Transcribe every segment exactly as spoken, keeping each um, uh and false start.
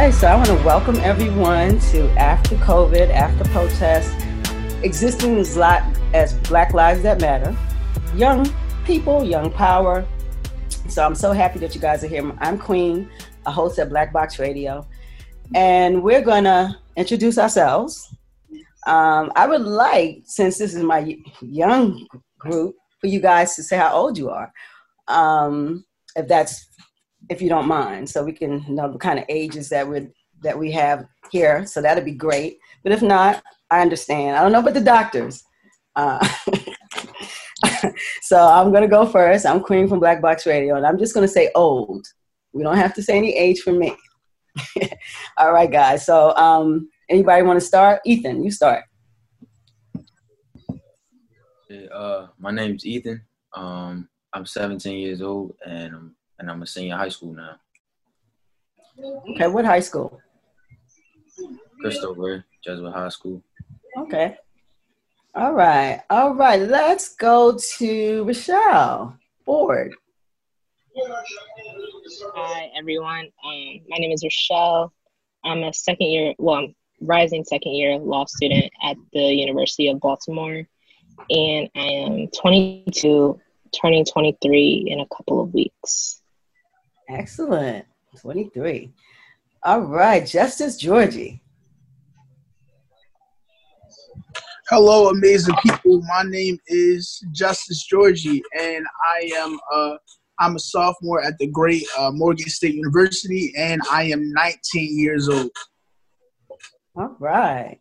Okay, so I want to welcome everyone to After COVID, After Protest, Existing as, as Black Lives That Matter, Young People, Young Power. So I'm so happy that you guys are here. I'm Queen, a host at Black Box Radio, and we're going to introduce ourselves. Um, I would like, since this is my young group, for you guys to say how old you are, um, if that's if you don't mind, so we can know the kind of ages that we that we have here. So that'd be great. But if not, I understand. I don't know about the doctors. Uh, so I'm gonna go first. I'm Queen from Black Box Radio, and I'm just gonna say old. We don't have to say any age for me. All right, guys. So um, anybody want to start? Ethan, you start. Uh, my name's Ethan. Um, I'm seventeen years old, and I'm And I'm a senior high school now. Okay, what high school? Christopher Jesuit High School. Okay. All right. All right. Let's go to Rochelle Ford. Hi, everyone. Um, my name is Rochelle. I'm a second year, well, I'm rising second year law student at the University of Baltimore. And I am twenty-two, turning twenty-three in a couple of weeks. Excellent. twenty-three. All right. Justice Georgie. Hello, amazing people. My name is Justice Georgie, and I am a, I'm a sophomore at the great uh, Morgan State University, and I am nineteen years old. All right.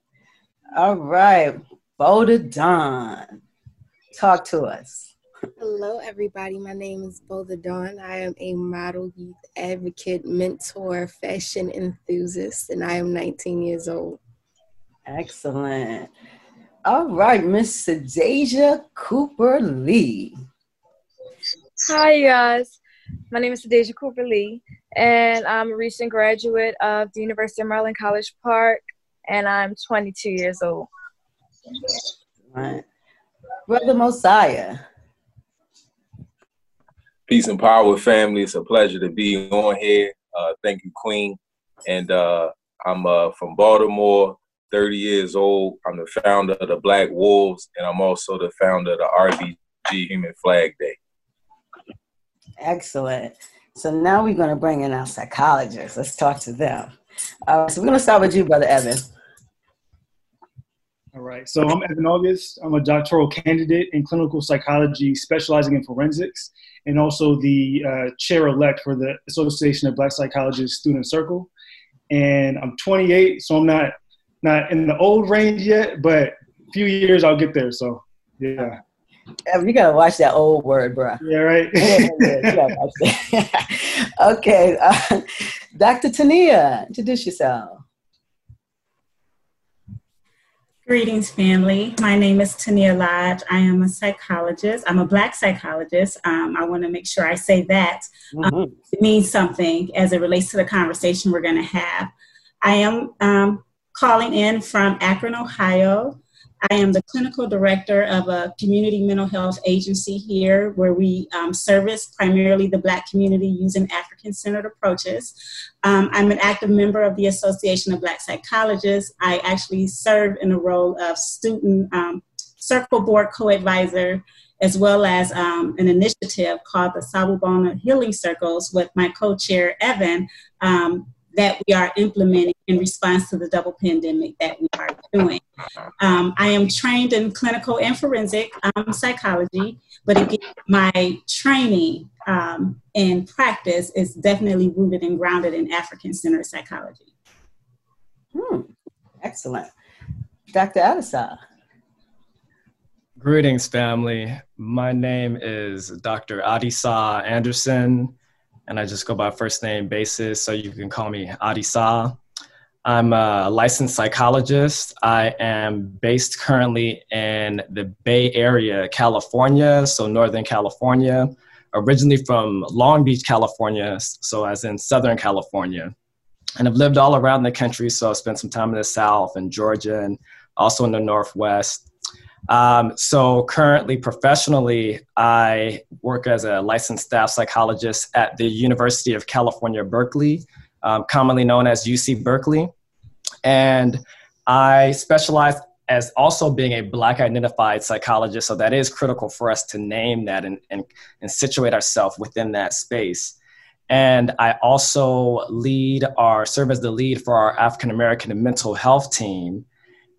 All right. Boda Don, talk to us. Hello, everybody. My name is Boda Dawn. I am a model, youth advocate, mentor, fashion enthusiast, and I am nineteen years old. Excellent. All right, Miss Sadeja Cooper Lee. Hi, guys. My name is Sadeja Cooper Lee, and I'm a recent graduate of the University of Maryland College Park, and I'm twenty-two years old. All right. Brother Mosiah. Peace and power, family. It's a pleasure to be on here. Uh, thank you, Queen. And uh, I'm uh, from Baltimore, thirty years old. I'm the founder of the Black Wolves, and I'm also the founder of the R B G Human Flag Day. Excellent. So now we're going to bring in our psychologists. Let's talk to them. Uh, so we're going to start with you, Brother Evan. All right. So I'm Evan August. I'm a doctoral candidate in clinical psychology, specializing in forensics, and also the uh, chair-elect for the Association of Black Psychologists Student Circle. And I'm twenty-eight, so I'm not not in the old range yet, but a few years I'll get there, so yeah. You got to watch that old word, bro. Yeah, right? yeah, yeah, yeah. Okay. Uh, Doctor Tania, introduce yourself. Greetings, family. My name is Tendea Lodge. I am a psychologist. I'm a Black psychologist. Um, I want to make sure I say that. Um, mm-hmm. It means something as it relates to the conversation we're going to have. I am um, calling in from Akron, Ohio. I am the clinical director of a community mental health agency here where we um, service primarily the Black community using African-centered approaches. Um, I'm an active member of the Association of Black Psychologists. I actually serve in the role of student um, circle board co-advisor, as well as um, an initiative called the Sawubona Healing Circles with my co-chair, Evan, um, that we are implementing in response to the double pandemic that we are doing. Um, I am trained in clinical and forensic um, psychology, but again, my training um, and practice is definitely rooted and grounded in African-centered psychology. Hmm. Excellent. Doctor Adisa. Greetings, family. My name is Doctor Adisa Anderson, and I just go by first name basis, so you can call me Adisa. I'm a licensed psychologist. I am based currently in the Bay Area, California, so Northern California, originally from Long Beach, California, so as in Southern California. And I've lived all around the country, so I've spent some time in the South and Georgia and also in the Northwest. Um, so currently, professionally, I work as a licensed staff psychologist at the University of California, Berkeley, um, commonly known as U C Berkeley. And I specialize as also being a Black identified psychologist. So that is critical for us to name that and, and, and situate ourselves within that space. And I also lead our, serve as the lead for our African-American and mental health team.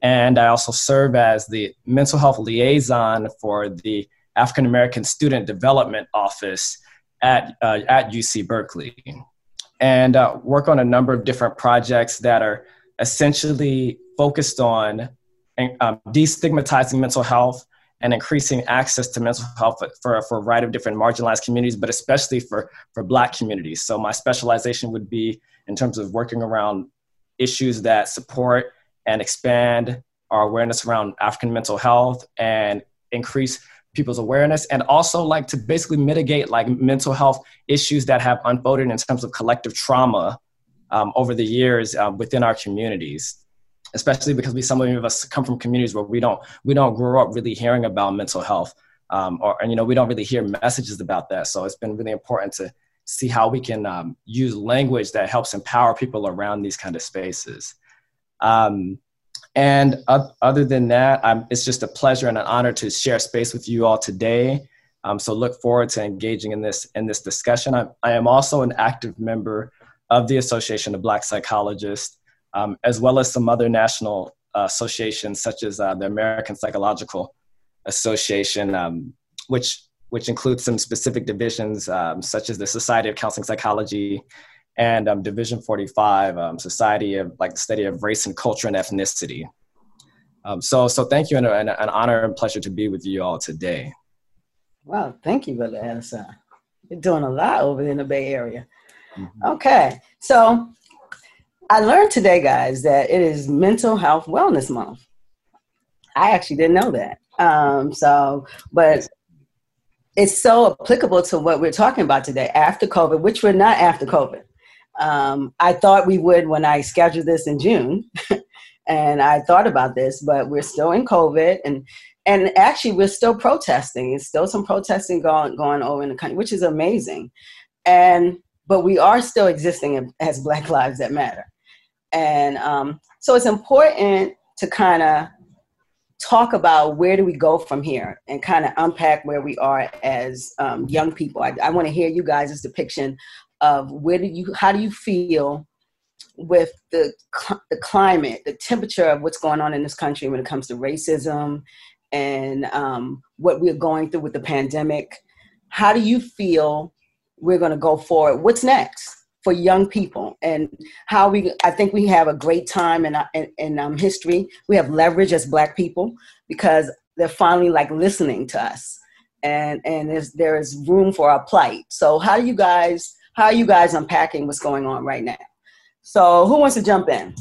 And I also serve as the mental health liaison for the African-American Student Development Office at, uh, at U C Berkeley. And uh, work on a number of different projects that are essentially focused on um, destigmatizing mental health and increasing access to mental health for, for a variety of different marginalized communities, but especially for, for Black communities. So my specialization would be in terms of working around issues that support and expand our awareness around African mental health and increase people's awareness, and also like to basically mitigate like mental health issues that have unfolded in terms of collective trauma um, over the years uh, within our communities, especially because we, some of us come from communities where we don't, we don't grow up really hearing about mental health um, or, and, you know, we don't really hear messages about that. So it's been really important to see how we can um, use language that helps empower people around these kind of spaces. Um, and uh, other than that, I'm, it's just a pleasure and an honor to share space with you all today. Um, so look forward to engaging in this, in this discussion. I, I am also an active member of the Association of Black Psychologists, um, as well as some other national uh, associations, such as uh, the American Psychological Association, um, which, which includes some specific divisions, um, such as the Society of Counseling Psychology, and um, Division forty-five, um, Society of like the Study of Race and Culture and Ethnicity. Um, so, so thank you, and an honor and pleasure to be with you all today. Well, thank you, Brother Hassan. You're doing a lot over in the Bay Area. Mm-hmm. Okay, so I learned today, guys, that it is Mental Health Wellness Month. I actually didn't know that. Um, so, but it's so applicable to what we're talking about today, after COVID, which we're not after COVID. Um, I thought we would when I scheduled this in June and I thought about this, but we're still in COVID and, and actually we're still protesting. It's still some protesting going, going over in the country, which is amazing. And, but we are still existing as Black lives that matter. And, um, so it's important to kind of talk about where do we go from here and kind of unpack where we are as, um, young people. I, I want to hear you guys' depiction of where do you, how do you feel with the, cl- the climate, the temperature of what's going on in this country when it comes to racism and um, what we're going through with the pandemic? How do you feel we're going to go forward? What's next for young people? And how we, I think we have a great time in, in, in um, history. We have leverage as Black people because they're finally like listening to us and, and there is room for our plight. So how do you guys, How are you guys unpacking what's going on right now? So who wants to jump in?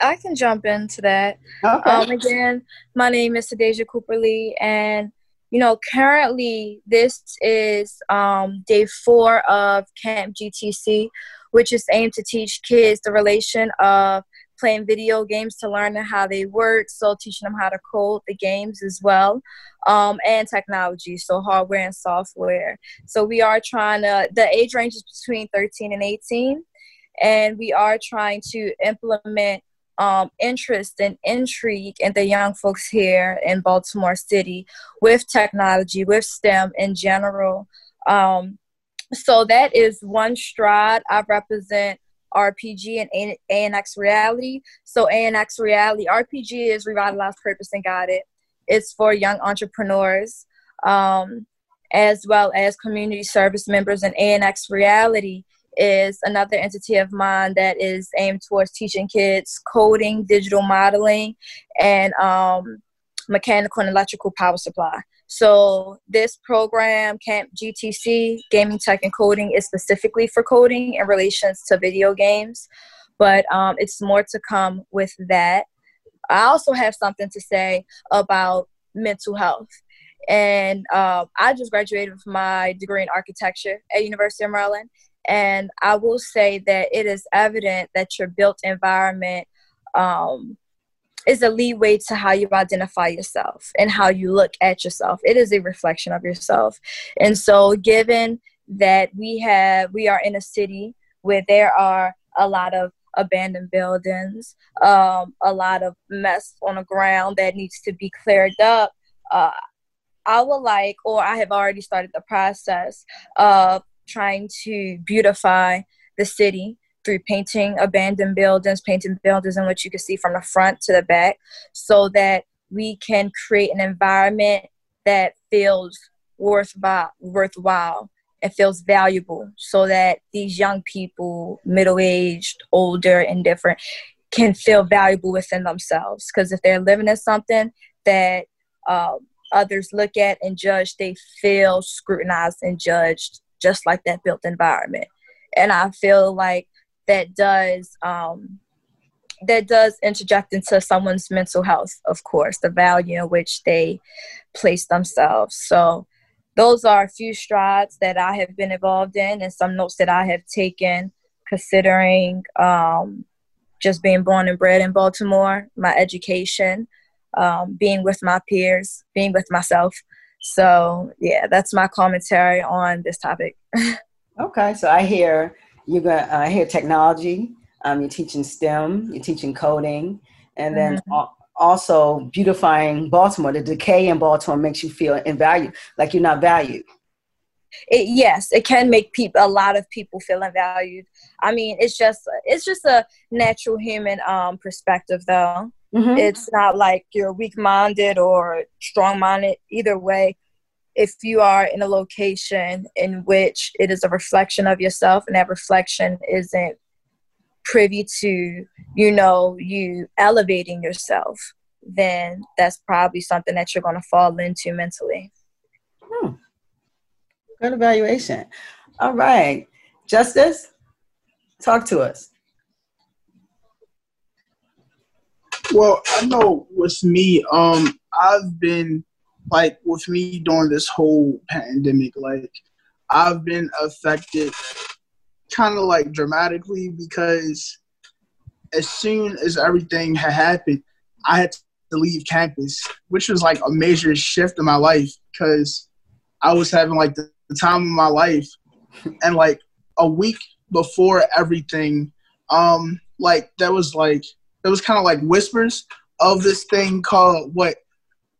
I can jump into that. Okay. Um, again, my name is Tendea Cooper Lee, and, you know, currently this is um, day four of Camp G T C, which is aimed to teach kids the relation of playing video games to learn how they work, so teaching them how to code the games as well, um, and technology, so hardware and software. So we are trying to, the age range is between thirteen and eighteen, and we are trying to implement um, interest and intrigue in the young folks here in Baltimore City with technology, with STEM in general. Um, so that is one stride. I represent R P G and A N X Reality. So A N X Reality, R P G is Revitalized Purpose and Guided. It's for young entrepreneurs, um, as well as community service members. And A N X Reality is another entity of mine that is aimed towards teaching kids coding, digital modeling, and um, mechanical and electrical power supply. So this program, Camp G T C, Gaming, Tech, and Coding, is specifically for coding in relations to video games, but um, it's more to come with that. I also have something to say about mental health, and uh, I just graduated with my degree in architecture at University of Maryland, and I will say that it is evident that your built environment um, is a leeway to how you identify yourself and how you look at yourself. It is a reflection of yourself. And so given that we have, we are in a city where there are a lot of abandoned buildings, um, a lot of mess on the ground that needs to be cleared up. Uh, I would like, or I have already started the process of trying to beautify the city through painting abandoned buildings, painting buildings in which you can see from the front to the back, so that we can create an environment that feels worthwhile, worthwhile and feels valuable, so that these young people, middle-aged, older, and different, can feel valuable within themselves. Because if they're living in something that uh, others look at and judge, they feel scrutinized and judged, just like that built environment. And I feel like that does um, that does interject into someone's mental health, of course, the value in which they place themselves. So those are a few strides that I have been involved in, and some notes that I have taken, considering um, just being born and bred in Baltimore, my education, um, being with my peers, being with myself. So, yeah, that's my commentary on this topic. Okay, so I hear you're gonna uh, hear technology. Um, you're teaching STEM. You're teaching coding, and then mm-hmm. al- also beautifying Baltimore. The decay in Baltimore makes you feel invalued, like you're not valued. It, yes, it can make people a lot of people feel invalued. I mean, it's just it's just a natural human um, perspective, though. Mm-hmm. It's not like you're weak-minded or strong-minded. Either way, if you are in a location in which it is a reflection of yourself, and that reflection isn't privy to, you know, you elevating yourself, then that's probably something that you're going to fall into mentally. Hmm. Good evaluation. All right. Justice, talk to us. Well, I know with me, um, I've been, like, with me during this whole pandemic, like, I've been affected kind of, like, dramatically, because as soon as everything had happened, I had to leave campus, which was, like, a major shift in my life, because I was having, like, the time of my life. And, like, a week before everything, um, like, there was, like, there was kind of, like, whispers of this thing called, what,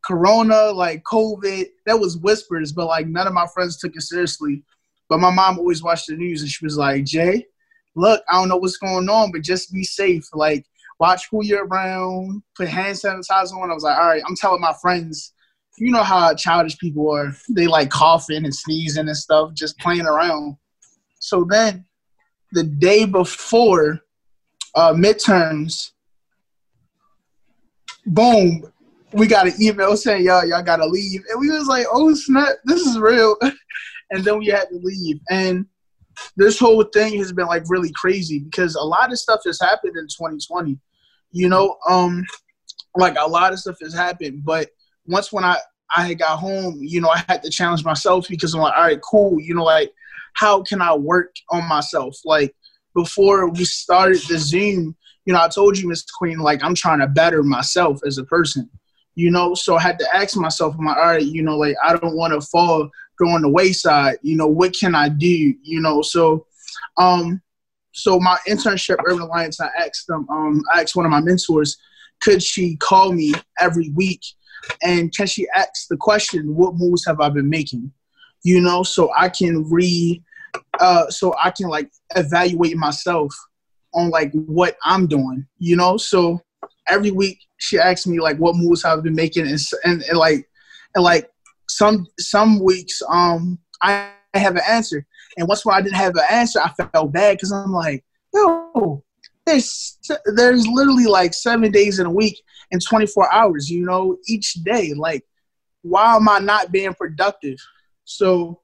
Corona, like COVID. That was whispers, but like none of my friends took it seriously. But my mom always watched the news, and she was like, "Jay, look, I don't know what's going on, but just be safe. Like, watch who you're around, put hand sanitizer on." I was like, "All right." I'm telling my friends, you know how childish people are. They like coughing and sneezing and stuff, just playing around. So then, the day before uh, midterms, boom. We got an email saying, y'all, y'all got to leave. And we was like, oh, snap, this is real. And then we had to leave. And this whole thing has been, like, really crazy, because a lot of stuff has happened in twenty twenty. You know, um, like, a lot of stuff has happened. But once when I, I had got home, you know, I had to challenge myself, because I'm like, all right, cool. You know, like, how can I work on myself? Like, before we started the Zoom, you know, I told you, Miz Queen, like, I'm trying to better myself as a person. You know, so I had to ask myself, I'm like, all right, you know, like, I don't want to fall on the wayside. You know, what can I do? You know, so um, so my internship, Urban Alliance, I asked them, um, I asked one of my mentors, could she call me every week? And can she ask the question, what moves have I been making? You know, so I can re, uh, so I can, like, evaluate myself on, like, what I'm doing, you know, so every week she asked me, like, what moves I've been making, and, and, and like, and like some some weeks um I have an answer, and once when I didn't have an answer, I felt bad, because I'm like, yo, there's there's literally like seven days in a week and twenty-four hours, you know, each day. Like, why am I not being productive? So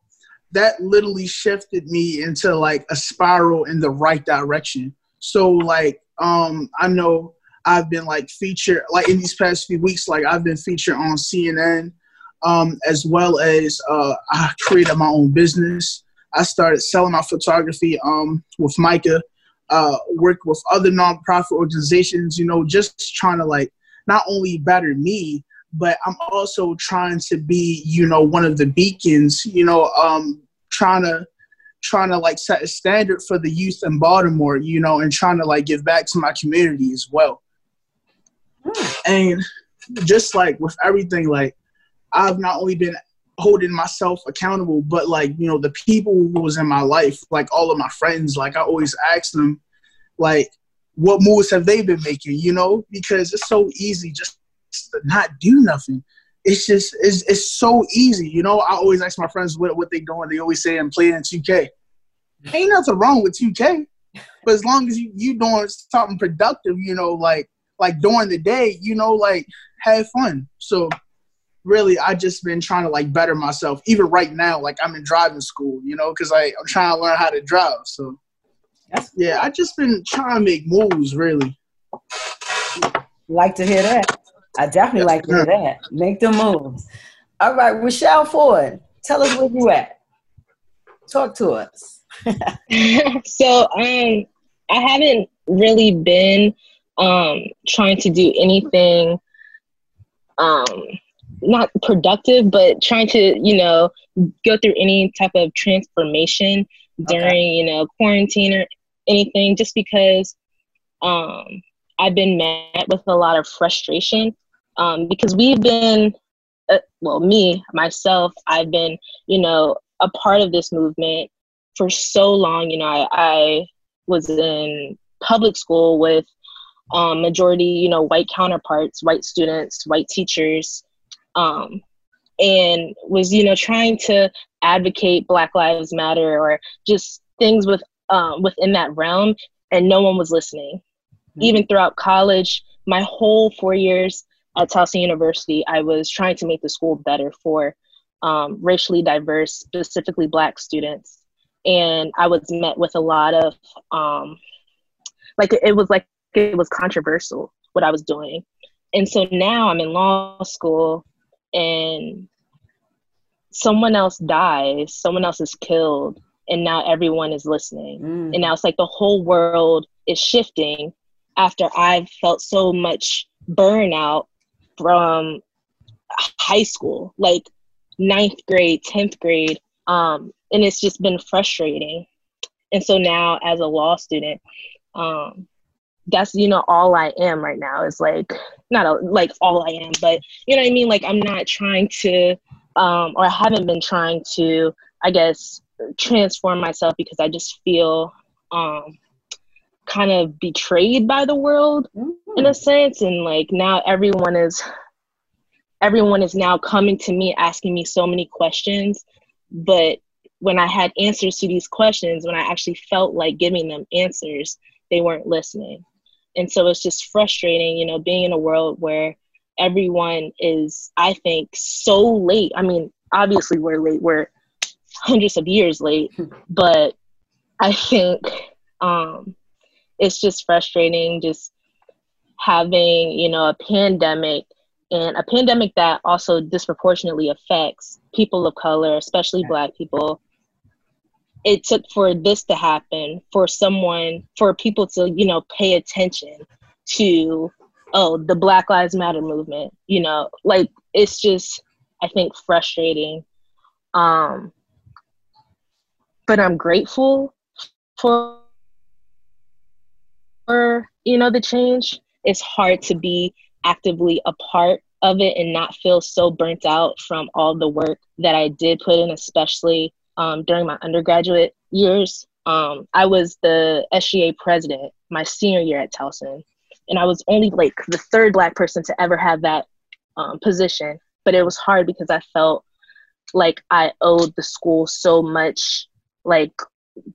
that literally shifted me into like a spiral in the right direction. So like um I know. I've been, like, featured, like, in these past few weeks, like, I've been featured on C N N, um, as well as uh, I created my own business. I started selling my photography um, with Micah, uh, worked with other nonprofit organizations, you know, just trying to, like, not only better me, but I'm also trying to be, you know, one of the beacons, you know, um, trying to trying to like set a standard for the youth in Baltimore, you know, and trying to like give back to my community as well. And just like with everything, like I've not only been holding myself accountable, but like, you know, the people who was in my life, like all of my friends, like I always ask them, like, what moves have they been making, you know, because it's so easy just to not do nothing. It's just, it's, it's so easy. You know, I always ask my friends what, what they doing. They always say I'm playing two K. Ain't nothing wrong with two K, but as long as you, you doing something productive, you know, like, like during the day, you know, like have fun. So really, I just been trying to like better myself. Even right now, like I'm in driving school, you know, cause I, I'm trying to learn how to drive. So That's cool. Yeah, I just been trying to make moves really. Like to hear that. I definitely like to hear that. Make the moves. All right, Rochelle Ford, tell us where you at. Talk to us. So um, I haven't really been um, trying to do anything um, not productive, but trying to, you know, go through any type of transformation during, okay. you know, quarantine or anything, just because um, I've been met with a lot of frustration um, because we've been, uh, well, me, myself, I've been, you know, a part of this movement for so long. You know, I, I was in public school with um, majority, you know, white counterparts, white students, white teachers, um, and was, you know, trying to advocate Black Lives Matter or just things with um, within that realm, and no one was listening. Even throughout college, my whole four years at Towson University, I was trying to make the school better for um, racially diverse, specifically Black students. And I was met with a lot of, um, like, it was like, it was controversial what I was doing. And so now I'm in law school and someone else dies, someone else is killed, and now everyone is listening. Mm. And now it's like the whole world is shifting after I've felt so much burnout from high school, like ninth grade, tenth grade. Um, and it's just been frustrating. And so now as a law student, um, that's, you know, all I am right now is like, not a, like all I am, but you know what I mean? Like I'm not trying to, um, or I haven't been trying to, I guess, transform myself because I just feel, um, kind of betrayed by the world mm-hmm. in a sense. And like now everyone is everyone is now coming to me asking me so many questions, but when I had answers to these questions, when I actually felt like giving them answers, they weren't listening. And so it's just frustrating, you know, being in a world where everyone is, I think, so late. I mean, obviously we're late, we're hundreds of years late, but I think um it's just frustrating just having, you know, a pandemic, and a pandemic that also disproportionately affects people of color, especially Black people. It took for this to happen, for someone, for people to, you know, pay attention to, oh, the Black Lives Matter movement, you know, like it's just, I think, frustrating. Um, but I'm grateful for you know, the change. It's hard to be actively a part of it and not feel so burnt out from all the work that I did put in, especially um, during my undergraduate years. Um, I was the S G A president my senior year at Towson, and I was only like the third Black person to ever have that um, position. But it was hard because I felt like I owed the school so much like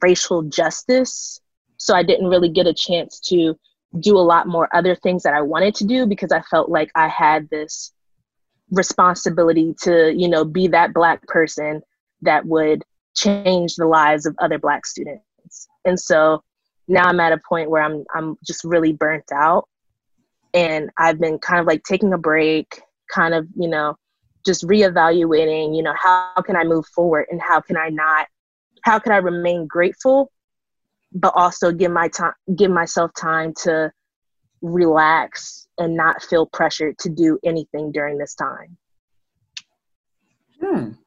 racial justice. So I didn't really get a chance to do a lot more other things that I wanted to do because I felt like I had this responsibility to, you know, be that Black person that would change the lives of other Black students. And so now I'm at a point where I'm I'm just really burnt out. And I've been kind of like taking a break, kind of, you know, just reevaluating, you know, how can I move forward and how can I not, how can I remain grateful but also give my time, give myself time to relax and not feel pressured to do anything during this time. Hmm.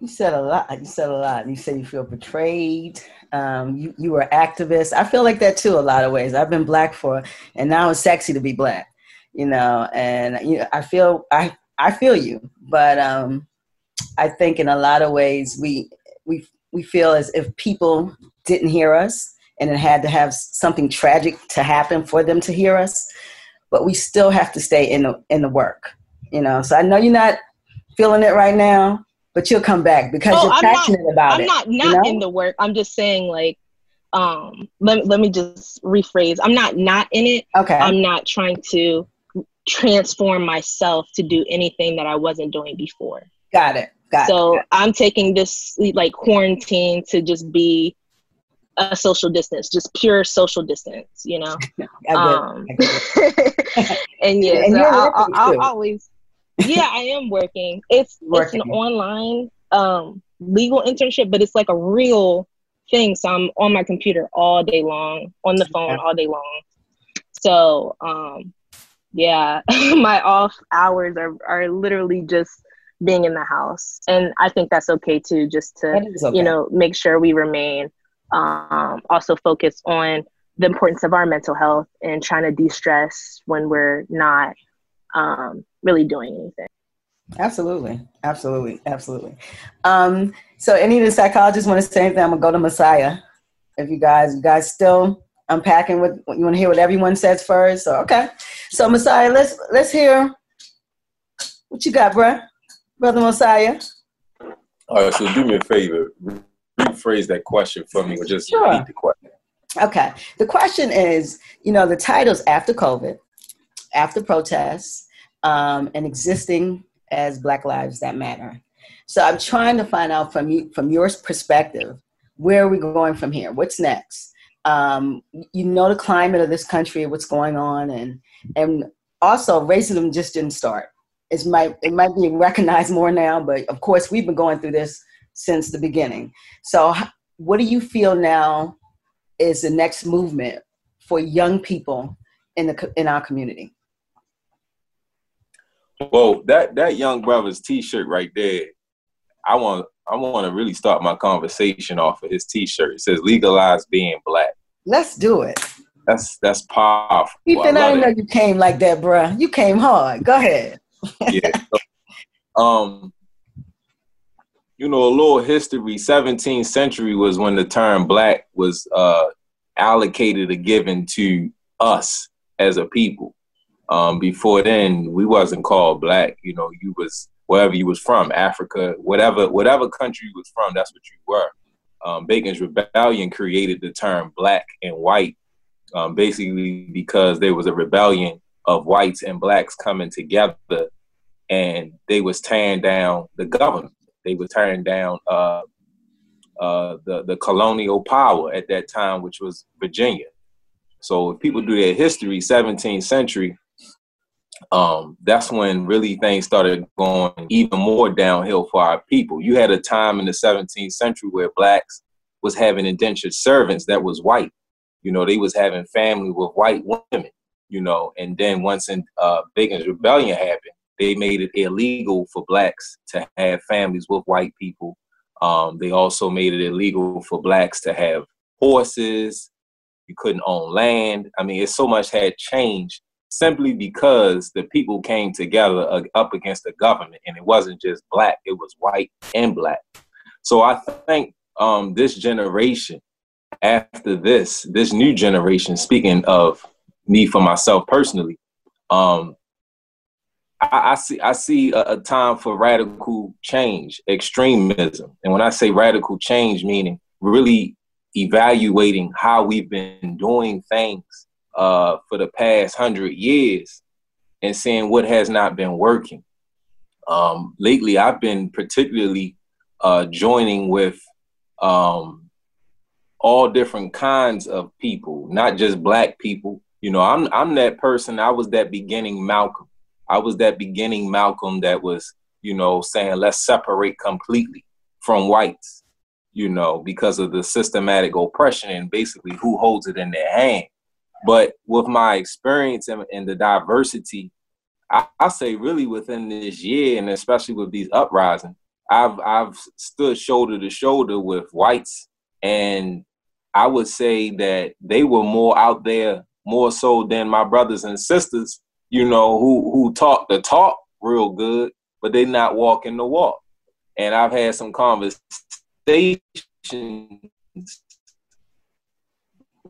You said a lot. You said a lot. You said you feel betrayed. Um, you, you were activist. I feel like that too, a lot of ways. I've been black for, and now it's sexy to be black, you know, and you know, I feel, I, I feel you, but um, I think in a lot of ways we, we, we feel as if people didn't hear us and it had to have something tragic to happen for them to hear us, but we still have to stay in the, in the work, you know? So I know you're not feeling it right now, but you'll come back because oh, you're I'm passionate not, about I'm it. I'm not not you know? in the work. I'm just saying, like, um, let, let me just rephrase. I'm not not in it. Okay. I'm not trying to transform myself to do anything that I wasn't doing before. Got it. Got so it. So I'm taking this, like, quarantine to just be a social distance, just pure social distance, you know? I um, I and, yeah, and so I'll, I'll, I'll always... yeah, I am working. It's working. It's an online um, legal internship, but it's like a real thing. So I'm on my computer all day long, on the phone all day long. So, um, yeah, my off hours are, are literally just being in the house. And I think that's okay, too, just to, okay. you know, make sure we remain um, also focused on the importance of our mental health and trying to de-stress when we're not um, really doing anything. Absolutely. Absolutely. Absolutely. Um, so any of the psychologists want to say anything? I'm going to go to Messiah. If you guys, you guys still unpacking what you want to hear what everyone says first. So, okay. So Messiah, let's, let's hear what you got, bruh. Brother Messiah. All right. So do me a favor, rephrase that question for me or just sure. repeat the question. Okay. The question is, you know, the title's after COVID, after protests, Um, and existing as Black Lives That Matter. So I'm trying to find out from you, from your perspective, where are we going from here? What's next? Um, you know, the climate of this country, what's going on, and and also racism just didn't start. It's might it might be recognized more now, but of course we've been going through this since the beginning. So what do you feel now is the next movement for young people in the in our community? Well, that, that young brother's T-shirt right there, I want I want to really start my conversation off of his T-shirt. It says, legalize being black. Let's do it. That's that's powerful. Ethan, I, I didn't it. know you came like that, bruh. You came hard. Go ahead. Yeah. So, um, you know, a little history, seventeenth century was when the term black was uh, allocated or given to us as a people. Um, before then, we wasn't called black. You know, you was wherever you was from, Africa, whatever whatever country you was from, that's what you were. Um, Bacon's Rebellion created the term black and white, um, basically because there was a rebellion of whites and blacks coming together, and they was tearing down the government. They were tearing down uh, uh, the, the colonial power at that time, which was Virginia. So if people do their history, seventeenth century, Um, that's when really things started going even more downhill for our people. You had a time in the seventeenth century where blacks was having indentured servants that was white. You know, they was having family with white women, you know, and then once in uh, Bacon's Rebellion happened, they made it illegal for blacks to have families with white people. Um, they also made it illegal for blacks to have horses. You couldn't own land. I mean, it's so much had changed simply because the people came together uh, up against the government, and it wasn't just black, it was white and black. So I think um, this generation, after this, this new generation, speaking of me for myself personally, um, I, I see I see a, a time for radical change, extremism. And when I say radical change, meaning really evaluating how we've been doing things Uh, for the past hundred years and seeing what has not been working. Um, lately, I've been particularly uh, joining with um, all different kinds of people, not just black people. You know, I'm I'm that person. I was that beginning Malcolm. I was that beginning Malcolm that was, you know, saying let's separate completely from whites, you know, because of the systematic oppression and basically who holds it in their hand. But with my experience and, and the diversity, I, I say really within this year, and especially with these uprisings, I've I've stood shoulder to shoulder with whites, and I would say that they were more out there, more so than my brothers and sisters, you know, who, who talk the talk real good, but they not walking the walk. And I've had some conversations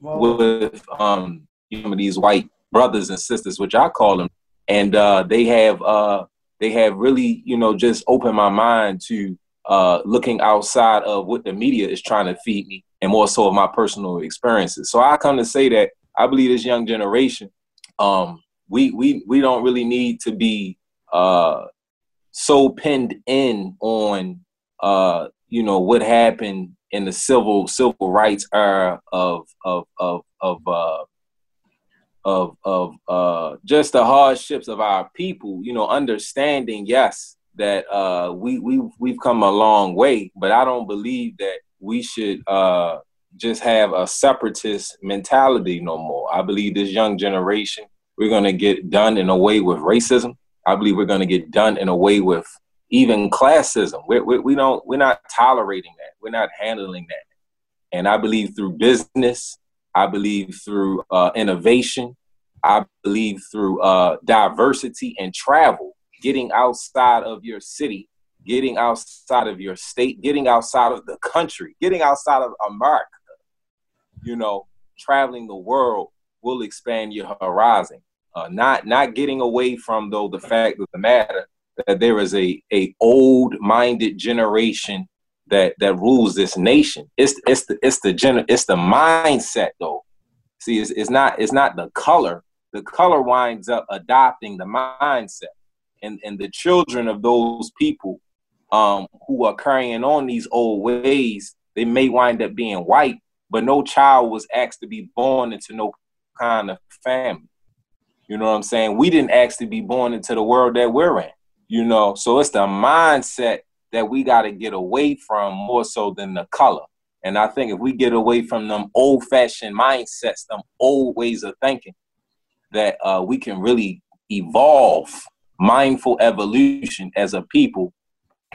well, with um, you know, these white brothers and sisters, which I call them, and uh, they have uh, they have really, you know, just opened my mind to uh, looking outside of what the media is trying to feed me, and more so of my personal experiences. So I come to say that I believe this young generation, um, we we we don't really need to be uh, so pinned in on uh, you know, what happened in the civil civil rights era of of of of uh, of of uh, just the hardships of our people. You know, understanding yes that uh, we we we've come a long way, but I don't believe that we should uh, just have a separatist mentality no more. I believe this young generation, we're going to get done in a way with racism. I believe we're going to get done in a way with even classism. We, we, we don't, we're not tolerating that. We're not handling that. And I believe through business, I believe through uh, innovation, I believe through uh, diversity and travel, getting outside of your city, getting outside of your state, getting outside of the country, getting outside of America, you know, traveling the world will expand your horizon. Uh, not not getting away from, though, the fact of the matter that there is a, a old-minded generation that that rules this nation. It's it's the it's the gener- it's the mindset, though. See, it's it's not it's not the color. The color winds up adopting the mindset, and and the children of those people um, who are carrying on these old ways, they may wind up being white, but no child was asked to be born into no kind of family. You know what I'm saying? We didn't ask to be born into the world that we're in, you know? So it's the mindset that we got to get away from more so than the color. And I think if we get away from them old fashioned mindsets, them old ways of thinking, that uh, we can really evolve mindful evolution as a people,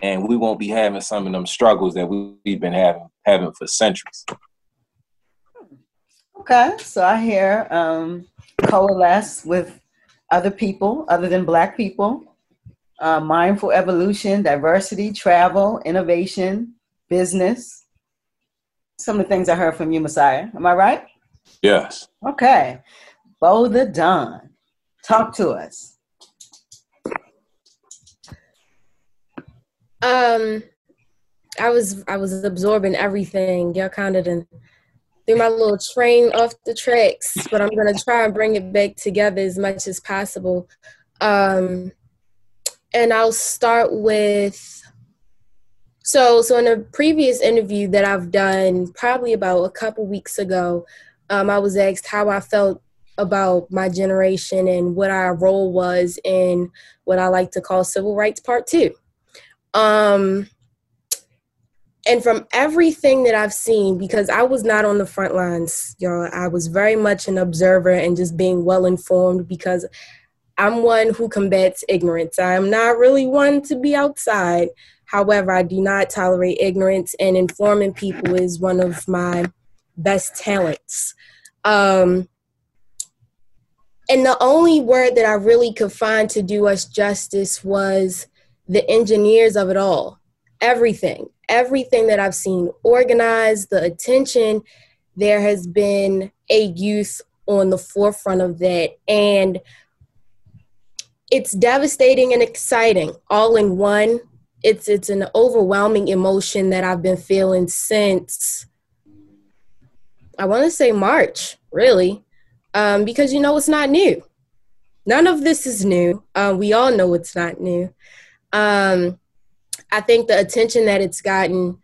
and we won't be having some of them struggles that we've been having having for centuries. Okay, so I hear um, coalesce with other people other than Black people, uh, mindful evolution, diversity, travel, innovation, business. Some of the things I heard from you, Messiah. Am I right? Yes. Okay. Bo the Don, talk to us. Um, I was I was absorbing everything. Y'all kind of done threw my little train off the tracks, but I'm gonna try and bring it back together as much as possible. Um, and I'll start with so so in a previous interview that I've done, probably about a couple weeks ago, um, I was asked how I felt about my generation and what our role was in what I like to call Civil Rights Part Two. Um, and from everything that I've seen, because I was not on the front lines, y'all, I was very much an observer and just being well-informed, because I'm one who combats ignorance. I'm not really one to be outside. However, I do not tolerate ignorance, and informing people is one of my best talents. Um, and the only word that I really could find to do us justice was the engineers of it all, everything, everything that I've seen organized, the attention, there has been a youth on the forefront of that. And it's devastating and exciting all in one. It's it's an overwhelming emotion that I've been feeling since, I want to say March, really, um, because, you know, it's not new. None of this is new. Uh, we all know it's not new. Um, I think the attention that it's gotten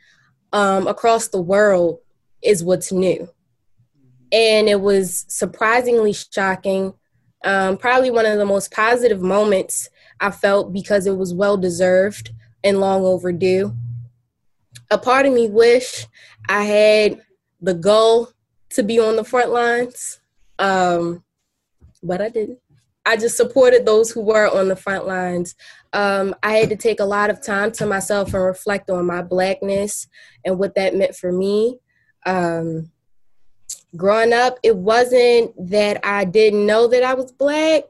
um, across the world is what's new. And it was surprisingly shocking, um, probably one of the most positive moments I felt, because it was well-deserved and long overdue. A part of me wish I had the goal to be on the front lines, um, but I didn't. I just supported those who were on the front lines. Um, I had to take a lot of time to myself and reflect on my Blackness and what that meant for me. Um, growing up, it wasn't that I didn't know that I was Black,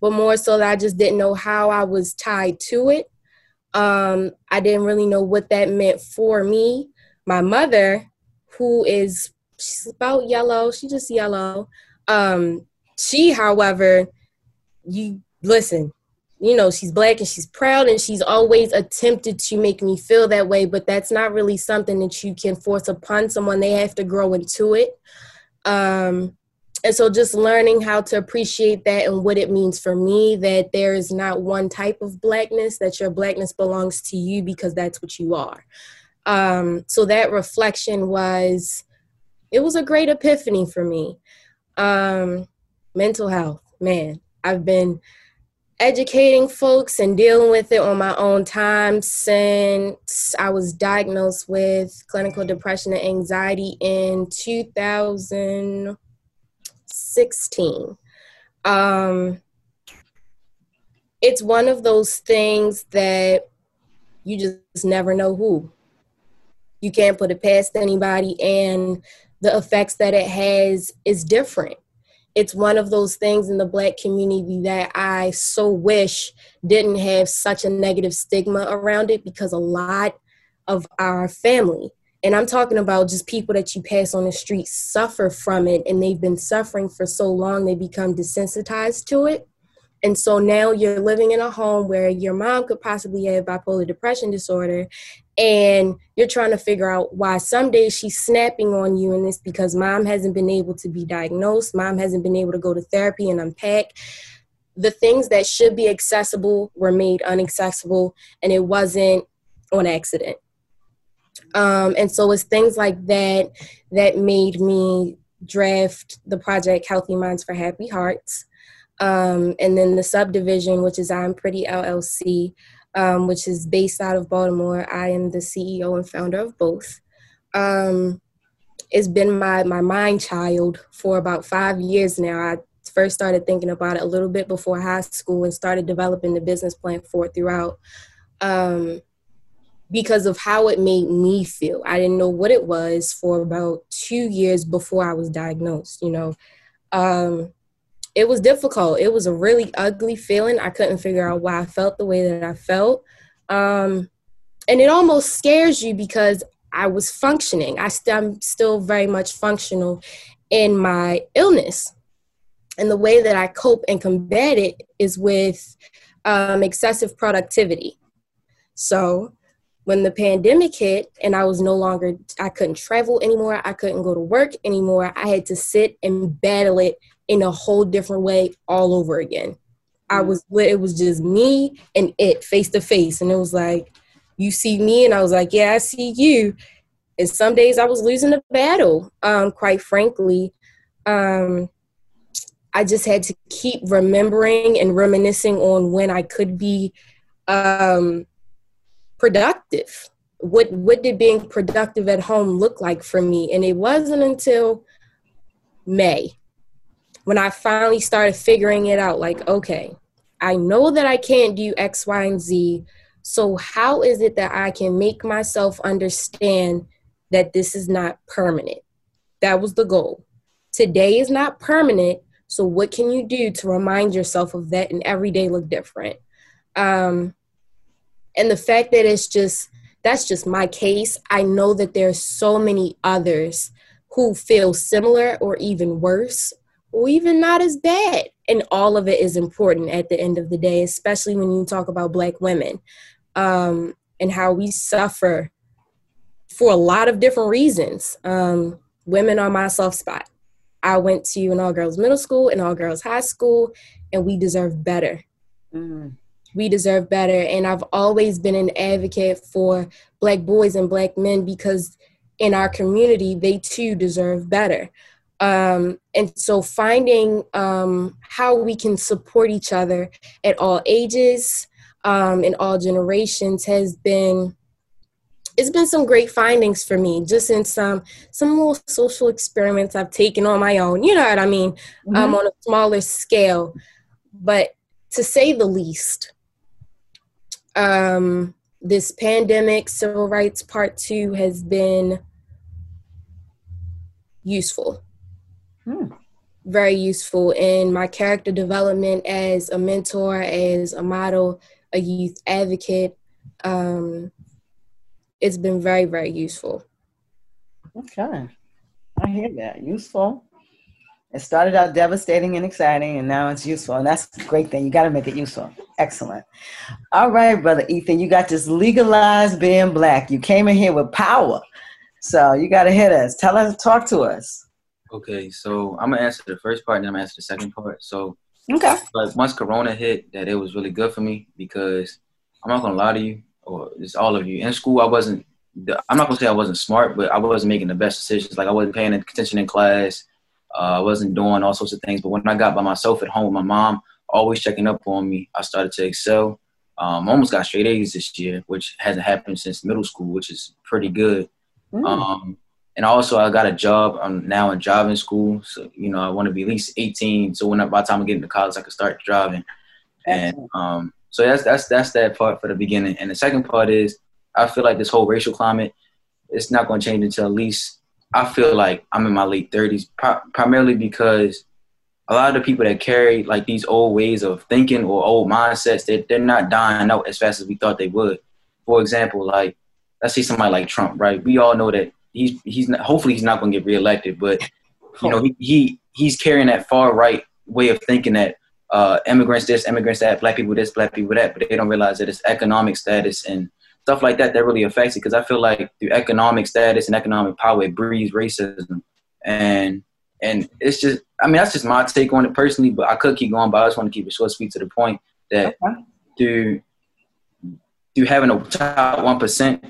but more so that I just didn't know how I was tied to it. Um, I didn't really know what that meant for me. My mother, who is she's about yellow, she's just yellow. Um, she, however, you listen, you know, she's Black and she's proud and she's always attempted to make me feel that way, but that's not really something that you can force upon someone. They have to grow into it. Um, and so just learning how to appreciate that and what it means for me, that there is not one type of Blackness, that your Blackness belongs to you because that's what you are. Um, so that reflection was, it was a great epiphany for me. Um, mental health, man, I've been educating folks and dealing with it on my own time since I was diagnosed with clinical depression and anxiety in two thousand sixteen. Um, it's one of those things that you just never know who. You can't put it past anybody, and the effects that it has is different. It's one of those things in the Black community that I so wish didn't have such a negative stigma around it, because a lot of our family, and I'm talking about just people that you pass on the street, suffer from it, and they've been suffering for so long they become desensitized to it. And so now you're living in a home where your mom could possibly have bipolar depression disorder, and you're trying to figure out why some days she's snapping on you, and it's because mom hasn't been able to be diagnosed, mom hasn't been able to go to therapy and unpack. The things that should be accessible were made inaccessible, and it wasn't on accident. Um, and so it's things like that that made me draft the project Healthy Minds for Happy Hearts. Um, and then the subdivision, which is I'm Pretty L L C, um, which is based out of Baltimore. I am the C E O and founder of both. Um, it's been my, my mind child for about five years now. I first started thinking about it a little bit before high school and started developing the business plan for it throughout um, because of how it made me feel. I didn't know what it was for about two years before I was diagnosed, you know. Um, It was difficult. It was a really ugly feeling. I couldn't figure out why I felt the way that I felt. Um, and it almost scares you because I was functioning. I st- I'm still very much functional in my illness. And the way that I cope and combat it is with um, excessive productivity. So when the pandemic hit and I was no longer, I couldn't travel anymore. I couldn't go to work anymore. I had to sit and battle it in a whole different way all over again. I was, it was just me and it face to face. And it was like, you see me? And I was like, yeah, I see you. And some days I was losing the battle, um, quite frankly. Um, I just had to keep remembering and reminiscing on when I could be um, productive. What, what did being productive at home look like for me? And it wasn't until May when I finally started figuring it out, like, okay, I know that I can't do X, Y, and Z. So how is it that I can make myself understand that this is not permanent? That was the goal. Today is not permanent. So what can you do to remind yourself of that? And every day look different. Um, and the fact that it's just, that's just my case. I know that there's so many others who feel similar or even worse, or even not as bad. And all of it is important at the end of the day, especially when you talk about Black women um, and how we suffer for a lot of different reasons. Um, women are my soft spot. I went to an all-girls middle school and all-girls high school, and we deserve better. Mm. We deserve better. And I've always been an advocate for Black boys and Black men because in our community, they too deserve better. Um, and so finding um, how we can support each other at all ages, um, in all generations has been, it's been some great findings for me, just in some, some little social experiments I've taken on my own, you know what I mean, mm-hmm. um, on a smaller scale. But to say the least, um, this pandemic, Civil Rights Part Two, has been useful, hmm. very useful in my character development as a mentor, as a model, a youth advocate. Um, it's been very, very useful. Okay. I hear that. Useful. It started out devastating and exciting, and now it's useful. And that's a great thing. You got to make it useful. Excellent. All right, Brother Ethan, you got this legalized being Black. You came in here with power. So you got to hit us. Tell us, talk to us. Okay, so I'm going to answer the first part, and then I'm going to answer the second part. So okay. Like once Corona hit, that it was really good for me, because I'm not going to lie to you, or it's all of you. In school, I wasn't, I'm not going to say I wasn't smart, but I wasn't making the best decisions. Like, I wasn't paying attention in class. Uh, I wasn't doing all sorts of things. But when I got by myself at home with my mom, always checking up on me, I started to excel. Um, I almost got straight A's this year, which hasn't happened since middle school, which is pretty good. Mm. Um, and also, I got a job. I'm now in driving school. So, you know, I want to be at least eighteen. So when I, by the time I get into college, I can start driving. And um, so that's, that's, that's that part for the beginning. And the second part is, I feel like this whole racial climate, it's not going to change until at least, I feel like I'm in my late thirties, pri- primarily because a lot of the people that carry like these old ways of thinking or old mindsets, they, they're not dying out as fast as we thought they would. For example, like, let's say somebody like Trump, right? We all know that he's, he's not, hopefully he's not going to get reelected, but you know, he, he he's carrying that far right way of thinking that uh, immigrants this, immigrants that, Black people this, Black people that, but they don't realize that it's economic status and stuff like that that really affects it, because I feel like through economic status and economic power, it breeds racism. And and it's just, I mean, that's just my take on it personally, but I could keep going, but I just want to keep it short, sweet, to the point that okay. through, through having a top one percent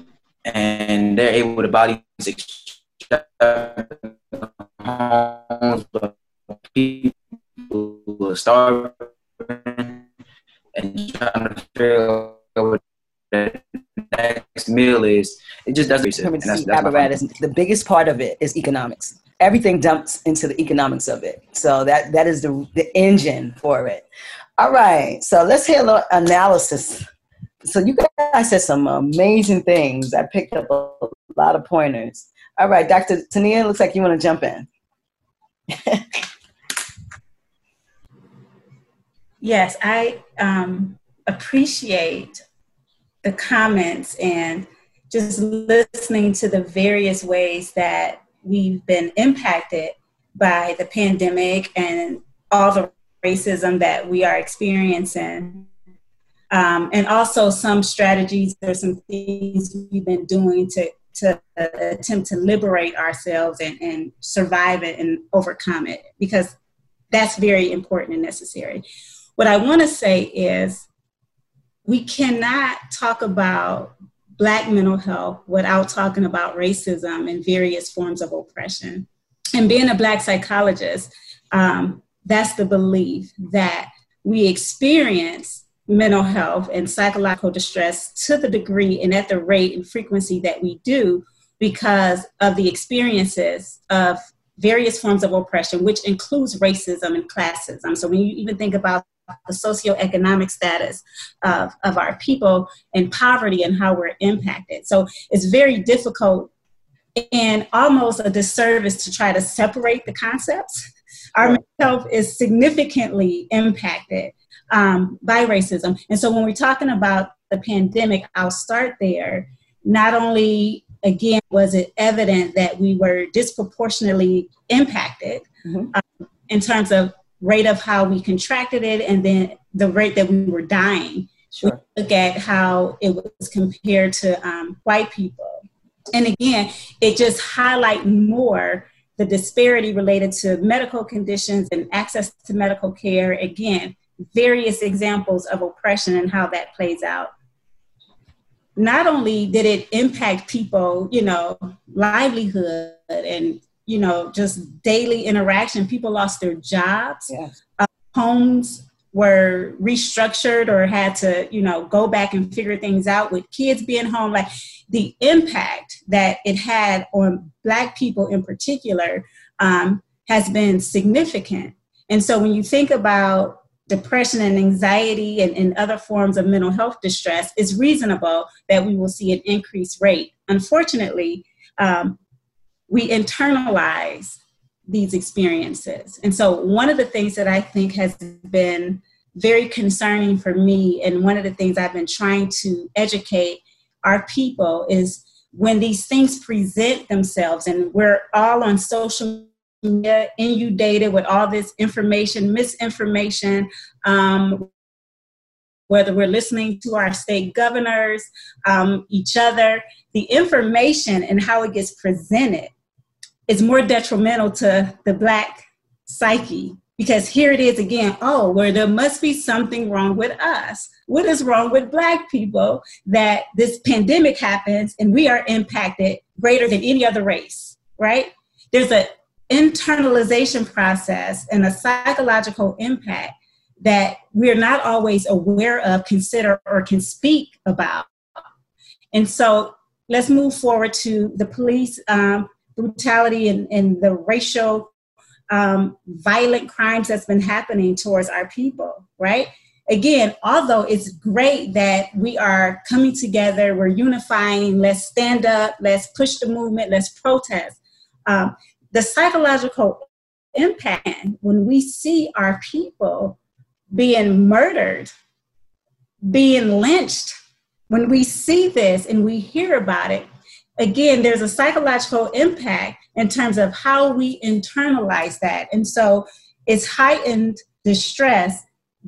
and they're able to buy these homes, but people are starving and trying to figure out that next meal is, it just doesn't make sense. And that's, that's apparatus. The biggest part of it is economics. Everything dumps into the economics of it. So that, that is the, the engine for it. All right. So let's hear a little analysis. So you guys said some amazing things. I picked up a, a lot of pointers. All right. Doctor Tendea, looks like you want to jump in. Yes, I um, appreciate the comments and just listening to the various ways that we've been impacted by the pandemic and all the racism that we are experiencing. Um, and also some strategies or some things we've been doing to, to attempt to liberate ourselves and, and survive it and overcome it, because that's very important and necessary. What I want to say is, we cannot talk about Black mental health without talking about racism and various forms of oppression. And being a Black psychologist, um, that's the belief that we experience mental health and psychological distress to the degree and at the rate and frequency that we do because of the experiences of various forms of oppression, which includes racism and classism. So when you even think about the socioeconomic status of, of our people and poverty and how we're impacted. So it's very difficult and almost a disservice to try to separate the concepts. Our mental health is significantly impacted um, by racism. And so when we're talking about the pandemic, I'll start there. Not only, again, was it evident that we were disproportionately impacted mm-hmm. um, in terms of rate of how we contracted it, and then the rate that we were dying. Sure. We look at how it was compared to um, white people. And again, it just highlights more the disparity related to medical conditions and access to medical care. Again, various examples of oppression and how that plays out. Not only did it impact people, you know, livelihood and you know, just daily interaction. People lost their jobs. Yes. Uh, homes were restructured or had to, you know, go back and figure things out with kids being home. Like the impact that it had on Black people in particular um, has been significant. And so when you think about depression and anxiety and, and other forms of mental health distress, it's reasonable that we will see an increased rate. Unfortunately, um, we internalize these experiences. And so one of the things that I think has been very concerning for me, and one of the things I've been trying to educate our people, is when these things present themselves and we're all on social media inundated with all this information, misinformation, um, whether we're listening to our state governors, um, each other, the information and how it gets presented is more detrimental to the Black psyche, because here it is again, oh, well, there must be something wrong with us. What is wrong with Black people that this pandemic happens and we are impacted greater than any other race, right? There's an internalization process and a psychological impact that we're not always aware of, consider, or can speak about. And so let's move forward to the police um, brutality and, and the racial um, violent crimes that's been happening towards our people, right? Again, although it's great that we are coming together, we're unifying, let's stand up, let's push the movement, let's protest. Um, the psychological impact when we see our people being murdered, being lynched, when we see this and we hear about it, again, there's a psychological impact in terms of how we internalize that. And so it's heightened distress,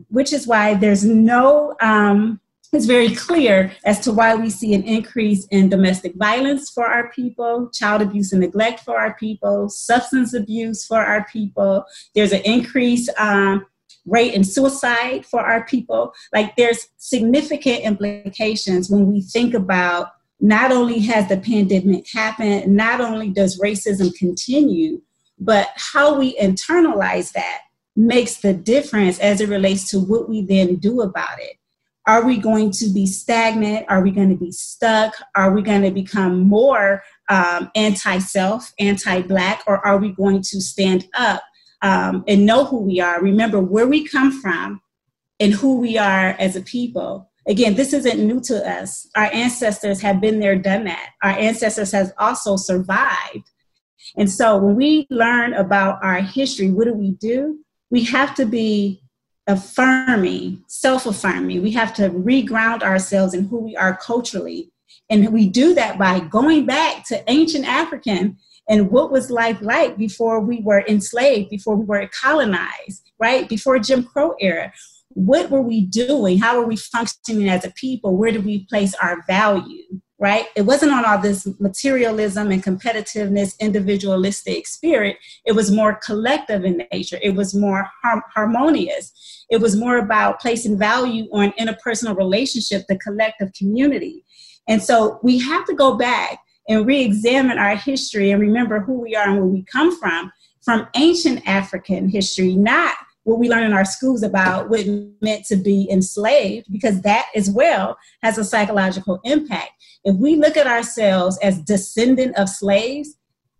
which is why there's no, um, it's very clear as to why we see an increase in domestic violence for our people, child abuse and neglect for our people, substance abuse for our people. There's an increase um, rate in suicide for our people. Like, there's significant implications when we think about not only has the pandemic happened, not only does racism continue, but how we internalize that makes the difference as it relates to what we then do about it. Are we going to be stagnant? Are we going to be stuck? Are we going to become more um, anti-self, anti-Black, or are we going to stand up um, and know who we are? Remember where we come from and who we are as a people. Again, this isn't new to us. Our ancestors have been there, done that. Our ancestors have also survived. And so when we learn about our history, what do we do? We have to be affirming, self-affirming. We have to reground ourselves in who we are culturally. And we do that by going back to ancient African and what was life like before we were enslaved, before we were colonized, right? Before Jim Crow era. What were we doing? How were we functioning as a people? Where did we place our value, right? It wasn't on all this materialism and competitiveness, individualistic spirit. It was more collective in nature. It was more har- harmonious. It was more about placing value on interpersonal relationship, the collective community. And so we have to go back and reexamine our history and remember who we are and where we come from, from ancient African history, not what we learn in our schools about what it meant to be enslaved, because that as well has a psychological impact. If we look at ourselves as descendant of slaves,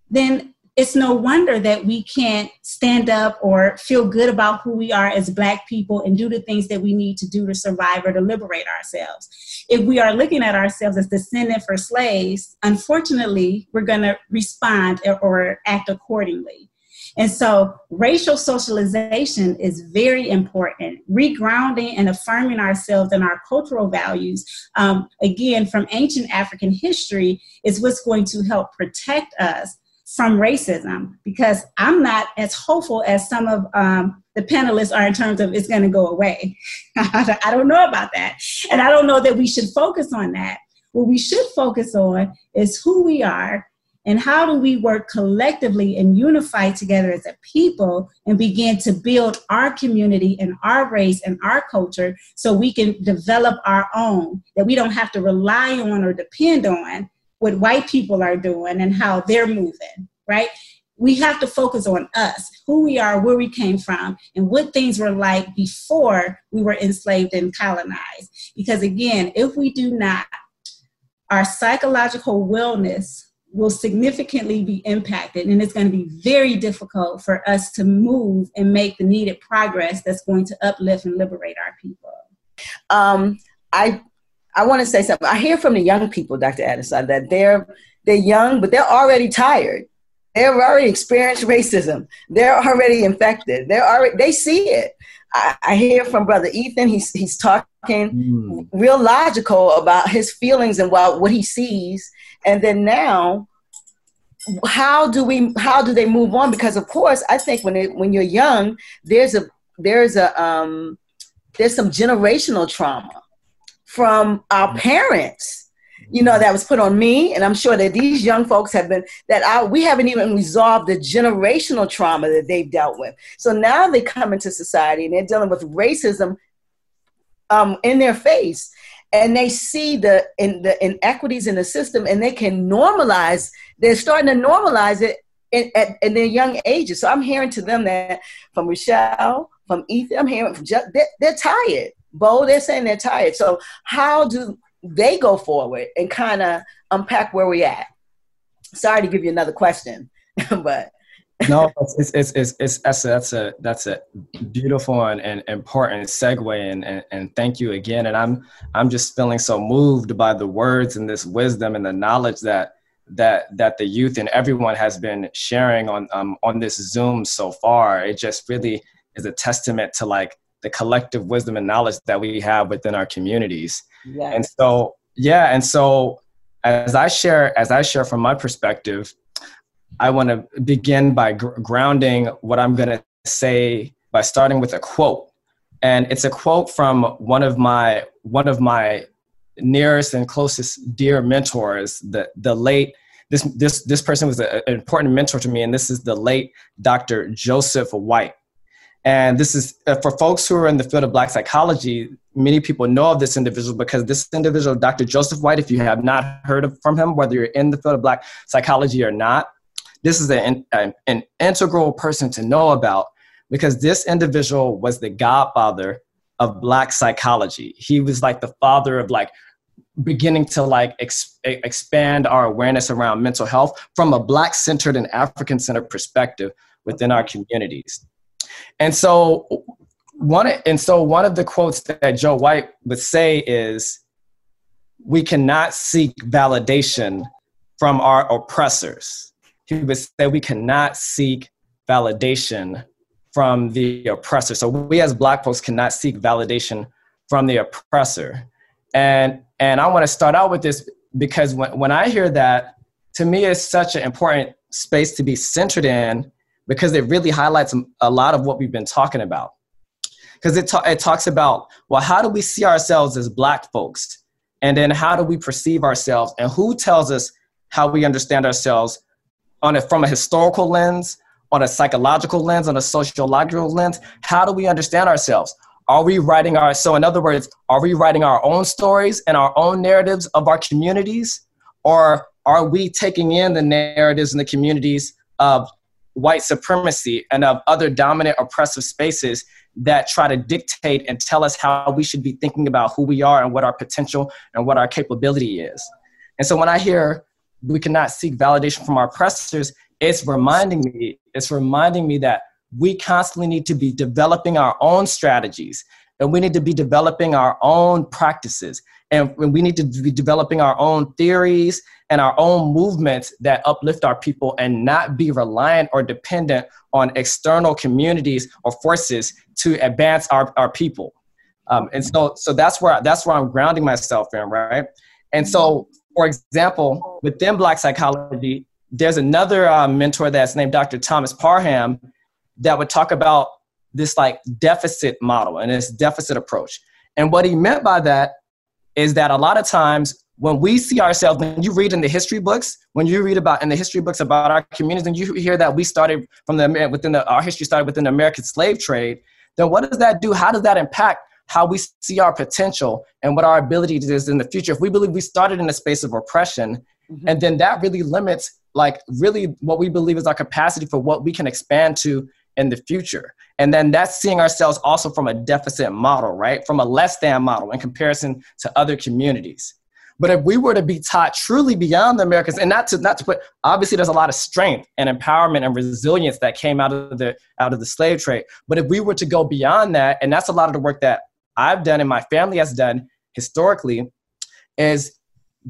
then it's no wonder that we can't stand up or feel good about who we are as Black people and do the things that we need to do to survive or to liberate ourselves. If we are looking at ourselves as descendant for slaves, unfortunately, we're going to respond or, or act accordingly. And so racial socialization is very important, regrounding and affirming ourselves in our cultural values, um, again, from ancient African history, is what's going to help protect us from racism, because I'm not as hopeful as some of um, the panelists are in terms of it's going to go away. I don't know about that. And I don't know that we should focus on that. What we should focus on is who we are, and how do we work collectively and unify together as a people and begin to build our community and our race and our culture so we can develop our own, that we don't have to rely on or depend on what white people are doing and how they're moving, right? We have to focus on us, who we are, where we came from, and what things were like before we were enslaved and colonized. Because again, if we do not, our psychological wellness will significantly be impacted, and it's going to be very difficult for us to move and make the needed progress that's going to uplift and liberate our people. Um, I I want to say something. I hear from the young people, Doctor Addison, that they're they're young, but they're already tired. They've already experienced racism. They're already infected. They're already they see it. I, I hear from Brother Ethan. He's he's talking mm. real logical about his feelings and about what he sees. And then now, how do we? How do they move on? Because of course, I think when it, when you're young, there's a there's a um, there's some generational trauma from our parents. You know, that was put on me, and I'm sure that these young folks have been, that I, we haven't even resolved the generational trauma that they've dealt with. So now they come into society, and they're dealing with racism um, in their face, and they see the, in, the inequities in the system, and they can normalize, they're starting to normalize it in, at, in their young ages. So I'm hearing to them that from Rochelle, from Ethan, I'm hearing from Jeff, they're, they're tired. Bo, they're saying they're tired. So how do they go forward and kind of unpack where we're at? Sorry to give you another question, but no, it's it's it's it's that's a that's a, that's a beautiful and, and important segue, and, and and thank you again. And I'm I'm just feeling so moved by the words and this wisdom and the knowledge that that that the youth and everyone has been sharing on um on this Zoom so far. It just really is a testament to like the collective wisdom and knowledge that we have within our communities. Yes. And so, yeah. And so as I share, as I share from my perspective, I want to begin by gr- grounding what I'm going to say by starting with a quote. And it's a quote from one of my, one of my nearest and closest dear mentors, the, the late, this, this, this person was a, an important mentor to me. And this is the late Doctor Joseph White. And this is, uh, for folks who are in the field of Black psychology, many people know of this individual because this individual, Doctor Joseph White, if you have not heard of, from him, whether you're in the field of Black psychology or not, this is an, an, an integral person to know about, because this individual was the godfather of Black psychology. He was like the father of like beginning to like ex- expand our awareness around mental health from a Black-centered and African-centered perspective within our communities. And so one, and so one of the quotes that Joe White would say is, we cannot seek validation from our oppressors. He would say we cannot seek validation from the oppressor. So we as Black folks cannot seek validation from the oppressor. And, and I want to start out with this because when, when I hear that, to me, it's such an important space to be centered in, because it really highlights a lot of what we've been talking about. Because it, ta- it talks about, well, how do we see ourselves as Black folks? And then how do we perceive ourselves? And who tells us how we understand ourselves on a, from a historical lens, on a psychological lens, on a sociological lens? How do we understand ourselves? Are we writing our, so in other words, are we writing our own stories and our own narratives of our communities? Or are we taking in the narratives and the communities of white supremacy and of other dominant oppressive spaces that try to dictate and tell us how we should be thinking about who we are and what our potential and what our capability is? And so when I hear we cannot seek validation from our oppressors, it's reminding me, it's reminding me that we constantly need to be developing our own strategies, and we need to be developing our own practices, and we need to be developing our own theories and our own movements that uplift our people, and not be reliant or dependent on external communities or forces to advance our, our people. Um, and so, so that's where, that's where I'm grounding myself in, right? And so, for example, within Black psychology, there's another uh, mentor that's named Doctor Thomas Parham that would talk about this like deficit model and this deficit approach. And what he meant by that is that a lot of times, when we see ourselves, when you read in the history books, when you read about in the history books about our communities, and you hear that we started from the, within the, our history started within the American slave trade, then what does that do? How does that impact how we see our potential and what our ability is in the future? If we believe we started in a space of oppression, mm-hmm. and then that really limits, like really what we believe is our capacity for what we can expand to in the future. And then that's seeing ourselves also from a deficit model, right? From a less than model in comparison to other communities. But if we were to be taught truly beyond the Americas, and not to not to put, obviously there's a lot of strength and empowerment and resilience that came out of the out of the slave trade. But if we were to go beyond that, and that's a lot of the work that I've done and my family has done historically, is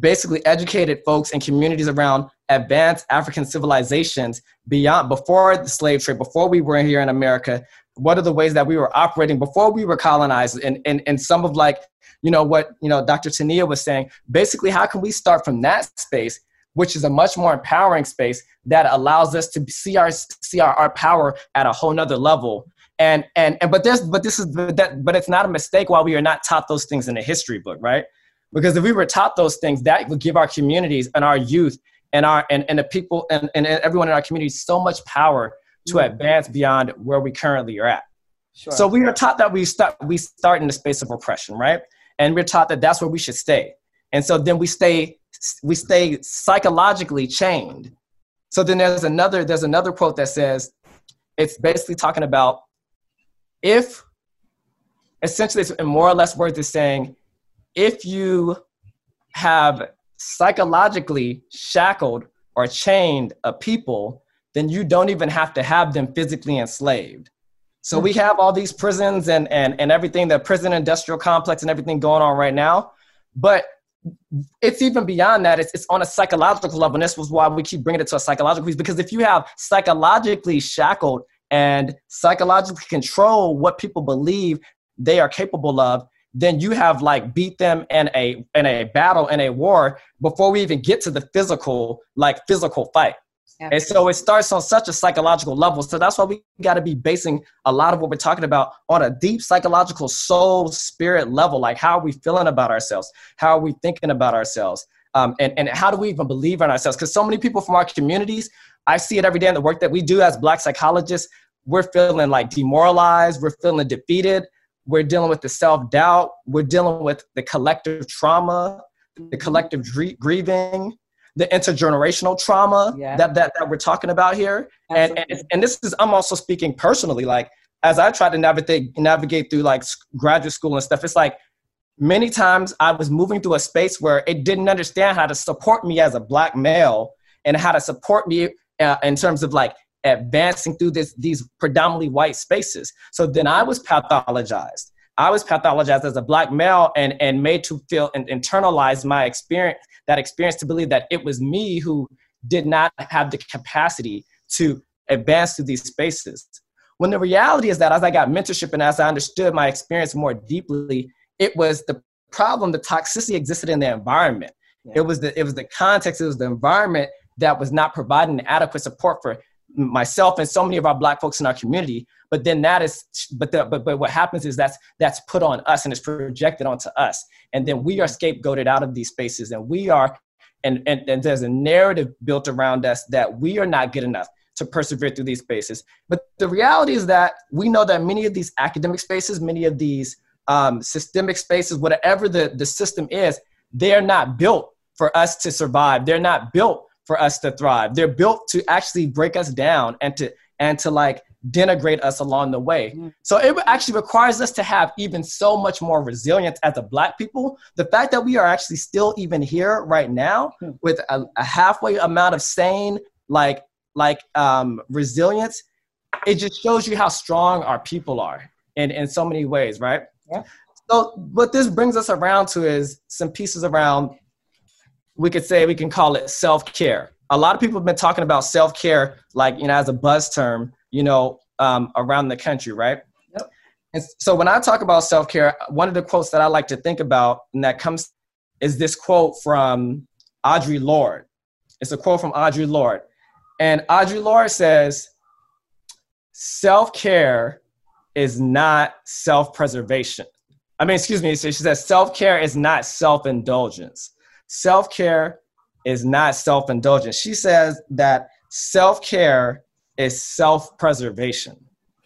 basically educated folks in communities around advanced African civilizations beyond, before the slave trade, before we were here in America. What are the ways that we were operating before we were colonized? And, and, and some of like, you know, what, you know, Doctor Tendea was saying, basically, how can we start from that space, which is a much more empowering space that allows us to see our, see our, our power at a whole nother level. And, and, and, but there's, but this is, but that, but it's not a mistake why we are not taught those things in the history book, right? Because if we were taught those things, that would give our communities and our youth and our, and, and the people and, and everyone in our community so much power to advance beyond where we currently are at. Sure. So we are taught that we start, we start in the space of oppression, right? And we're taught that that's where we should stay. And so then we stay, we stay psychologically chained. So then there's another, there's another quote that says, it's basically talking about if, essentially it's more or less worth is saying, if you have psychologically shackled or chained a people, then you don't even have to have them physically enslaved. So we have all these prisons and, and, and everything, the prison industrial complex and everything going on right now. But it's even beyond that. It's, it's on a psychological level. And this was why we keep bringing it to a psychological piece, because if you have psychologically shackled and psychologically control what people believe they are capable of, then you have like beat them in a, in a battle, in a war, before we even get to the physical, like physical fight. And so it starts on such a psychological level. So that's why we got to be basing a lot of what we're talking about on a deep psychological soul spirit level. Like, how are we feeling about ourselves? How are we thinking about ourselves? Um, and, and how do we even believe in ourselves? Because so many people from our communities, I see it every day in the work that we do as Black psychologists, we're feeling like demoralized. We're feeling defeated. We're dealing with the self-doubt. We're dealing with the collective trauma, the collective dre- grieving. The intergenerational trauma yeah. that, that that we're talking about here. And, and and this is, I'm also speaking personally, like as I try to navigate navigate through like graduate school and stuff, it's like many times I was moving through a space where it didn't understand how to support me as a Black male and how to support me uh, in terms of like advancing through this these predominantly white spaces. So then I was pathologized. I was pathologized as a Black male and, and made to feel and internalize my experience, that experience to believe that it was me who did not have the capacity to advance through these spaces. When the reality is that as I got mentorship and as I understood my experience more deeply, it was the problem, the toxicity existed in the environment. Yeah. It was the, it was the context, it was the environment that was not providing adequate support for myself and so many of our Black folks in our community. But then that is, but the, but but what happens is that's that's put on us and it's projected onto us, and then we are scapegoated out of these spaces, and we are, and and, and there's a narrative built around us that we are not good enough to persevere through these spaces. But the reality is that we know that many of these academic spaces, many of these um, systemic spaces, whatever the the system is, they are not built for us to survive. They're not built for us to thrive. They're built to actually break us down and to and to like. denigrate us along the way. Mm-hmm. So it actually requires us to have even so much more resilience as a Black people. The fact that we are actually still even here right now mm-hmm. with a, a halfway amount of sane, like, like um, resilience, it just shows you how strong our people are in, in so many ways, right? Yeah. So what this brings us around to is some pieces around, we could say, we can call it self-care. A lot of people have been talking about self-care, like, you know, as a buzz term, you know, um, around the country, right? Yep. And so when I talk about self-care, one of the quotes that I like to think about and that comes is this quote from Audre Lorde. It's a quote from Audre Lorde. And Audre Lorde says, self-care is not self-preservation. I mean, excuse me, she says self-care is not self-indulgence. Self-care is not self-indulgence. She says that self-care is self-preservation.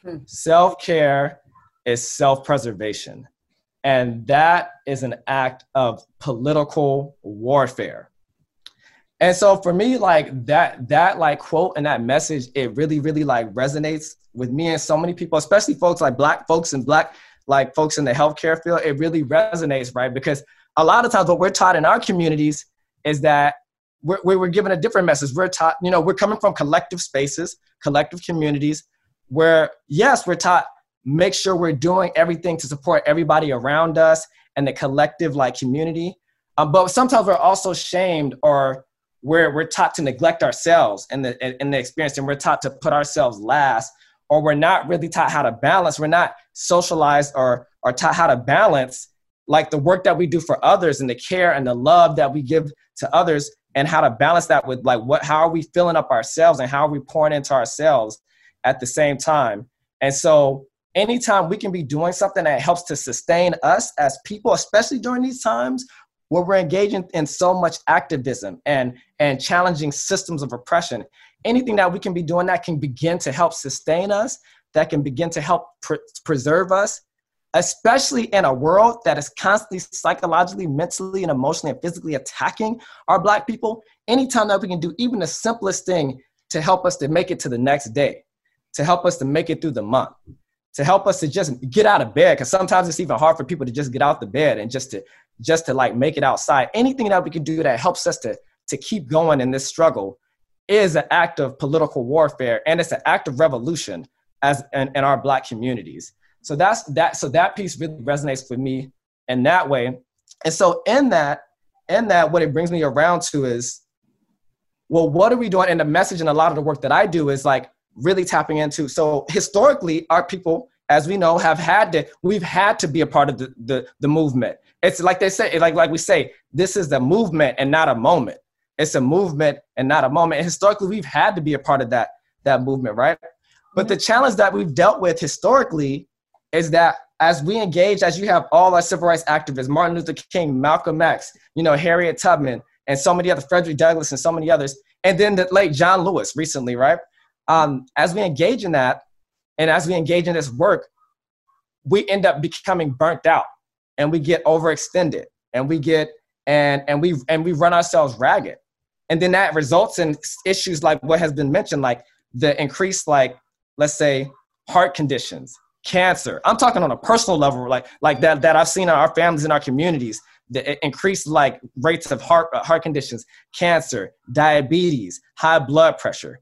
Hmm. Self-care is self-preservation. And that is an act of political warfare. And so for me, like that, that like quote and that message, it really, really like resonates with me and so many people, especially folks like Black folks and Black, like folks in the healthcare field, it really resonates, right? Because a lot of times what we're taught in our communities is that we're, we're given a different message. We're taught, you know, we're coming from collective spaces, collective communities where, yes, we're taught, make sure we're doing everything to support everybody around us and the collective like community. Um, but sometimes we're also shamed, or we're, we're taught to neglect ourselves in the, in the experience, and we're taught to put ourselves last, or we're not really taught how to balance. We're not socialized or, or taught how to balance like the work that we do for others and the care and the love that we give to others, and how to balance that with like what, how are we filling up ourselves and how are we pouring into ourselves at the same time. And so anytime we can be doing something that helps to sustain us as people, especially during these times where we're engaging in so much activism and, and challenging systems of oppression, anything that we can be doing that can begin to help sustain us, that can begin to help pr- preserve us, especially in a world that is constantly psychologically, mentally, and emotionally and physically attacking our Black people, anytime that we can do even the simplest thing to help us to make it to the next day, to help us to make it through the month, to help us to just get out of bed, because sometimes it's even hard for people to just get out the bed and just to just to like make it outside. Anything that we can do that helps us to, to keep going in this struggle is an act of political warfare, and it's an act of revolution as in, in our Black communities. So that's that. So that piece really resonates with me in that way. And so in that, in that, what it brings me around to is, well, what are we doing? And the message in a lot of the work that I do is like really tapping into. So historically, our people, as we know, have had to, we've had to be a part of the the, the movement. It's like they say, like like we say, this is the movement and not a moment. It's a movement and not a moment. And historically, we've had to be a part of that that movement, right? But the challenge that we've dealt with historically is that as we engage, as you have all our civil rights activists, Martin Luther King, Malcolm X, you know, Harriet Tubman, and so many other, Frederick Douglass, and so many others, and then the late John Lewis recently, right? Um, as we engage in that, and as we engage in this work, we end up becoming burnt out, and we get overextended, and we get and and we and we run ourselves ragged, and then that results in issues like what has been mentioned, like the increased, like let's say, heart conditions. Cancer. I'm talking on a personal level, like like that that I've seen in our families, in our communities, the increased like rates of heart heart conditions, cancer, diabetes, high blood pressure,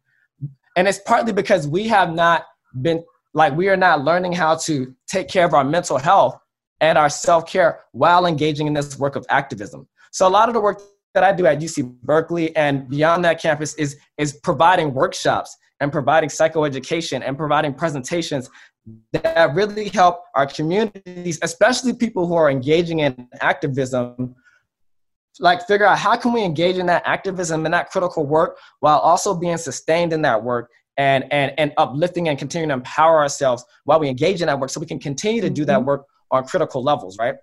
and it's partly because we have not been like we are not learning how to take care of our mental health and our self-care while engaging in this work of activism. So a lot of the work that I do at U C Berkeley and beyond that campus is is providing workshops and providing psychoeducation and providing presentations that really help our communities, especially people who are engaging in activism, like figure out how can we engage in that activism and that critical work while also being sustained in that work and, and, and uplifting and continuing to empower ourselves while we engage in that work so we can continue to do that work on critical levels, right?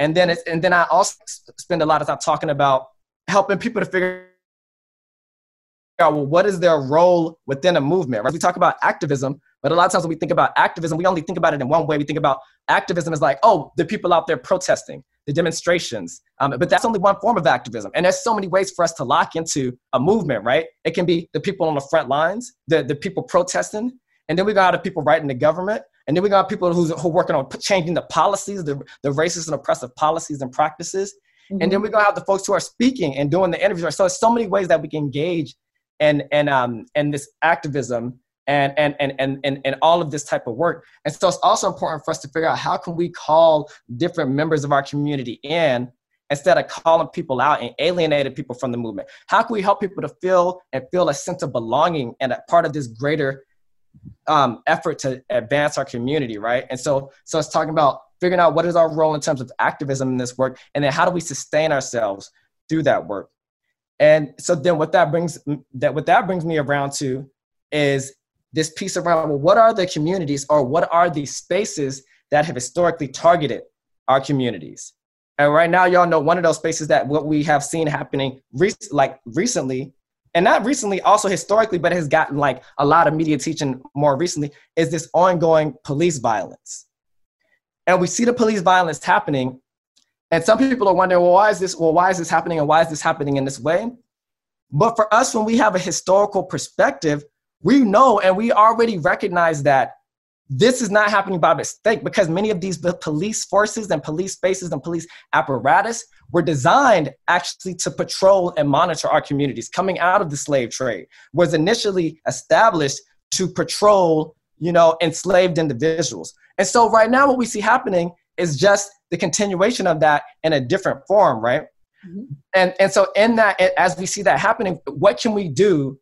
And then it's, and then I also spend a lot of time talking about helping people to figure out, well, what is their role within a movement, right? We talk about activism, but a lot of times when we think about activism, we only think about it in one way. We think about activism as like, oh, the people out there protesting, the demonstrations. Um, but that's only one form of activism. And there's so many ways for us to lock into a movement, right? It can be the people on the front lines, the, the people protesting. And then we got the people right in the government. And then we got people who's, who are working on changing the policies, the, the racist and oppressive policies and practices. Mm-hmm. And then we're going to have the folks who are speaking and doing the interviews. So there's so many ways that we can engage in, in, um, in this activism And and, and and and and all of this type of work. And so it's also important for us to figure out how can we call different members of our community in instead of calling people out and alienating people from the movement. How can we help people to feel and feel a sense of belonging and a part of this greater um, effort to advance our community, right? And so so it's talking about figuring out what is our role in terms of activism in this work, and then how do we sustain ourselves through that work. And so then what that brings that what that brings me around to is this piece around, well, what are the communities or what are the spaces that have historically targeted our communities? And right now, y'all know one of those spaces that what we have seen happening rec- like recently, and not recently, also historically, but has gotten like a lot of media attention more recently, is this ongoing police violence. And we see the police violence happening. And some people are wondering, well, why is this, well, why is this happening? And why is this happening in this way? But for us, when we have a historical perspective, we know and we already recognize that This is not happening by mistake, because many of these police forces and police spaces and police apparatus were designed actually to patrol and monitor our communities. Coming out of the slave trade was initially established to patrol, you know, enslaved individuals. And so right now what we see happening is just the continuation of that in a different form, right? Mm-hmm. And, and so in that, as we see that happening, what can we do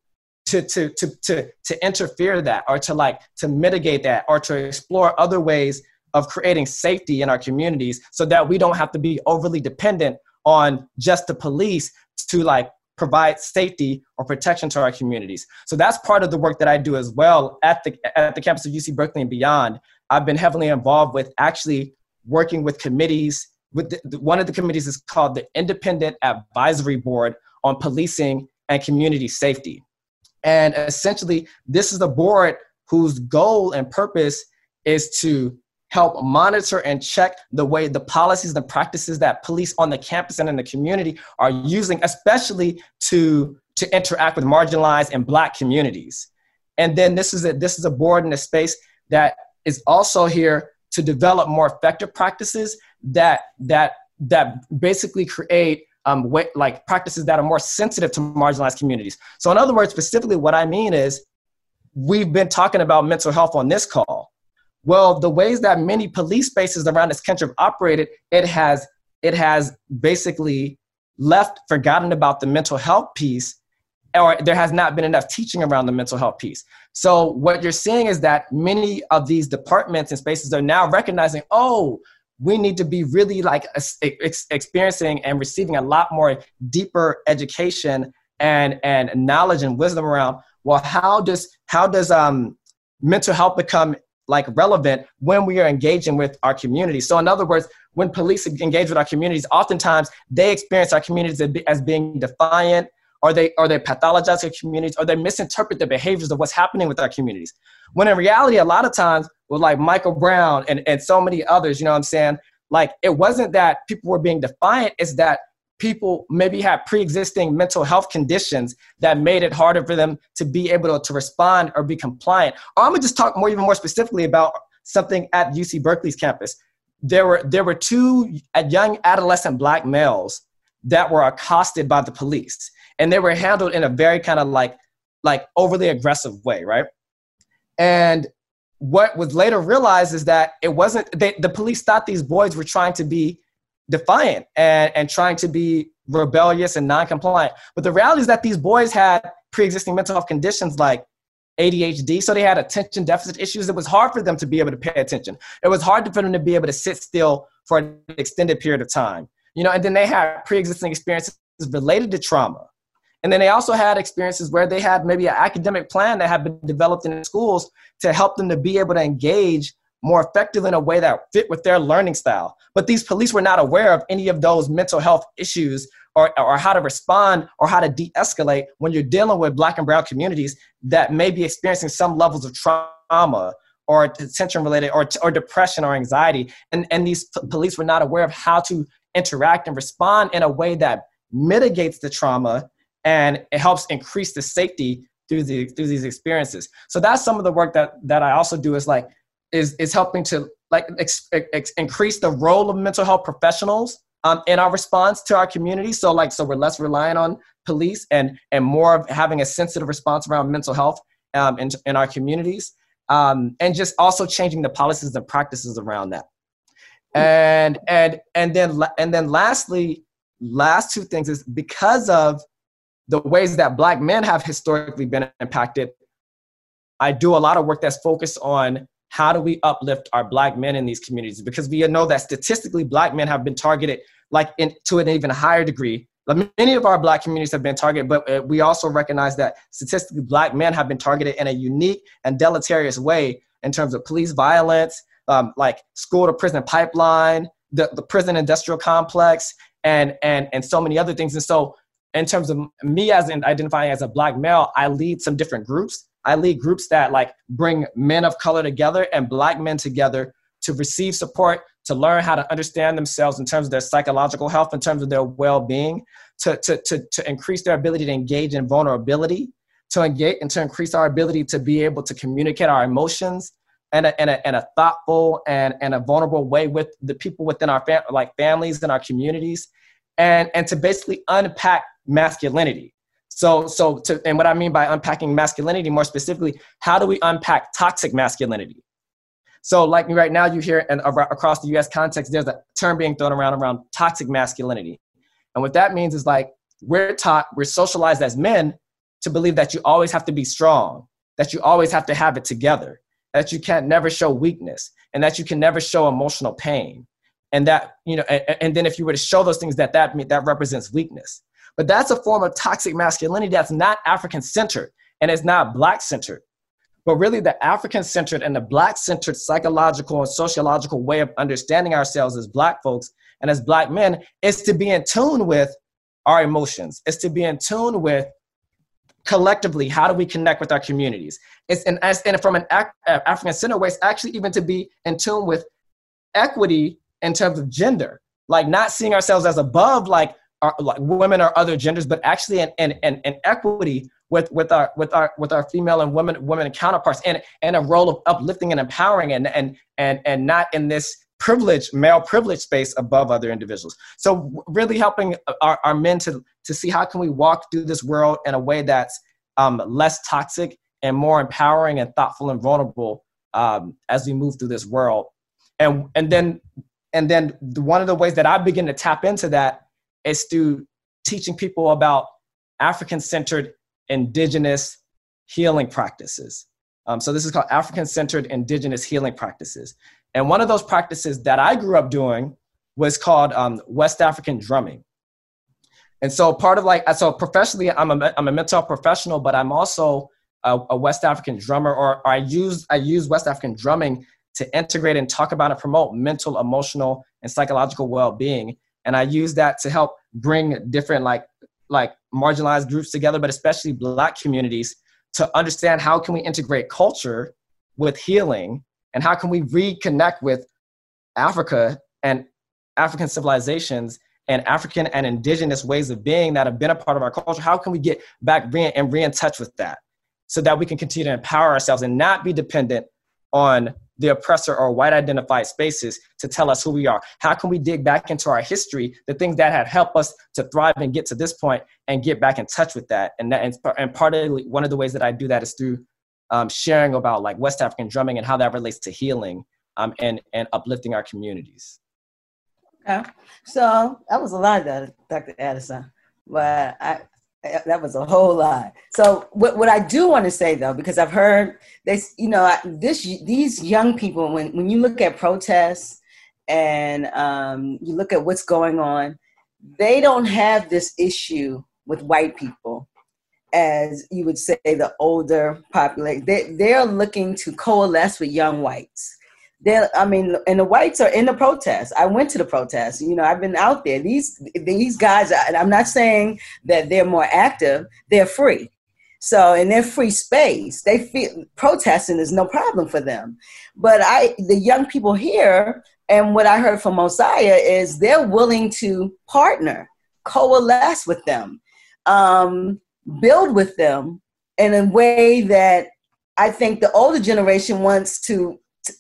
to, to, to, to, to interfere that, or to like, to mitigate that, or to explore other ways of creating safety in our communities so that we don't have to be overly dependent on just the police to like provide safety or protection to our communities? So that's part of the work that I do as well at the, at the campus of U C Berkeley and beyond. I've been heavily involved with actually working with committees. With the, one of the committees is called the Independent Advisory Board on Policing and Community Safety. And essentially, this is a board whose goal and purpose is to help monitor and check the way the policies and practices that police on the campus and in the community are using, especially to, to interact with marginalized and Black communities. And then this is a, this is a board in a space that is also here to develop more effective practices that, that, that basically create Um, way, like practices that are more sensitive to marginalized communities. So in other words, specifically what I mean is, we've been talking about mental health on this call. Well, the ways that many police spaces around this country have operated, it has, it has basically left forgotten about the mental health piece, or there has not been enough teaching around the mental health piece. So what you're seeing is that many of these departments and spaces are now recognizing, oh, we need to be really like experiencing and receiving a lot more deeper education and, and knowledge and wisdom around, well, how does, how does um, mental health become like relevant when we are engaging with our communities? So in other words, when police engage with our communities, oftentimes they experience our communities as being defiant, or they, or they pathologize their communities, or they misinterpret the behaviors of what's happening with our communities. When in reality, a lot of times with like Michael Brown and, and so many others, you know what I'm saying? Like, it wasn't that people were being defiant, it's that people maybe had pre-existing mental health conditions that made it harder for them to be able to, to respond or be compliant. Or I'm gonna just talk more, even more specifically about something at U C Berkeley's campus. There were, there were two young adolescent Black males that were accosted by the police. And they were handled in a very kind of like, like overly aggressive way, right? And what was later realized is that it wasn't, they, the police thought these boys were trying to be defiant and, and trying to be rebellious and non-compliant. But the reality is that these boys had pre-existing mental health conditions like A D H D, so they had attention deficit issues. It was hard for them to be able to pay attention. It was hard for them to be able to sit still for an extended period of time. You know, and then they had pre-existing experiences related to trauma. And then they also had experiences where they had maybe an academic plan that had been developed in schools to help them to be able to engage more effectively in a way that fit with their learning style. But these police were not aware of any of those mental health issues, or, or how to respond or how to de-escalate when you're dealing with Black and Brown communities that may be experiencing some levels of trauma or tension related or, or depression or anxiety. And, and these p- police were not aware of how to interact and respond in a way that mitigates the trauma and it helps increase the safety through the through these experiences. So that's some of the work that that I also do is like is is helping to like ex, ex, increase the role of mental health professionals um, in our response to our community. So like so we're less reliant on police and and more of having a sensitive response around mental health um, in in our communities, um, and just also changing the policies and practices around that. And and and then and then lastly, last two things is because of the ways that Black men have historically been impacted, I do a lot of work that's focused on how do we uplift our Black men in these communities, because we know that statistically Black men have been targeted like in, to an even higher degree. Like many of our Black communities have been targeted, but we also recognize that statistically Black men have been targeted in a unique and deleterious way in terms of police violence, um, like school to prison pipeline, the, the prison industrial complex, and, and, and so many other things. And so in terms of me as in identifying as a Black male, I lead some different groups. I lead groups that like bring men of color together and Black men together to receive support, to learn how to understand themselves in terms of their psychological health, in terms of their well-being, to, to, to, to increase their ability to engage in vulnerability, to engage and to increase our ability to be able to communicate our emotions, and a, and a, and a thoughtful and, and a vulnerable way with the people within our fam- like families and our communities, and, and to basically unpack masculinity. So, so to, and what I mean by unpacking masculinity more specifically, how do we unpack toxic masculinity? So like right now you hear, and across the U S context, there's a term being thrown around around toxic masculinity. And what that means is like, we're taught, we're socialized as men to believe that you always have to be strong, that you always have to have it together, that you can't never show weakness, and that you can never show emotional pain. And that, you know, and, and then if you were to show those things, that that, that represents weakness. But that's a form of toxic masculinity that's not African-centered and it's not Black-centered. But really the African-centered and the Black-centered psychological and sociological way of understanding ourselves as Black folks and as Black men is to be in tune with our emotions. It's to be in tune with collectively, how do we connect with our communities? It's an, and from an African-centered way, it's actually even to be in tune with equity in terms of gender, like not seeing ourselves as above like, our, like women or other genders, but actually an, an, an, an equity with, with our with our with our female and women women counterparts, and and a role of uplifting and empowering, and and and and not in this privileged male privilege space above other individuals. So really helping our, our men to to see how can we walk through this world in a way that's um, less toxic and more empowering and thoughtful and vulnerable um, as we move through this world. And and then and then one of the ways that I begin to tap into that is through teaching people about African-centered indigenous healing practices. Um, so this is called African-centered indigenous healing practices. And one of those practices that I grew up doing was called um, West African drumming. And so part of like, so professionally, I'm a, I'm a mental health professional, but I'm also a, a West African drummer, or, or I use I use West African drumming to integrate and talk about and promote mental, emotional, and psychological well-being. And I use that to help bring different like like marginalized groups together, but especially Black communities, to understand how can we integrate culture with healing, and how can we reconnect with Africa and African civilizations and African and indigenous ways of being that have been a part of our culture? How can we get back re- and re in touch with that so that we can continue to empower ourselves and not be dependent on the oppressor or white identified spaces to tell us who we are? How can we dig back into our history, the things that had helped us to thrive and get to this point, and get back in touch with that? And that, and part of one of the ways that I do that is through Um, sharing about like West African drumming and how that relates to healing um, and, and uplifting our communities. Okay, so that was a lot, Doctor Addison, but I, that was a whole lot. So what, what I do want to say though, because I've heard this, you know, this these young people, when, when you look at protests and um, you look at what's going on, they don't have this issue with white people as you would say, the older population. They, they're looking to coalesce with young whites. They're, I mean, and the whites are in the protests. I went to the protests. You know, I've been out there. These these guys, and I'm not saying that they're more active. They're free. So in their free space, they feel protesting is no problem for them. But I, the young people here, and what I heard from Mosiah is they're willing to partner, coalesce with them. Um, build with them in a way that I think the older generation wants to, to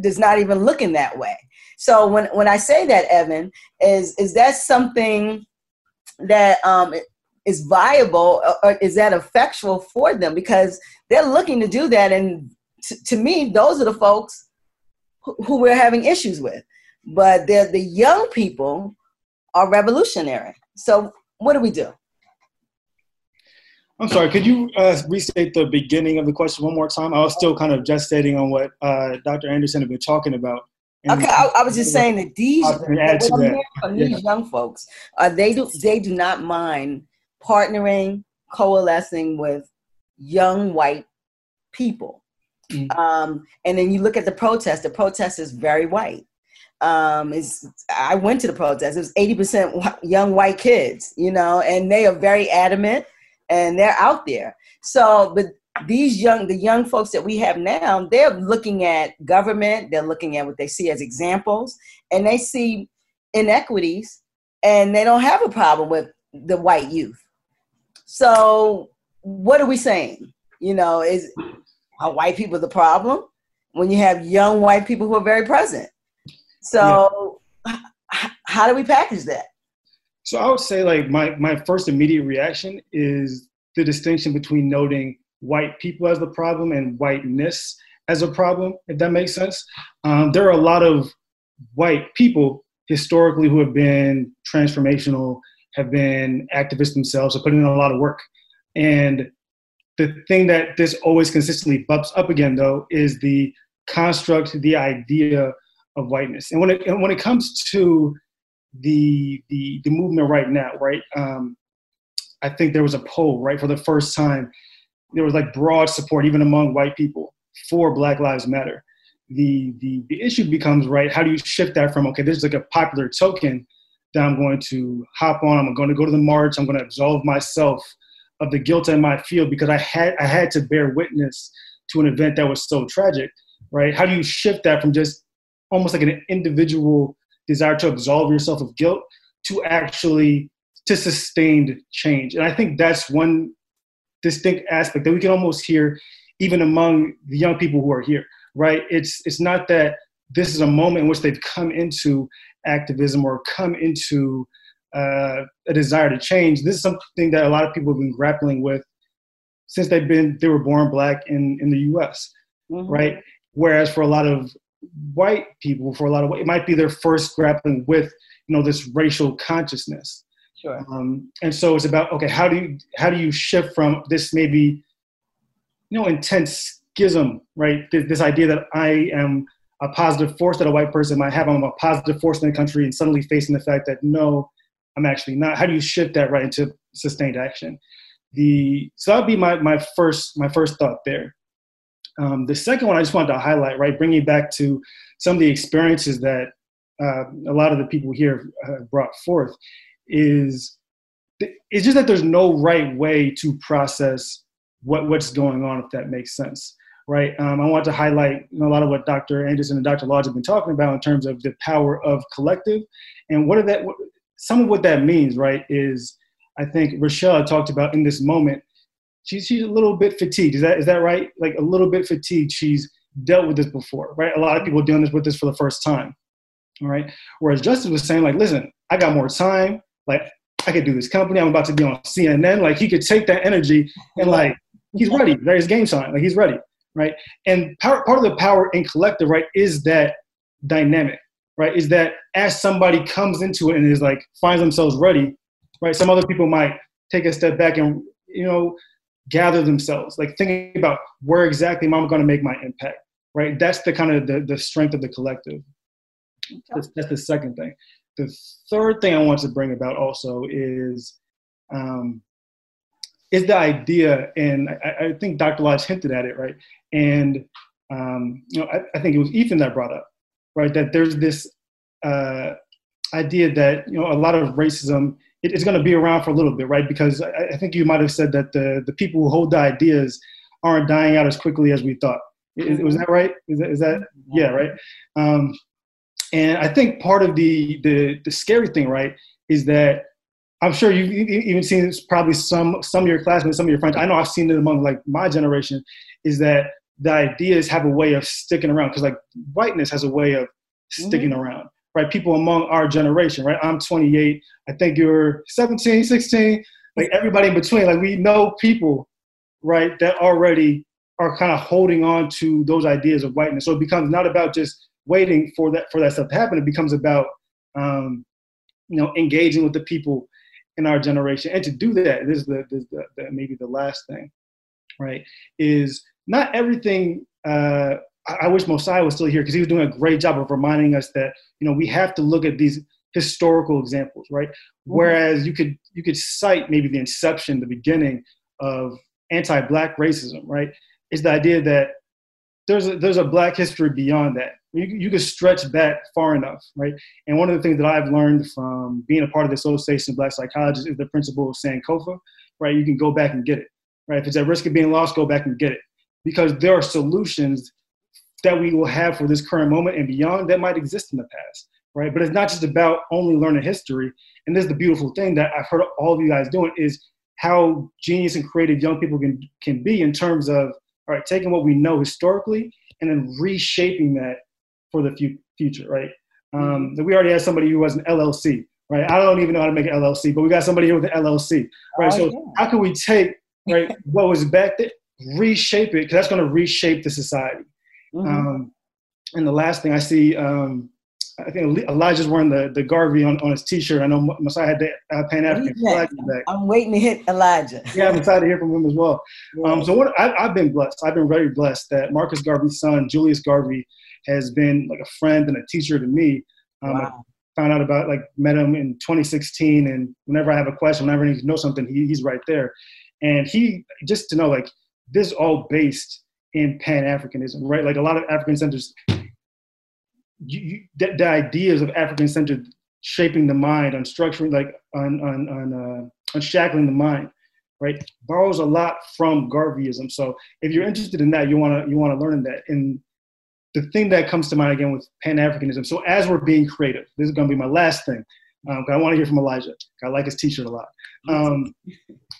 does not even look in that way. So when, when I say that, Evan, is, is that something that um, is viable, or is that effectual for them? Because they're looking to do that. And t- to me, those are the folks who, who we're having issues with, but they're, the young people are revolutionary. So what do we do? I'm sorry, could you uh, restate the beginning of the question one more time? I was still kind of gestating on what uh, Doctor Anderson had been talking about. And okay, I, I was just saying that these, that what I'm hearing from yeah. these young folks, uh, they do they do not mind partnering, coalescing with young white people. Mm-hmm. Um, and then you look at the protest, the protest is very white. Um, is I went to the protest, it was eighty percent young white kids, you know, and they are very adamant. And they're out there. So, but these young, the young folks that we have now, they're looking at government, they're looking at what they see as examples, and they see inequities, and they don't have a problem with the white youth. So what are we saying? You know, is, are white people the problem? when you have young white people who are very present. So yeah. h- how do we package that? So I would say, like, my, my first immediate reaction is the distinction between noting white people as the problem and whiteness as a problem, if that makes sense. Um, there are a lot of white people historically who have been transformational, have been activists themselves, are putting in a lot of work. And the thing that this always consistently bumps up again, though, is the construct, the idea of whiteness. And when it, and when it comes to the, the, the movement right now, right, um, I think there was a poll, right, for the first time, there was like broad support, even among white people, for Black Lives Matter. The, the, the issue becomes, right, how do you shift that from, okay, there's like a popular token that I'm going to hop on, I'm going to go to the march, I'm going to absolve myself of the guilt in my field because I had I had to bear witness to an event that was so tragic, right? How do you shift that from just almost like an individual desire to absolve yourself of guilt to actually to sustained change? And I think that's one distinct aspect that we can almost hear even among the young people who are here, right? It's it's not that this is a moment in which they've come into activism or come into Uh, a desire to change. This is something that a lot of people have been grappling with since they've been, they were born Black in, in the U S, mm-hmm. right? Whereas for a lot of white people, for a lot of, it might be their first grappling with, you know, this racial consciousness. Sure. Um, and so it's about, okay, how do you, how do you shift from this maybe, you know, intense schism, right? This, this idea that I am a positive force that a white person might have, I'm a positive force in the country, and suddenly facing the fact that no, I'm actually not. How do you shift that right into sustained action? The so that would be my my first my first thought there. Um, the second one I just wanted to highlight, right, bringing back to some of the experiences that uh, a lot of the people here have brought forth, is th- it's just that there's no right way to process what what's going on, if that makes sense, right? Um, I want to highlight, you know, a lot of what Doctor Anderson and Doctor Lodge have been talking about in terms of the power of collective, and what are that. What, Some of what that means, right, is I think Rochelle talked about in this moment, she, she's a little bit fatigued. Is that is that right? Like a little bit fatigued. She's dealt with this before, right? A lot of people dealing this with this for the first time, all right? Whereas Justice was saying, like, listen, I got more time. Like, I could do this company. I'm about to be on C N N. Like, he could take that energy and, like, he's ready. There's game time. Like, he's ready, right? And power, part of the power in collective, right, is that dynamic. Right, is that as somebody comes into it and is like finds themselves ready, right? Some other people might take a step back and, you know, gather themselves, like thinking about where exactly am I going to make my impact, right? That's the kind of the, the strength of the collective. Okay. That's, that's the second thing. The third thing I want to bring about also is um, is the idea, and I, I think Doctor Lodge hinted at it, right? And um, you know, I, I think it was Ethan that brought up. Right, that there's this uh, idea that, you know, a lot of racism, it, it's going to be around for a little bit, right? Because I, I think you might have said that the, the people who hold the ideas aren't dying out as quickly as we thought. Is, was that right? Is that, is that yeah, right? Um, and I think part of the, the the scary thing, right, is that I'm sure you've even seen this, probably some some of your classmates, some of your friends. I know I've seen it among like my generation, is that the ideas have a way of sticking around, because like whiteness has a way of sticking mm-hmm. around, right? People among our generation, right? I'm twenty-eight. I think you're seventeen, sixteen, like everybody in between. Like we know people, right, that already are kind of holding on to those ideas of whiteness. So it becomes not about just waiting for that, for that stuff to happen. It becomes about, um, you know, engaging with the people in our generation. And to do that, this is the, this is the, the maybe the last thing, right, is not everything, uh, I wish Mosiah was still here because he was doing a great job of reminding us that, you know, we have to look at these historical examples, right? Mm-hmm. Whereas you could you could cite maybe the inception, the beginning of anti-Black racism, right? It's the idea that there's a, there's a Black history beyond that. You, you could stretch back far enough, right? And one of the things that I've learned from being a part of the Association of Black Psychologists is the principle of Sankofa, right? You can go back and get it, right? If it's at risk of being lost, go back and get it. Because there are solutions that we will have for this current moment and beyond that might exist in the past, right? But it's not just about only learning history. And this is the beautiful thing that I've heard all of you guys doing is how genius and creative young people can, can be in terms of, all right, taking what we know historically and then reshaping that for the fu- future, right? Um, we already had somebody who was an L L C, right? I don't even know how to make an L L C, but we got somebody here with an L L C, right? Oh, so yeah. How can we take, right, what was back there, reshape it, because that's going to reshape the society. Mm-hmm. Um, and the last thing I see, um, I think Elijah's wearing the, the Garvey on, on his T-shirt. I know Masai had the uh, Pan African flag back. I'm waiting to hit Elijah. Yeah, I'm excited to hear from him as well. Yeah. Um, so what I, I've been blessed. I've been very blessed that Marcus Garvey's son, Julius Garvey, has been like a friend and a teacher to me. Um, wow. I found out about, like, met him in twenty sixteen, and whenever I have a question, whenever I need to know something, he, he's right there. And he, just to know, like, this is all based in Pan-Africanism, right? Like, a lot of African centers, you, you, the, the ideas of African-centered shaping the mind, unstructuring, like, on, on, on uh, unshackling the mind, right, borrows a lot from Garveyism. So if you're interested in that, you want to you want to learn that. And the thing that comes to mind, again, with Pan-Africanism, so as we're being creative, this is going to be my last thing, because um, I want to hear from Elijah. I like his T-shirt a lot. Um,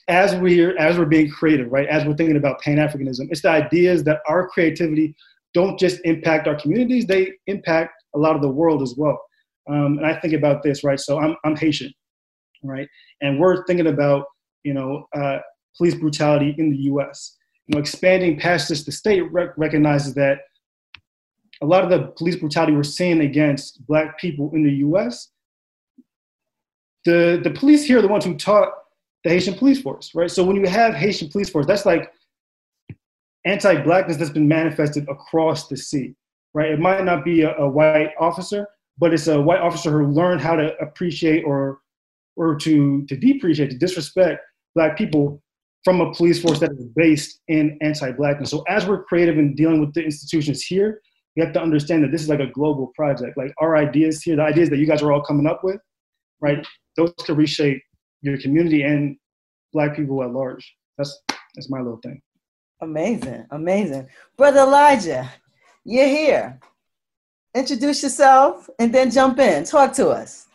as, we're, as we're being creative, right, as we're thinking about Pan-Africanism, it's the ideas that our creativity don't just impact our communities, they impact a lot of the world as well. Um, and I think about this, right, so I'm, I'm Haitian, right, and we're thinking about, you know, uh, police brutality in the U S. You know, expanding past just the state rec- recognizes that a lot of the police brutality we're seeing against Black people in the U S, the, the police here are the ones who taught the Haitian police force, right? So when you have Haitian police force, that's like anti-Blackness that's been manifested across the sea, right? It might not be a, a white officer, but it's a white officer who learned how to appreciate or or to, to depreciate, to disrespect Black people from a police force that is based in anti-Blackness. So as we're creative in dealing with the institutions here, you have to understand that this is like a global project. Like, our ideas here, the ideas that you guys are all coming up with, right? Those can reshape your community and Black people at large. That's that's my little thing. Amazing, amazing. Brother Elijah, you're here. Introduce yourself and then jump in. Talk to us.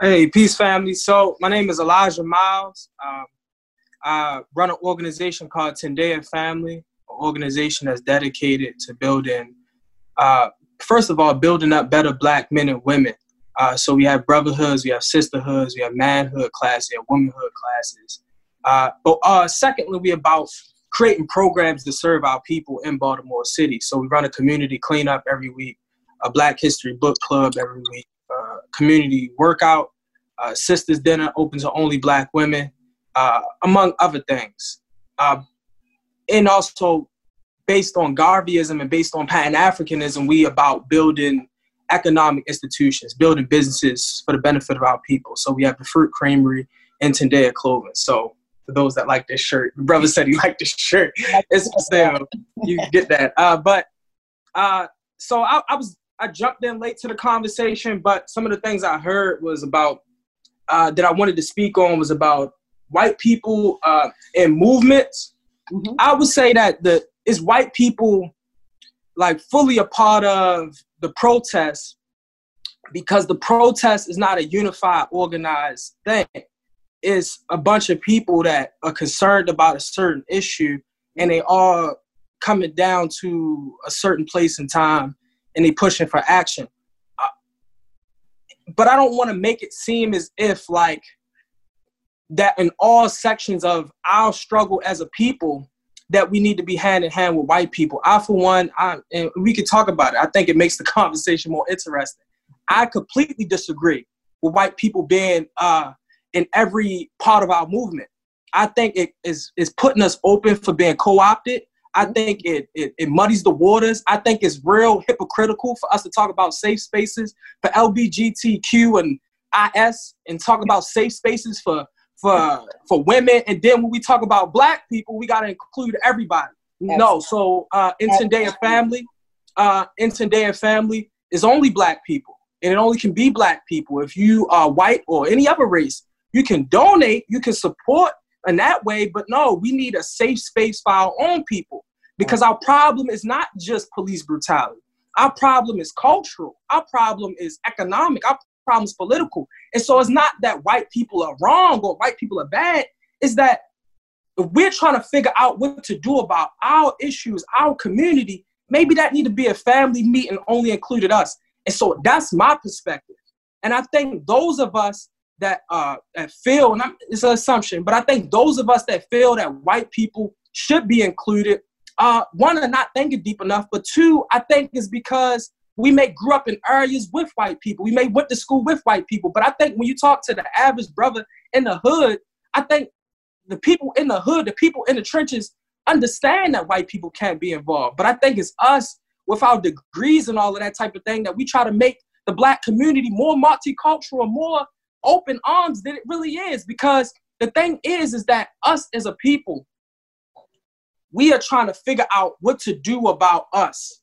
Hey, peace family. So my name is Elijah Miles. Um, I run an organization called Tendea Family. Organization that's dedicated to building, uh, first of all, building up better Black men and women. Uh, so we have brotherhoods, we have sisterhoods, we have manhood classes, we have womanhood classes. Uh, but uh, secondly, we about creating programs to serve our people in Baltimore City. So we run a community cleanup every week, a Black History Book Club every week, uh, community workout, uh, sisters dinner open to only Black women, uh, among other things. Uh, And also, based on Garveyism and based on Pan-Africanism, we about building economic institutions, building businesses for the benefit of our people. So we have the Fruit Creamery and Tendea Clothing. So for those that like this shirt, my brother said he liked this shirt. It's for sale. You can get that. Uh, but uh, so I, I was I jumped in late to the conversation, but some of the things I heard was about uh, that I wanted to speak on was about white people uh, and movements. Mm-hmm. I would say that the is white people like fully a part of the protest because the protest is not a unified, organized thing. It's a bunch of people that are concerned about a certain issue and they all coming down to a certain place in time and they pushing for action. Uh, but I don't want to make it seem as if like that in all sections of our struggle as a people that we need to be hand in hand with white people. I, for one, I, and we can talk about it. I think it makes the conversation more interesting. I completely disagree with white people being uh, in every part of our movement. I think it is is putting us open for being co-opted. I think it, it, it muddies the waters. I think it's real hypocritical for us to talk about safe spaces for L G B T Q and I S and talk about safe spaces for For, for women, and then when we talk about Black people, we got to include everybody. Absolutely. No, so uh, in Tendea Family, uh, in Tendea Family is only Black people, and it only can be Black people. If you are white or any other race, you can donate, you can support in that way, but no, we need a safe space for our own people because our problem is not just police brutality. Our problem is cultural. Our problem is economic. Our problems political. And so it's not that white people are wrong or white people are bad. It's that If we're trying to figure out what to do about our issues, our community, maybe that need to be a family meeting only included us. And so that's my perspective. And I think those of us that, uh, that feel, and I'm, it's an assumption, but I think those of us that feel that white people should be included, uh, one, are not thinking deep enough, but two, I think is because we may grew up in areas with white people. We may went to school with white people. But I think when you talk to the average brother in the hood, I think the people in the hood, the people in the trenches understand that white people can't be involved. But I think it's us with our degrees and all of that type of thing that we try to make the black community more multicultural, more open arms than it really is. Because the thing is, is that us as a people, we are trying to figure out what to do about us.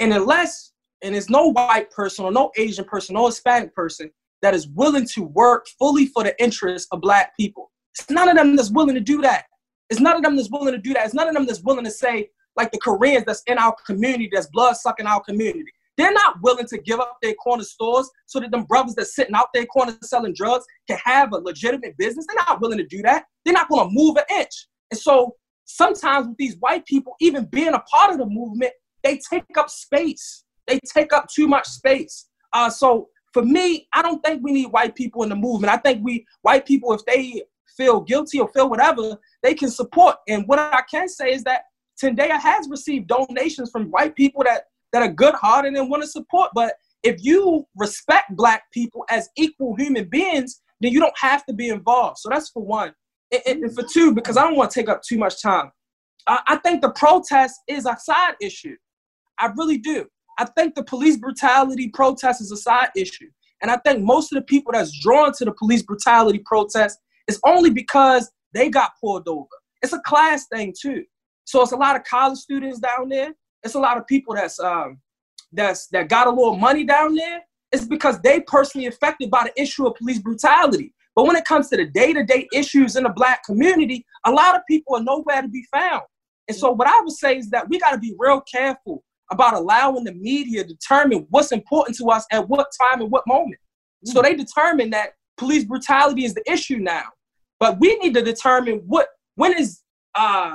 And unless, and there's no white person or no Asian person, no Hispanic person that is willing to work fully for the interests of black people. It's none of them that's willing to do that. It's none of them that's willing to do that. It's none of them that's willing to say, like the Koreans that's in our community, that's blood sucking our community. They're not willing to give up their corner stores so that them brothers that's sitting out their corner selling drugs can have a legitimate business. They're not willing to do that. They're not going to move an inch. And so sometimes with these white people, even being a part of the movement, they take up space. They take up too much space. Uh, so for me, I don't think we need white people in the movement. I think we white people, if they feel guilty or feel whatever, they can support. And what I can say is that Tendea has received donations from white people that, that are good-hearted and want to support. But if you respect black people as equal human beings, then you don't have to be involved. So that's for one. And, and, and for two, because I don't want to take up too much time, uh, I think the protest is a side issue. I really do. I think the police brutality protest is a side issue. And I think most of the people that's drawn to the police brutality protest is only because they got pulled over. It's a class thing too. So it's a lot of college students down there. It's a lot of people that's um, that's that got a little money down there. It's because they personally affected by the issue of police brutality. But when it comes to the day-to-day issues in the black community, a lot of people are nowhere to be found. And so what I would say is that we gotta be real careful about allowing the media to determine what's important to us at what time and what moment. Mm-hmm. So they determine that police brutality is the issue now, but we need to determine what, when is, uh,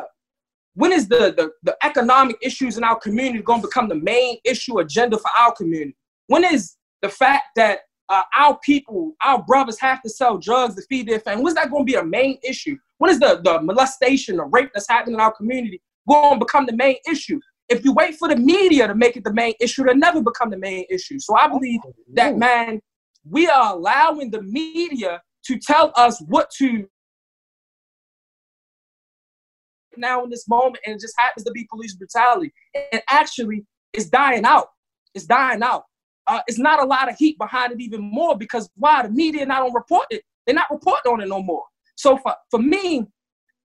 when is the, the, the economic issues in our community going to become the main issue agenda for our community? When is the fact that uh, our people, our brothers have to sell drugs to feed their family? When's that going to be a main issue? When is the, the molestation or rape that's happening in our community going to become the main issue? If you wait for the media to make it the main issue, it'll never become the main issue. So I believe that, man, we are allowing the media to tell us what to now in this moment, and it just happens to be police brutality. And actually, it's dying out. It's dying out. Uh, it's not a lot of heat behind it even more because, why? The media not on report it. They're not reporting on it no more. So for, for me,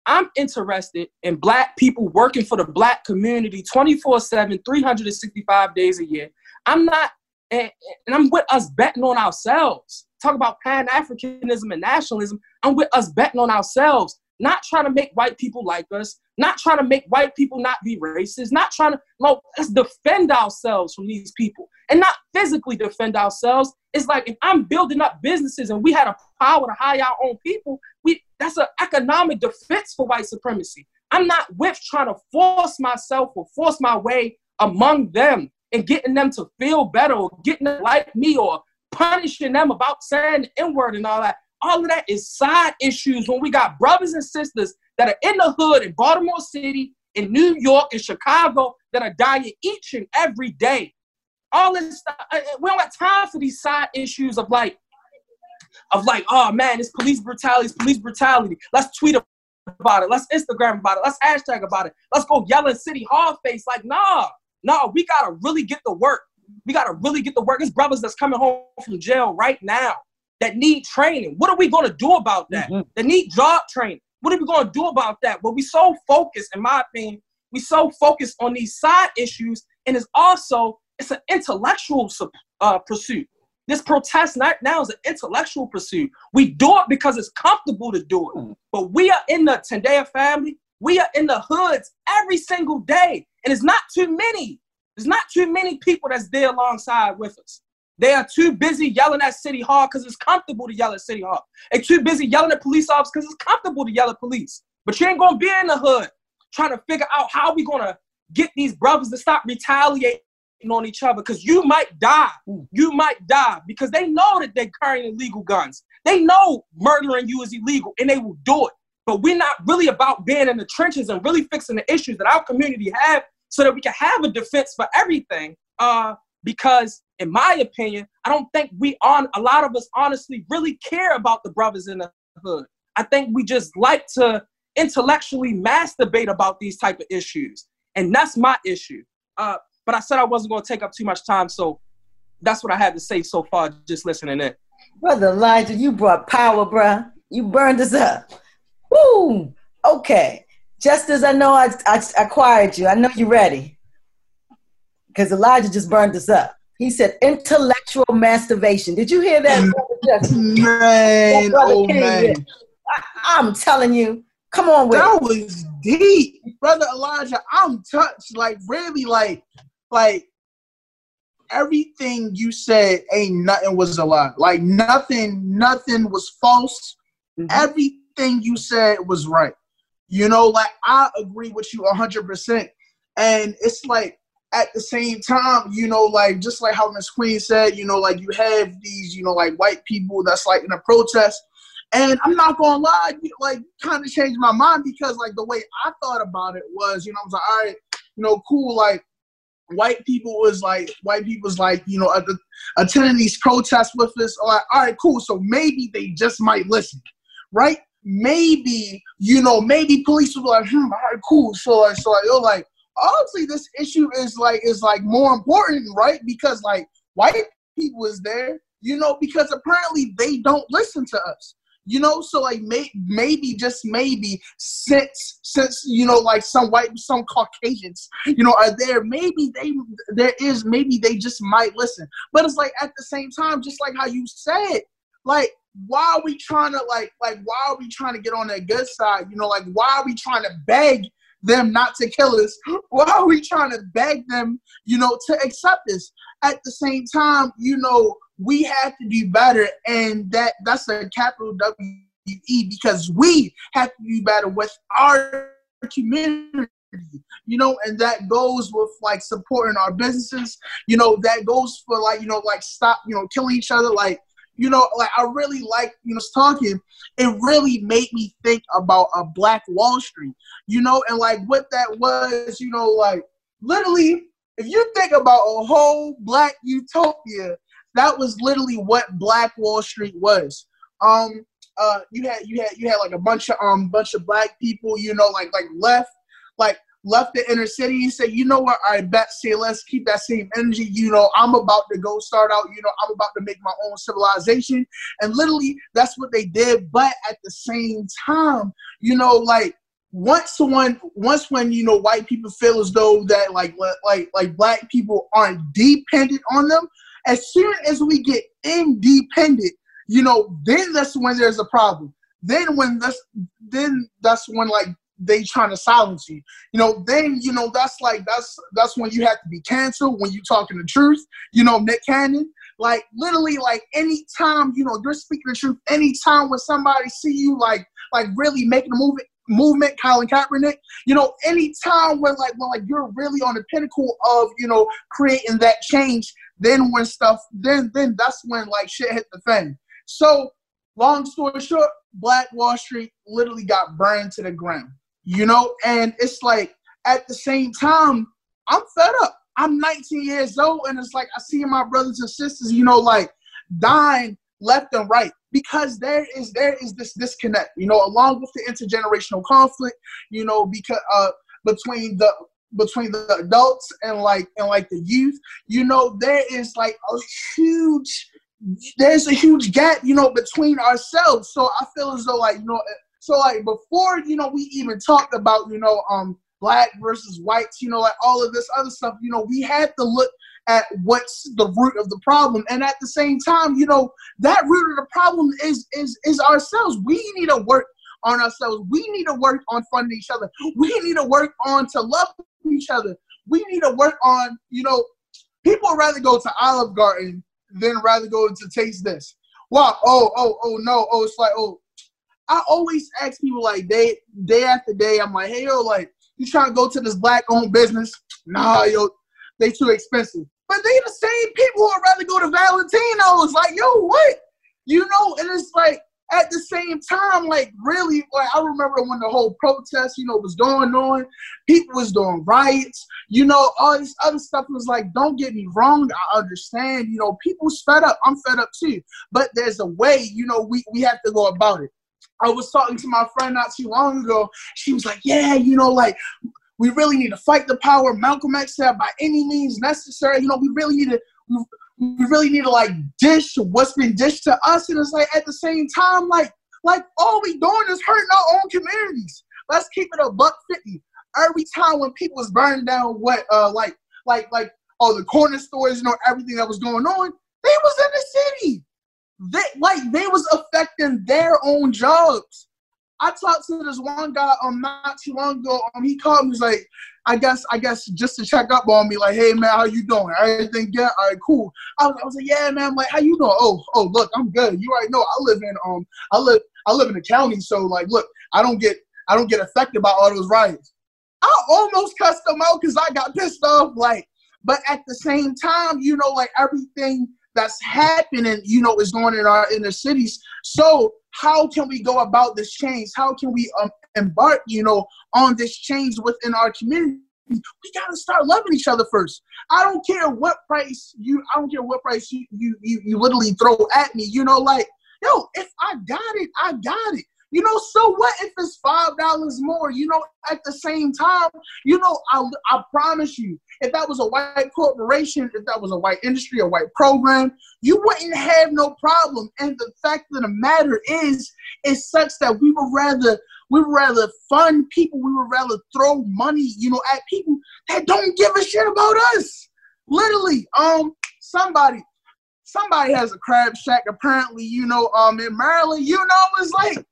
I'm interested in black people working for the black community twenty-four seven, three hundred sixty-five days a year. I'm not, and, and I'm with us betting on ourselves. Talk about Pan Africanism and nationalism. I'm with us betting on ourselves, not trying to make white people like us, not trying to make white people not be racist, not trying to, no, let's defend ourselves from these people and not physically defend ourselves. It's like if I'm building up businesses and we had a power to hire our own people, we that's an economic defense for white supremacy. I'm not with trying to force myself or force my way among them and getting them to feel better or getting them like me or punishing them about saying the N-word and all that. All of that is side issues when we got brothers and sisters that are in the hood in Baltimore City, in New York, in Chicago that are dying each and every day. All this stuff, we don't have time for these side issues of like, of like, oh man, it's police brutality, it's police brutality. Let's tweet about it. Let's Instagram about it. Let's hashtag about it. Let's go yell at City Hall face. Like, nah, nah, we gotta really get to work. We gotta really get to work. There's brothers that's coming home from jail right now that need training. What are we gonna do about that? Mm-hmm. They need job training. What are we gonna do about that? Well, we so focused, in my opinion, we so focused on these side issues, and it's also, it's an intellectual uh, pursuit. This protest right now is an intellectual pursuit. We do it because it's comfortable to do it. But we are in the Tendea family. We are in the hoods every single day. And it's not too many. There's not too many people that's there alongside with us. They are too busy yelling at City Hall because it's comfortable to yell at City Hall. They're too busy yelling at police officers because it's comfortable to yell at police. But you ain't going to be in the hood trying to figure out how we going to get these brothers to stop retaliating on each other, because you might die. You might die because they know that they're carrying illegal guns. They know murdering you is illegal, and they will do it. But we're not really about being in the trenches and really fixing the issues that our community have so that we can have a defense for everything. Uh, because in my opinion, I don't think we on a lot of us honestly really care about the brothers in the hood. I think we just like to intellectually masturbate about these type of issues. And that's my issue. Uh, but I said I wasn't going to take up too much time. So that's what I had to say so far, just listening in. Brother Elijah, you brought power, bruh. You burned us up. Woo! Okay. Just as I know I, I, I acquired you, I know you're ready. Because Elijah just burned us up. He said intellectual masturbation. Did you hear that? Man, that brother oh King man. Did. I, I'm telling you. Come on with that it. Was deep. Brother Elijah, I'm touched. Like, really, like, like, everything you said ain't nothing was a lie. Like, nothing, nothing was false. Mm-hmm. Everything you said was right. You know, like, I agree with you one hundred percent. And it's like, at the same time, you know, like, just like how Miss Queen said, you know, like, you have these, you know, like, white people that's, like, in a protest. And I'm not going to lie, you know, like, kind of changed my mind because, like, the way I thought about it was, you know, I was like, all right, you know, cool, like, white people was, like, white people's, like, you know, uh, attending these protests with us. Like, all right, cool, so maybe they just might listen, right? Maybe, you know, maybe police will be like, hmm, all right, cool. So, like, so like, yo, like, obviously this issue is, like, is, like, more important, right? Because, like, white people is there, you know, because apparently they don't listen to us. You know, so like may, maybe just maybe since since you know like some white some Caucasians you know are there, maybe they there is maybe they just might listen. But it's like at the same time, just like how you said, like why are we trying to like like why are we trying to get on their good side? You know, like why are we trying to beg them not to kill us? Why are we trying to beg them, you know, to accept us? At the same time, you know. We have to do better, and that, that's a capital W E, because we have to do better with our community, you know, and that goes with, like, supporting our businesses, you know, that goes for, like, you know, like, stop, you know, killing each other, like, you know, like, I really like, you know, talking, it really made me think about a Black Wall Street, you know, and, like, what that was, you know, like, literally, if you think about a whole Black utopia, that was literally what Black Wall Street was. Um, uh, you had you had you had like a bunch of um bunch of Black people, you know, like like left, like left the inner city and said, you know what, I bet, say let's keep that same energy. You know, I'm about to go start out. You know, I'm about to make my own civilization, and literally that's what they did. But at the same time, you know, like once one once when you know white people feel as though that like like like Black people aren't dependent on them. As soon as we get independent, you know, then that's when there's a problem. Then when that's, then that's when like they trying to silence you. You know, then you know that's like that's that's when you have to be canceled when you talking the truth. You know, Nick Cannon, like literally, like any time you know you're speaking the truth, any time when somebody see you like like really making a movement. Movement, Colin Kaepernick, you know, any time when like when like you're really on the pinnacle of, you know, creating that change, then when stuff then then that's when like shit hit the fan. So long story short, Black Wall Street literally got burned to the ground. You know, and it's like at the same time, I'm fed up. I'm nineteen years old and it's like I see my brothers and sisters, you know, like dying left and right. Because there is there is this disconnect, you know, along with the intergenerational conflict, you know, because uh, between the between the adults and like and like the youth, you know, there is like a huge there's a huge gap, you know, between ourselves. So I feel as though like you know, so like before you know we even talked about you know um Black versus whites, you know, like all of this other stuff, you know, we had to look at what's the root of the problem. And at the same time, you know, that root of the problem is is is ourselves. We need to work on ourselves. We need to work on funding each other. We need to work on to love each other. We need to work on, you know, people would rather go to Olive Garden than rather go to Taste This. Wow, oh, oh, oh, no, oh, it's like, oh, I always ask people, like, day day after day, I'm like, hey, yo, like, you trying to go to this black-owned business? Nah, yo, they too expensive. But they the same people who'd rather go to Valentino's. Like, yo, what? You know, and it's like, at the same time, like, really, like, I remember when the whole protest, you know, was going on, people was doing riots, you know, all this other stuff was like, don't get me wrong, I understand, you know, people's fed up, I'm fed up too, but there's a way, you know, we, we have to go about it. I was talking to my friend not too long ago, she was like, yeah, you know, like, we really need to fight the power, Malcolm X said, by any means necessary, you know, we really need to, we, We really need to, like, dish what's been dished to us. And it's like, at the same time, like, like all we doing is hurting our own communities. Let's keep it a buck fifty. Every time when people was burning down what, uh, like, like, like, all the corner stores, you know, everything that was going on, they was in the city. They, like, they was affecting their own jobs. I talked to this one guy um, not too long ago. Um, he called me, was like, I guess, I guess just to check up on me, like, hey, man, how you doing? Everything good? All right, cool. I was, I was like, yeah, man, I'm like, how you doing? Oh, oh, look, I'm good. You already know I live in, um, I live, I live in the county. So, like, look, I don't get, I don't get affected by all those riots. I almost cussed them out because I got pissed off. Like, but at the same time, you know, like, everything that's happening, you know, is going in our inner cities. So how can we go about this change? How can we um, embark, you know, on this change within our community? We got to start loving each other first. I don't care what price you, I don't care what price you, you, you, you literally throw at me, you know, like, yo, if I got it, I got it. You know, so what if it's five dollars more? You know, at the same time, you know, I, I promise you, if that was a white corporation, if that was a white industry, a white program, you wouldn't have no problem. And the fact of the matter is, it's such that we would rather, we would rather fund people, we would rather throw money, you know, at people that don't give a shit about us. Literally, um, somebody, somebody has a crab shack apparently, you know, um, in Maryland, you know, it's like,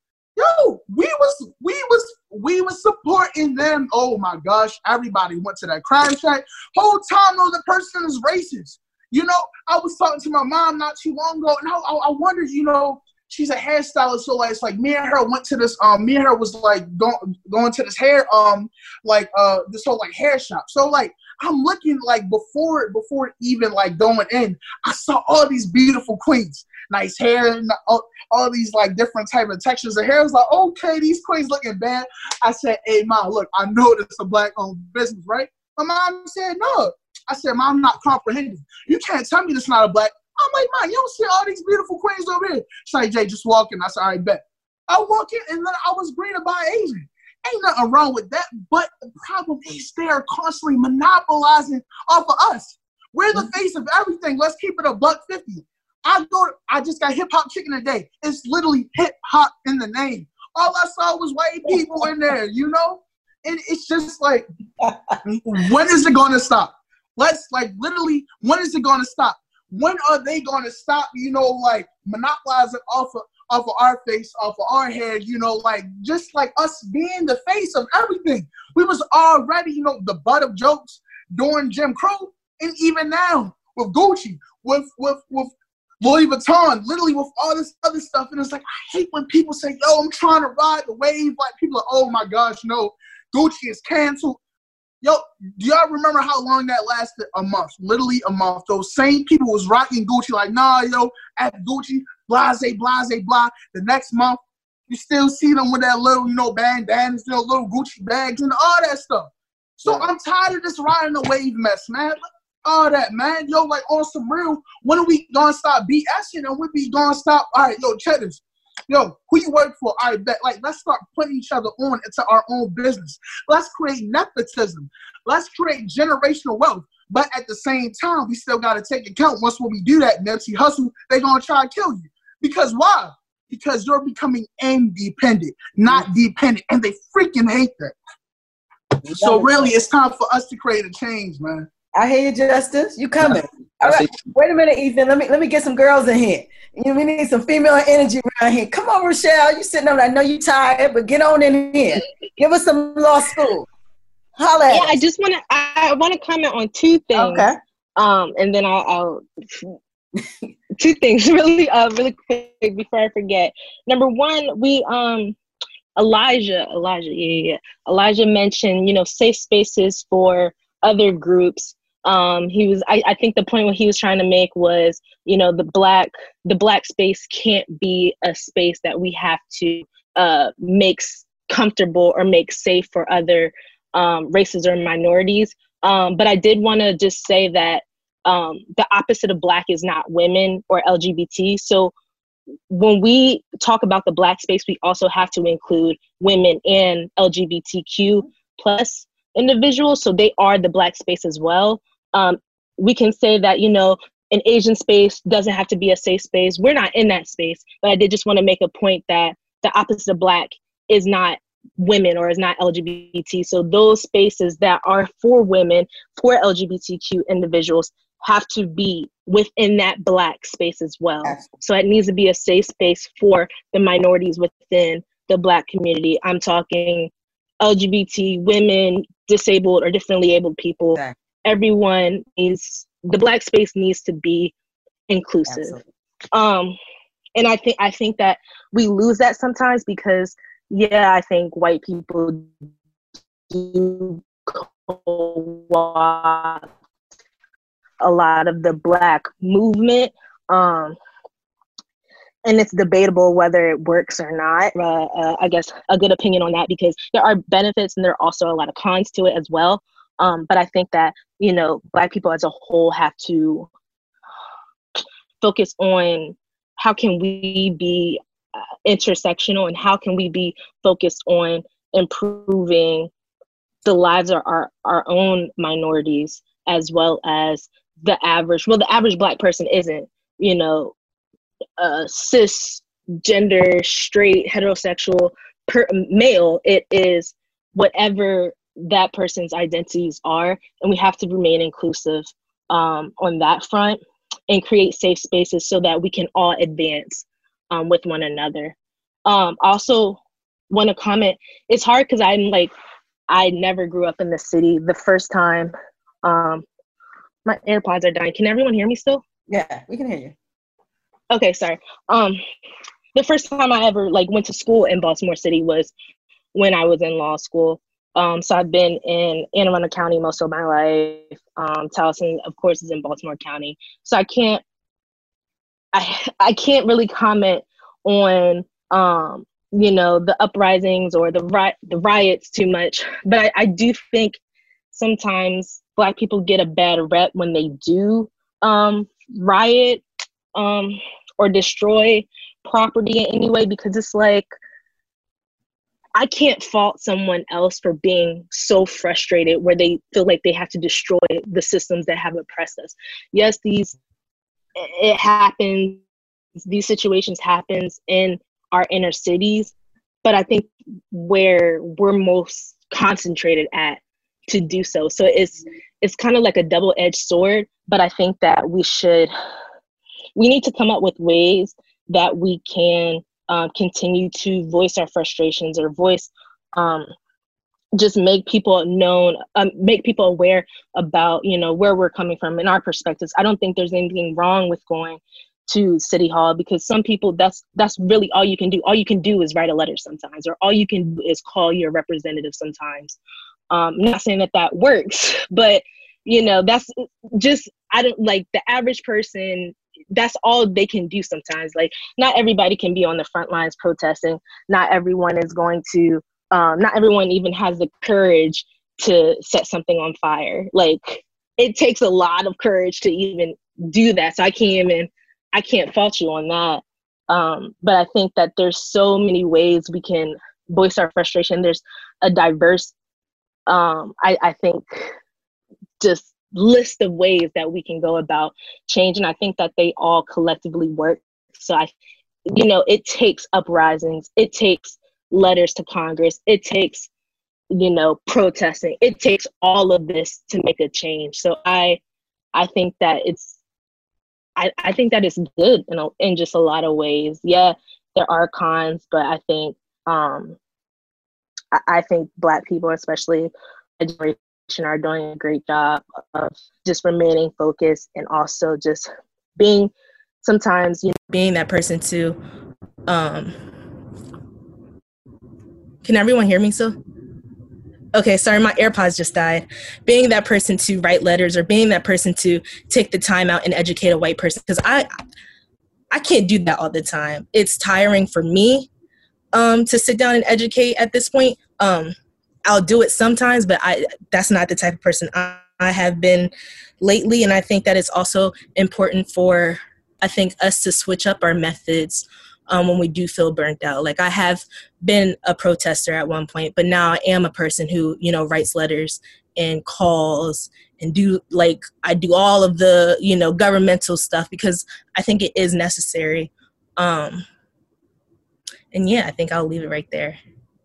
yo, we was we was we was supporting them. Oh my gosh, everybody went to that crime shack. Whole time though, the person is racist. You know, I was talking to my mom not too long ago, and I, I wondered, you know, she's a hairstylist, so like, it's like me and her went to this. Um, me and her was like going going to this hair um like uh this whole like hair shop. So like I'm looking like before before even like going in, I saw all these beautiful queens. Nice hair and all, all these like different type of textures of hair. I was like, okay, these queens looking bad. I said, hey, mom, look, I know this is a black-owned business, right? My mom said, no. I said, mom, I'm not comprehending. You can't tell me this is not a black. I'm like, mom, you don't see all these beautiful queens over here. She's like, Jay, just walk in. I said, all right, bet. I walk in, and then I was greeted by an Asian. Ain't nothing wrong with that, but the problem is they are constantly monopolizing off of us. We're the face of everything. Let's keep it a buck fifty. I go. To, I just got hip hop chicken today. It's literally hip hop in the name. All I saw was white people in there, you know. And it's just like, when is it going to stop? Let's like literally, when is it going to stop? When are they going to stop? You know, like monopolizing off of off of our face, off of our hair. You know, like just like us being the face of everything. We was already, you know, the butt of jokes during Jim Crow, and even now with Gucci, with with with. Louis Vuitton, literally with all this other stuff. And it's like, I hate when people say, yo, I'm trying to ride the wave. Like, people are, oh my gosh, no, Gucci is canceled. Yo, do y'all remember how long that lasted? A month, literally a month. Those same people was rocking Gucci like, nah, yo, at Gucci, blase, blase, blah. The next month, you still see them with that little, you know, bandanas, their little Gucci bags and all that stuff. So I'm tired of this riding the wave mess, man. All that, man. Yo, like, on some real, when are we gonna stop BSing and when we gonna stop, all right, yo, cheddars, yo, who you work for? All right, bet. Like, let's start putting each other on into our own business. Let's create nepotism. Let's create generational wealth. But at the same time, we still gotta take account once when we do that, Nipsey Hussle, they gonna try to kill you. Because why? Because you're becoming independent, not dependent, and they freaking hate that. So really, it's time for us to create a change, man. I hear you, Justice. You coming. All right. Wait a minute, Ethan. Let me let me get some girls in here. You know, we need some female energy around here. Come on, Rochelle. You sitting up. I know you tired, but get on in here. Give us some law school. Holla at yeah, us. I just want to I want to comment on two things. Okay. Um, and then I'll, I'll two things really, uh, really quick before I forget. Number one, we, um, Elijah, Elijah, yeah, yeah, Elijah mentioned, you know, safe spaces for other groups. Um, he was, I, I think the point what he was trying to make was, you know, the black, the black space can't be a space that we have to uh, make comfortable or make safe for other um, races or minorities. Um, but I did want to just say that um, the opposite of black is not women or L G B T. So when we talk about the black space, we also have to include women and L G B T Q plus individuals. So they are the black space as well. Um, we can say that, you know, an Asian space doesn't have to be a safe space. We're not in that space, but I did just want to make a point that the opposite of black is not women or is not L G B T. So those spaces that are for women, for L G B T Q individuals, have to be within that black space as well. So it needs to be a safe space for the minorities within the black community. I'm talking L G B T, women, disabled or differently abled people. Okay. Everyone needs, the black space needs to be inclusive. Um, and I think I think that we lose that sometimes because, yeah, I think white people do co-opt a lot of the black movement, um, and it's debatable whether it works or not. Uh, uh, I guess a good opinion on that, because there are benefits and there are also a lot of cons to it as well. Um, but I think that, you know, black people as a whole have to focus on how can we be intersectional and how can we be focused on improving the lives of our, our own minorities as well as the average, well, the average black person isn't, you know, uh, cisgender, straight, heterosexual per, male. It is whatever that person's identities are, and we have to remain inclusive um, on that front and create safe spaces so that we can all advance um, with one another. Um, also want to comment, it's hard because I'm like, I never grew up in the city. The first time, um, my AirPods are dying. Can everyone hear me still? Yeah, we can hear you. Okay, sorry. Um, the first time I ever like went to school in Baltimore City was when I was in law school. Um, so I've been in Anne Arundel County most of my life. Um, Towson, of course, is in Baltimore County. So I can't, I I can't really comment on, um, you know, the uprisings or the ri- the riots too much. But I, I do think sometimes black people get a bad rep when they do um, riot um, or destroy property in any way, because it's like, I can't fault someone else for being so frustrated where they feel like they have to destroy the systems that have oppressed us. Yes, these, it happens, these situations happens in our inner cities, but I think where we're most concentrated at to do so. So it's, it's kind of like a double-edged sword, but I think that we should, we need to come up with ways that we can Uh, continue to voice our frustrations or voice, um, just make people known, um, make people aware about, you know, where we're coming from and our perspectives. I don't think there's anything wrong with going to City Hall, because some people, that's that's really all you can do. All you can do is write a letter sometimes, or all you can do is call your representative sometimes. Um, I'm not saying that that works, but, you know, that's just, I don't like the average person, that's all they can do sometimes. Like, not everybody can be on the front lines protesting. Not everyone is going to, um, not everyone even has the courage to set something on fire. Like, it takes a lot of courage to even do that. So I can't even, I can't fault you on that. Um, but I think that there's so many ways we can voice our frustration. There's a diverse, um, I, I think just, list of ways that we can go about change, and I think that they all collectively work. So I, you know, it takes uprisings, it takes letters to Congress, it takes, you know, protesting, it takes all of this to make a change. So I, I think that it's, I, I think that it's good in a, in just a lot of ways. Yeah, there are cons, but I think, um, I, I think Black people, especially, are doing a great job of just remaining focused and also just being sometimes, you know, being that person to, um, can everyone hear me still? Okay, sorry, my AirPods just died. Being that person to write letters, or being that person to take the time out and educate a white person, because I I can't do that all the time. It's tiring for me um, to sit down and educate at this point. Um, I'll do it sometimes, but I that's not the type of person I, I have been lately. And I think that it's also important for, I think, us to switch up our methods Um, when we do feel burnt out. Like, I have been a protester at one point, but now I am a person who, you know, writes letters and calls and do, like, I do all of the, you know, governmental stuff because I think it is necessary. Um, and yeah, I think I'll leave it right there.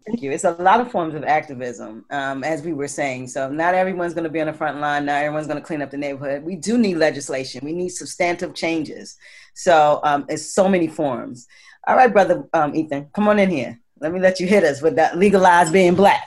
Thank you. It's a lot of forms of activism, um, as we were saying. So not everyone's going to be on the front line. Not everyone's going to clean up the neighborhood. We do need legislation. We need substantive changes. So um, it's so many forms. All right, brother um, Ethan, come on in here. Let me let you hit us with that legalized being black.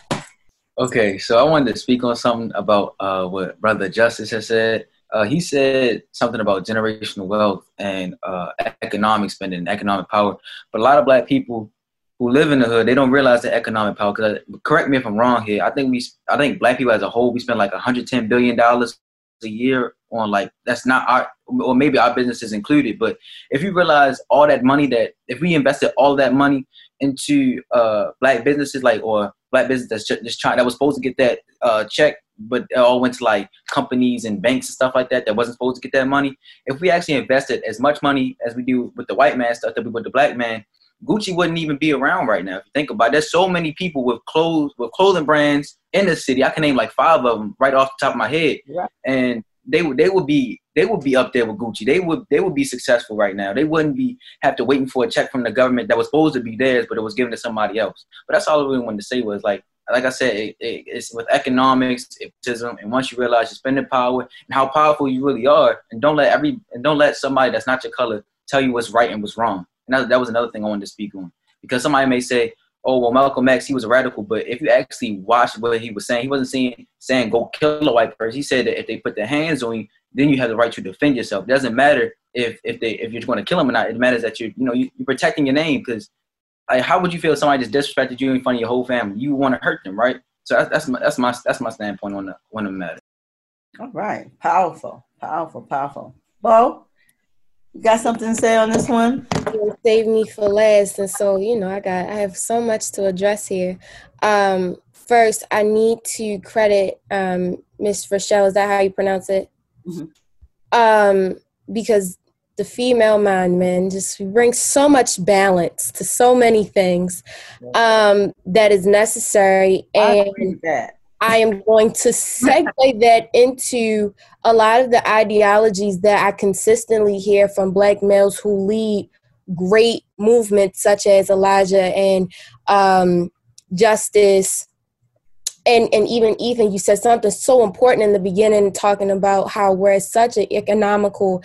Okay, so I wanted to speak on something about uh, what Brother Justice has said. Uh, he said something about generational wealth and uh, economic spending, economic power. But a lot of black people who live in the hood, they don't realize the economic power. Cause I, correct me if I'm wrong here. I think we, I think black people as a whole, we spend like one hundred ten billion dollars a year on, like, that's not our, or maybe our business is included. But if you realize all that money that, if we invested all that money into uh, black businesses, like, or black business that's just trying, that was supposed to get that uh, check, but it all went to like companies and banks and stuff like that that wasn't supposed to get that money. If we actually invested as much money as we do with the white man stuff that we with the black man, Gucci wouldn't even be around right now. If you think about it, there's so many people with clothes, with clothing brands in the city. I can name like five of them right off the top of my head, right. And they would they would be they would be up there with Gucci. They would they would be successful right now. They wouldn't be have to waiting for a check from the government that was supposed to be theirs, but it was given to somebody else. But that's all I really wanted to say was like like I said, it, it, it's with economics, elitism, and once you realize your spending power and how powerful you really are, and don't let every and don't let somebody that's not your color tell you what's right and what's wrong. And that was another thing I wanted to speak on, because somebody may say, oh, well, Malcolm X, he was a radical. But if you actually watch what he was saying, he wasn't saying, saying go kill a white person. He said that if they put their hands on you, then you have the right to defend yourself. It doesn't matter if, if, they, if you're going to kill them or not. It matters that you're, you know, you're protecting your name, because like, how would you feel if somebody just disrespected you in front of your whole family? You want to hurt them, right? So that's, that's, my, that's, my, that's my standpoint on the, on the matter. All right. Powerful, powerful, powerful. Bo? You got something to say on this one? You saved me for last, and so, you know, I got I have so much to address here. Um, first, I need to credit um, Miss Rochelle. Is that how you pronounce it? Mm-hmm. Um, because the female mind, man, just brings so much balance to so many things um, that is necessary, and I agree with that. I am going to segue that into a lot of the ideologies that I consistently hear from black males who lead great movements such as Elijah and um, Justice. And, and even Ethan, you said something so important in the beginning, talking about how we're at such an economical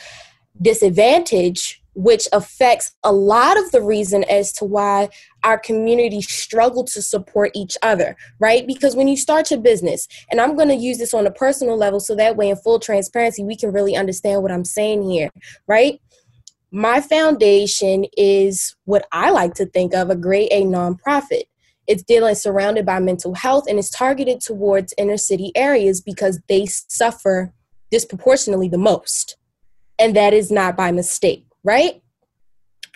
disadvantage, which affects a lot of the reason as to why our community struggle to support each other, right? Because when you start your business, and I'm going to use this on a personal level so that way in full transparency, we can really understand what I'm saying here, right? My foundation is what I like to think of a grade A nonprofit. It's dealing surrounded by mental health, and it's targeted towards inner city areas because they suffer disproportionately the most. And that is not by mistake. Right?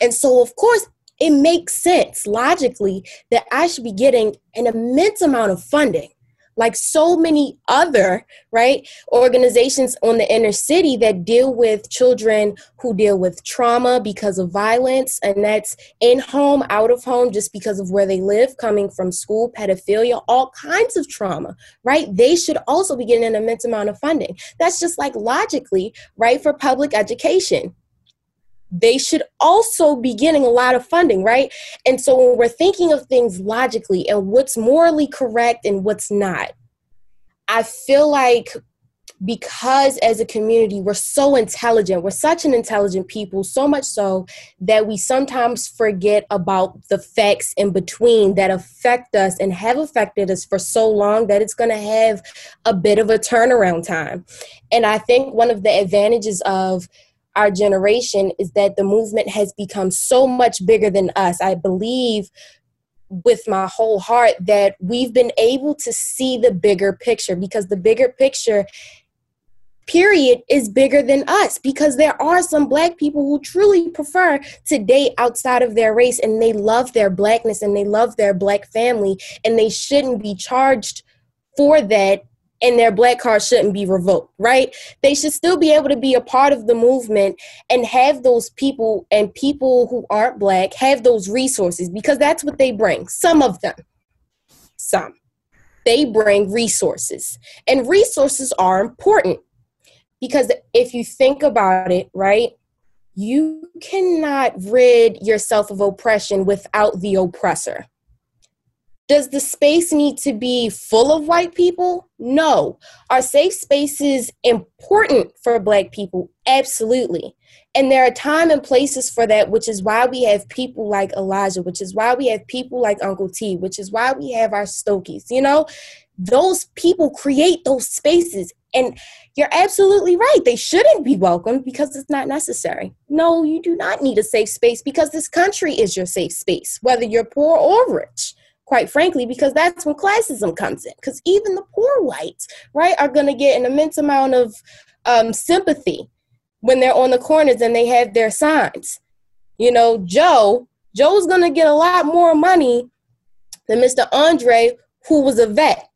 And so, of course, it makes sense logically that I should be getting an immense amount of funding, like so many other, right, organizations on the inner city that deal with children who deal with trauma because of violence, and that's in home, out of home, just because of where they live, coming from school, pedophilia, all kinds of trauma, right? They should also be getting an immense amount of funding. That's just like logically, right, for public education. They should also be getting a lot of funding, right? And so when we're thinking of things logically and what's morally correct and what's not, I feel like because as a community, we're so intelligent, we're such an intelligent people, so much so that we sometimes forget about the facts in between that affect us and have affected us for so long that it's going to have a bit of a turnaround time. And I think one of the advantages of our generation is that the movement has become so much bigger than us. I believe with my whole heart that we've been able to see the bigger picture, because the bigger picture, period, is bigger than us, because there are some Black people who truly prefer to date outside of their race, and they love their Blackness and they love their Black family, and they shouldn't be charged for that, and their Black card shouldn't be revoked, right? They should still be able to be a part of the movement and have those people, and people who aren't Black have those resources, because that's what they bring. Some of them, some, they bring resources, and resources are important, because if you think about it, right, you cannot rid yourself of oppression without the oppressor. Does the space need to be full of white people? No. Are safe spaces important for Black people? Absolutely. And there are time and places for that, which is why we have people like Elijah, which is why we have people like Uncle T, which is why we have our Stokies. You know, those people create those spaces. And you're absolutely right. They shouldn't be welcomed because it's not necessary. No, you do not need a safe space, because this country is your safe space, whether you're poor or rich. Quite frankly, because that's when classism comes in, because even the poor whites, right, are going to get an immense amount of um, sympathy when they're on the corners and they have their signs. You know, Joe, Joe's going to get a lot more money than Mister Andre, who was a vet,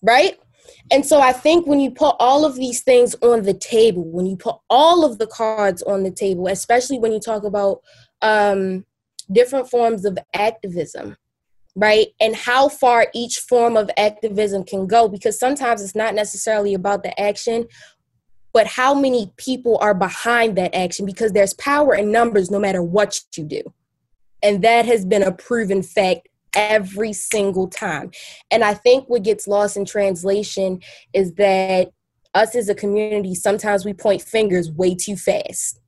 right? And so I think when you put all of these things on the table, when you put all of the cards on the table, especially when you talk about um, different forms of activism, right? And how far each form of activism can go, because sometimes it's not necessarily about the action, but how many people are behind that action, because there's power in numbers no matter what you do. And that has been a proven fact every single time. And I think what gets lost in translation is that us as a community, sometimes we point fingers way too fast.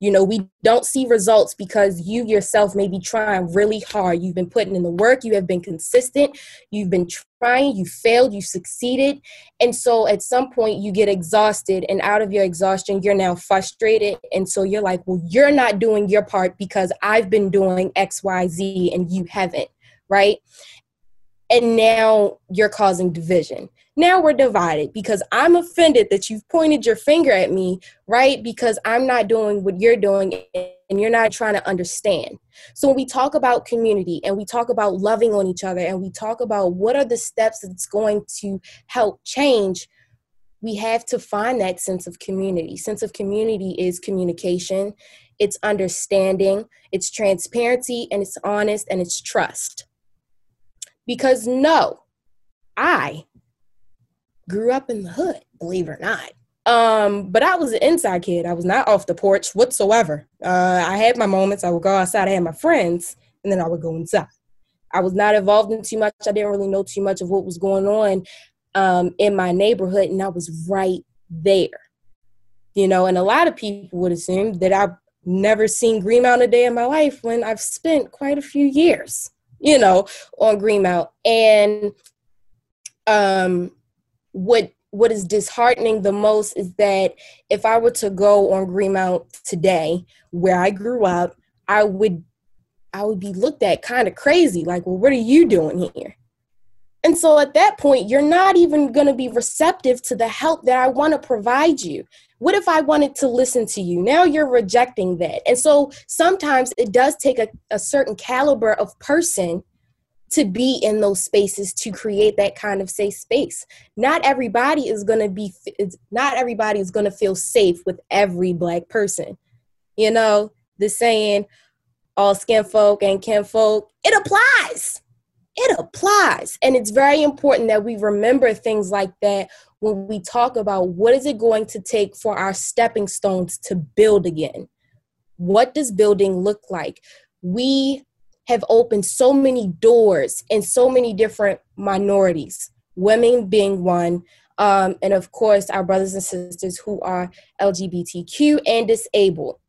You know, we don't see results because you yourself may be trying really hard. You've been putting in the work. You have been consistent. You've been trying. You failed. You succeeded. And so at some point you get exhausted, and out of your exhaustion, you're now frustrated. And so you're like, well, you're not doing your part because I've been doing X, Y, Z and you haven't, right? And now you're causing division. Now we're divided because I'm offended that you've pointed your finger at me, right? Because I'm not doing what you're doing and you're not trying to understand. So when we talk about community and we talk about loving on each other and we talk about what are the steps that's going to help change, we have to find that sense of community. Sense of community is communication, it's understanding, it's transparency, and it's honest, and it's trust. Because no, I grew up in the hood, believe it or not. Um, but I was an inside kid. I was not off the porch whatsoever. Uh, I had my moments. I would go outside. I had my friends, and then I would go inside. I was not involved in too much. I didn't really know too much of what was going on um, in my neighborhood, and I was right there. You know, and a lot of people would assume that I've never seen Greenmount a day in my life when I've spent quite a few years, you know, on Greenmount. And um, what what is disheartening the most is that if I were to go on Greenmount today, where I grew up, I would I would be looked at kind of crazy, like, well, what are you doing here? And so at that point, you're not even going to be receptive to the help that I want to provide you. What if I wanted to listen to you? Now you're rejecting that. And so sometimes it does take a, a certain caliber of person to be in those spaces to create that kind of safe space. Not everybody is going to be, not everybody is going to feel safe with every Black person. You know, the saying, all skin folk and kin folk, it applies. It applies. And it's very important that we remember things like that when we talk about what is it going to take for our stepping stones to build again. What does building look like? We have opened so many doors and so many different minorities, women being one, um, and of course our brothers and sisters who are L G B T Q and disabled.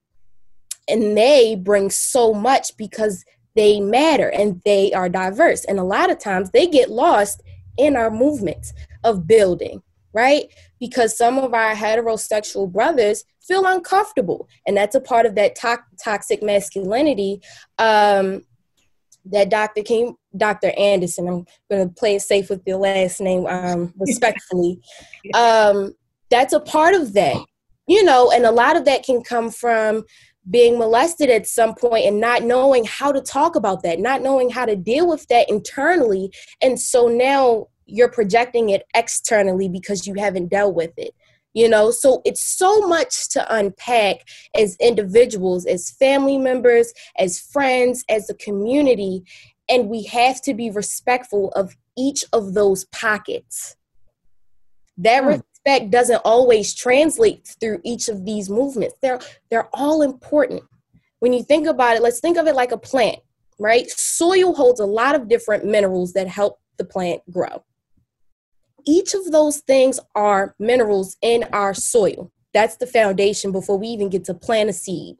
And they bring so much because they matter and they are diverse. And a lot of times they get lost in our movements of building, right? Because some of our heterosexual brothers feel uncomfortable. And that's a part of that to- toxic masculinity um, that Doctor King, Doctor Anderson, I'm going to play it safe with your last name um, respectfully. Um, that's a part of that, you know, and a lot of that can come from being molested at some point and not knowing how to talk about that, not knowing how to deal with that internally. And so now you're projecting it externally because you haven't dealt with it, you know? So it's so much to unpack as individuals, as family members, as friends, as a community. And we have to be respectful of each of those pockets. That mm. respect doesn't always translate through each of these movements. They're, they're all important. When you think about it, let's think of it like a plant, right? Soil holds a lot of different minerals that help the plant grow. Each of those things are minerals in our soil. That's the foundation before we even get to plant a seed.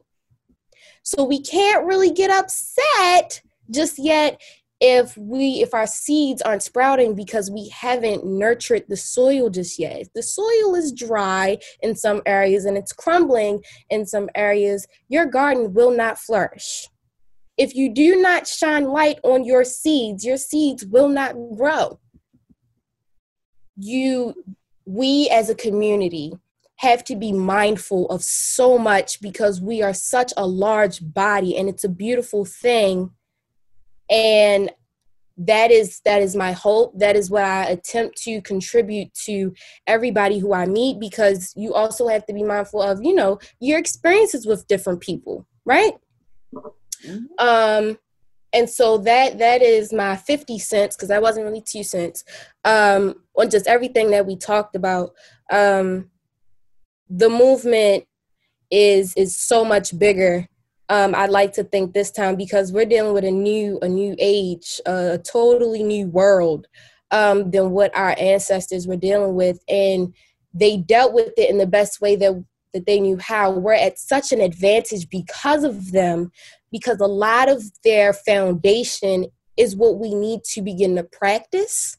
So we can't really get upset just yet if we, if our seeds aren't sprouting because we haven't nurtured the soil just yet. If the soil is dry in some areas and it's crumbling in some areas, your garden will not flourish. If you do not shine light on your seeds, your seeds will not grow. You, we as a community have to be mindful of so much because we are such a large body and it's a beautiful thing. And that is that is my hope. That is what I attempt to contribute to everybody who I meet, because you also have to be mindful of, you know, your experiences with different people, right? Mm-hmm. Um, and so that that is my fifty cents, because I wasn't really two cents, um, on just everything that we talked about. Um, the movement is is so much bigger. Um, I'd like to think this time, because we're dealing with a new, a new age, a totally new world um, than what our ancestors were dealing with. And they dealt with it in the best way that, that they knew how. We're at such an advantage because of them, because a lot of their foundation is what we need to begin to practice.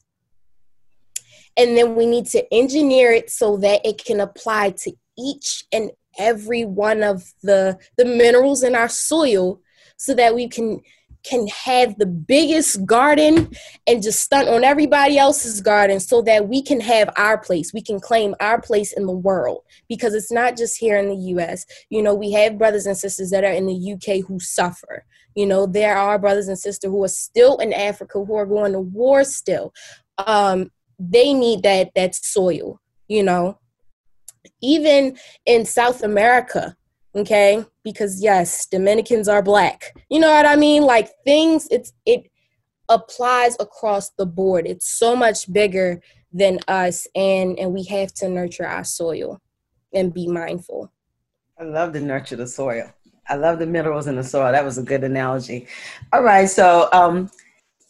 And then we need to engineer it so that it can apply to each and every one of the the minerals in our soil, so that we can can have the biggest garden and just stunt on everybody else's garden, so that we can have our place. We can claim our place in the world, because it's not just here in the U S. You know, we have brothers and sisters that are in the U K who suffer. You know, there are brothers and sisters who are still in Africa, who are going to war still. Um, they need that that soil, you know. Even in South America, okay, because yes, Dominicans are black. You know what I mean? Like things, it's it applies across the board. It's so much bigger than us, and, and we have to nurture our soil and be mindful. I love to nurture the soil. I love the minerals in the soil. That was a good analogy. All right, so um,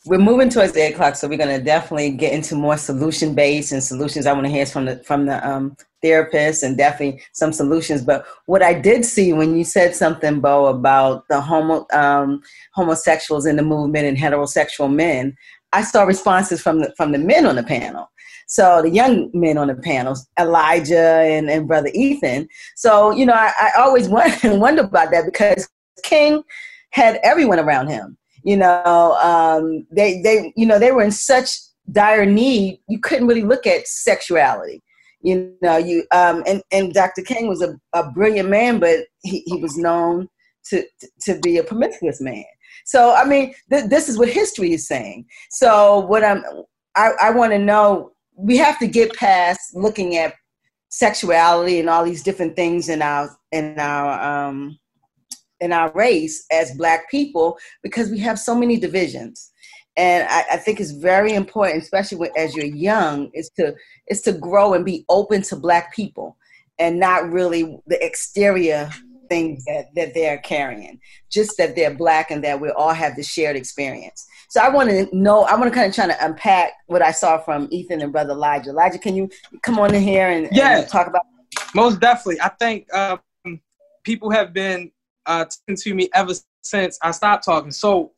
we're moving towards eight o'clock, so we're going to definitely get into more solution-based and solutions. I want to hear from the from the um. therapists and definitely some solutions. But what I did see when you said something, Bo, about the homo, um, homosexuals in the movement and heterosexual men, I saw responses from the, from the men on the panel. So the young men on the panel, Elijah and, and Brother Ethan. So, you know, I, I always wonder about that, because King had everyone around him. You know, um, they, they, you know, they were in such dire need, you couldn't really look at sexuality. You know, you um, and, and Doctor King was a, a brilliant man, but he, he was known to, to be a promiscuous man. So, I mean, th- this is what history is saying. So what I'm, I, I want to know, we have to get past looking at sexuality and all these different things in our, in our, um, in our race as Black people, because we have so many divisions. And I, I think it's very important, especially when, as you're young, is to is to grow and be open to Black people, and not really the exterior things that, that they're carrying, just that they're Black and that we all have the shared experience. So I want to know, I want to kind of try to unpack what I saw from Ethan and Brother Elijah. Elijah, can you come on in here and, yeah, and talk about it? Most definitely. I think um, people have been uh, talking to me ever since I stopped talking. So.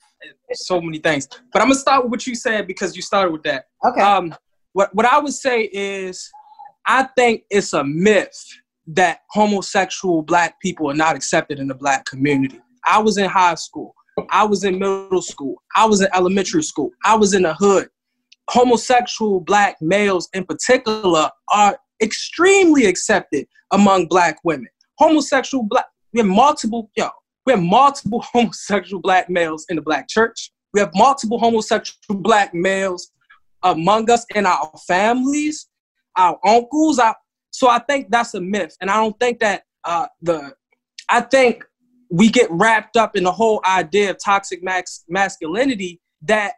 So many things, but I'm gonna start with what you said, because you started with that. Okay. Um, what what I would say is, I think it's a myth that homosexual Black people are not accepted in the Black community. I was in high school. I was in middle school. I was in elementary school. I was in the hood. Homosexual Black males in particular are extremely accepted among Black women. Homosexual Black, we have multiple, yo, we have multiple homosexual Black males in the Black church. We have multiple homosexual Black males among us in our families, our uncles. Our, so I think that's a myth. And I don't think that uh, the, I think we get wrapped up in the whole idea of toxic max masculinity that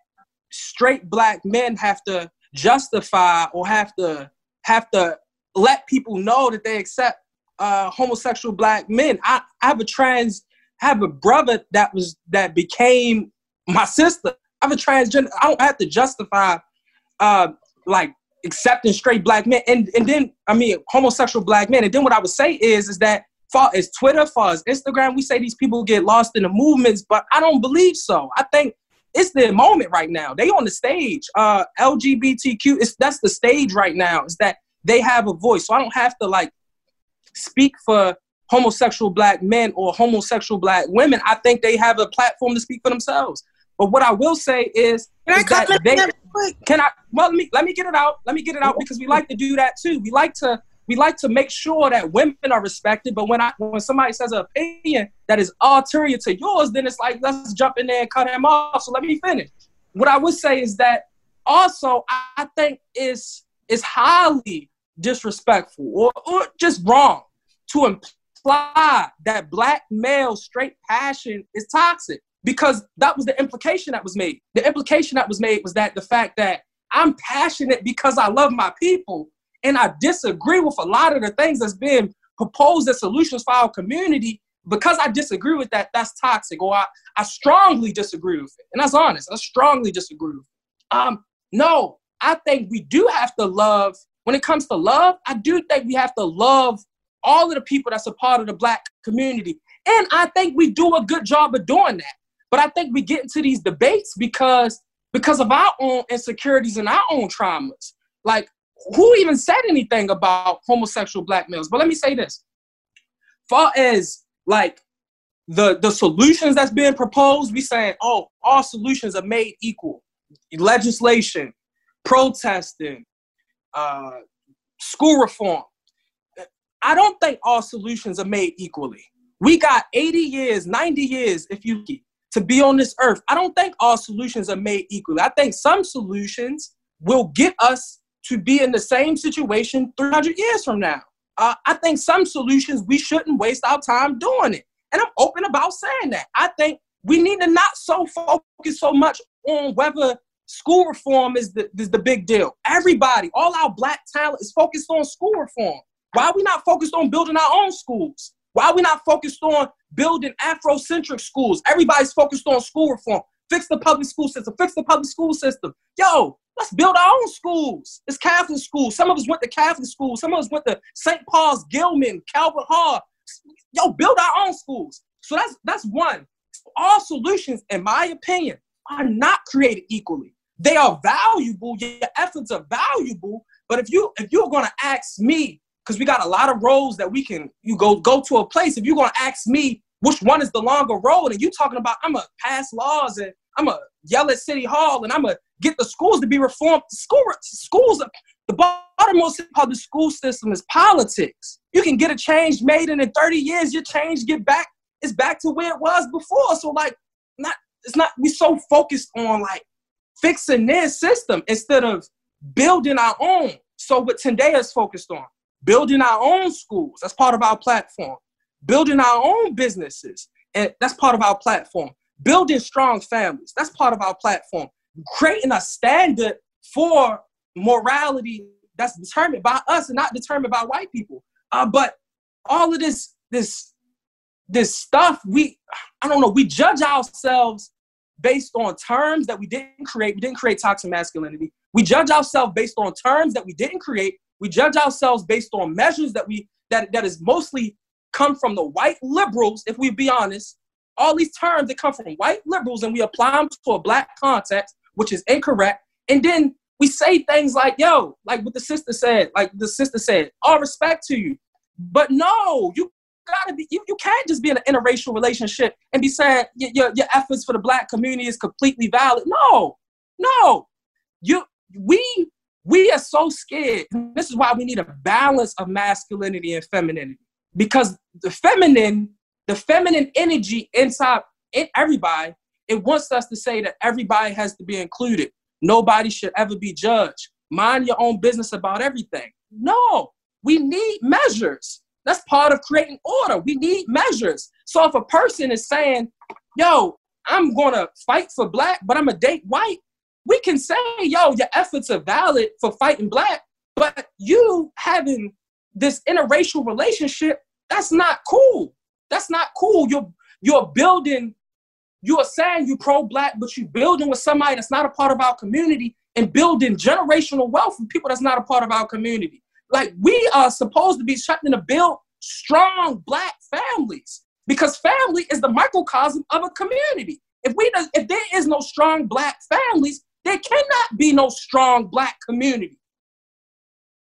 straight Black men have to justify or have to have to let people know that they accept uh, homosexual Black men. I, I have a trans, I have a brother that was that became my sister. I have a transgender. I don't have to justify uh, like accepting straight Black men. And and then I mean homosexual Black men. And then what I would say is is that. Far as Twitter, far as Instagram, we say these people get lost in the movements, but I don't believe so. I think it's their moment right now. They on the stage. Uh, L G B T Q, it's, that's the stage right now, is that they have a voice. So I don't have to, like, speak for homosexual Black men or homosexual Black women. I think they have a platform to speak for themselves. But what I will say is, can is I that they... Can I... Well, let me, let me get it out. Let me get it out because we like to do that, too. We like to... We like to make sure that women are respected, but when I when somebody says an opinion that is ulterior to yours, then it's like, let's jump in there and cut him off. So let me finish. What I would say is that also I think is is highly disrespectful or, or just wrong to imply that Black male straight passion is toxic, because that was the implication that was made. The implication that was made was that the fact that I'm passionate because I love my people. And I disagree with a lot of the things that's been proposed as solutions for our community. Because I disagree with that, that's toxic. Or I, I strongly disagree with it. And that's honest. I strongly disagree with it. Um, no, I think we do have to love, when it comes to love, I do think we have to love all of the people that's a part of the Black community. And I think we do a good job of doing that. But I think we get into these debates because, because of our own insecurities and our own traumas. Like, who even said anything about homosexual Black males? But let me say this. Far as like the, the solutions that's being proposed, we saying, oh, all solutions are made equal. Legislation, protesting, uh, school reform. I don't think all solutions are made equally. We got eighty years, ninety years, if you to be on this earth. I don't think all solutions are made equally. I think some solutions will get us to be in the same situation three hundred years from now. Uh, I think some solutions, we shouldn't waste our time doing it. And I'm open about saying that. I think we need to not so focus so much on whether school reform is the, is the big deal. Everybody, all our Black talent is focused on school reform. Why are we not focused on building our own schools? Why are we not focused on building Afrocentric schools? Everybody's focused on school reform. Fix the public school system, fix the public school system. Yo, let's build our own schools. It's Catholic schools. Some of us went to Catholic schools. Some of us went to Saint Paul's, Gilman, Calvert Hall. Yo, build our own schools. So that's that's one. All solutions, in my opinion, are not created equally. They are valuable. Your efforts are valuable. But if you if you're gonna ask me, because we got a lot of roads that we can you go go to a place. If you're gonna ask me which one is the longer road, and you talking about I'm gonna pass laws and I'm gonna yell at City Hall and I'm gonna get the schools to be reformed. School, schools, the Baltimore public school system is politics. You can get a change made, and in thirty years, your change get back. It's back to where it was before. So like, not it's not we so focused on like fixing their system instead of building our own. So what Tendea is focused on, building our own schools. That's part of our platform. Building our own businesses, and that's part of our platform. Building strong families, that's part of our platform. Creating a standard for morality that's determined by us and not determined by white people. Uh, but all of this, this, this stuff, we, I don't know, we judge ourselves based on terms that we didn't create. We didn't create toxic masculinity. We judge ourselves based on terms that we didn't create. We judge ourselves based on measures that we, that, that is mostly come from the white liberals, if we be honest. All these terms that come from white liberals, and we apply them to a Black context, which is incorrect. And then we say things like, yo, like what the sister said, like the sister said, all respect to you. But no, you gotta be, you, you can't just be in an interracial relationship and be saying your, your, your efforts for the Black community is completely valid. No, no, you, we, we are so scared. This is why we need a balance of masculinity and femininity, because the feminine, the feminine energy inside in everybody, it wants us to say that everybody has to be included. Nobody should ever be judged. Mind your own business about everything. No, we need measures. That's part of creating order. We need measures. So if a person is saying, yo, I'm going to fight for Black, but I'm going to date white, we can say, yo, your efforts are valid for fighting Black, but you having this interracial relationship, that's not cool. That's not cool. You're, you're building, you are saying you're pro-Black, but you're building with somebody that's not a part of our community and building generational wealth with people that's not a part of our community. Like, we are supposed to be trying to build strong Black families, because family is the microcosm of a community. If we, if there is no strong Black families, there cannot be no strong Black community.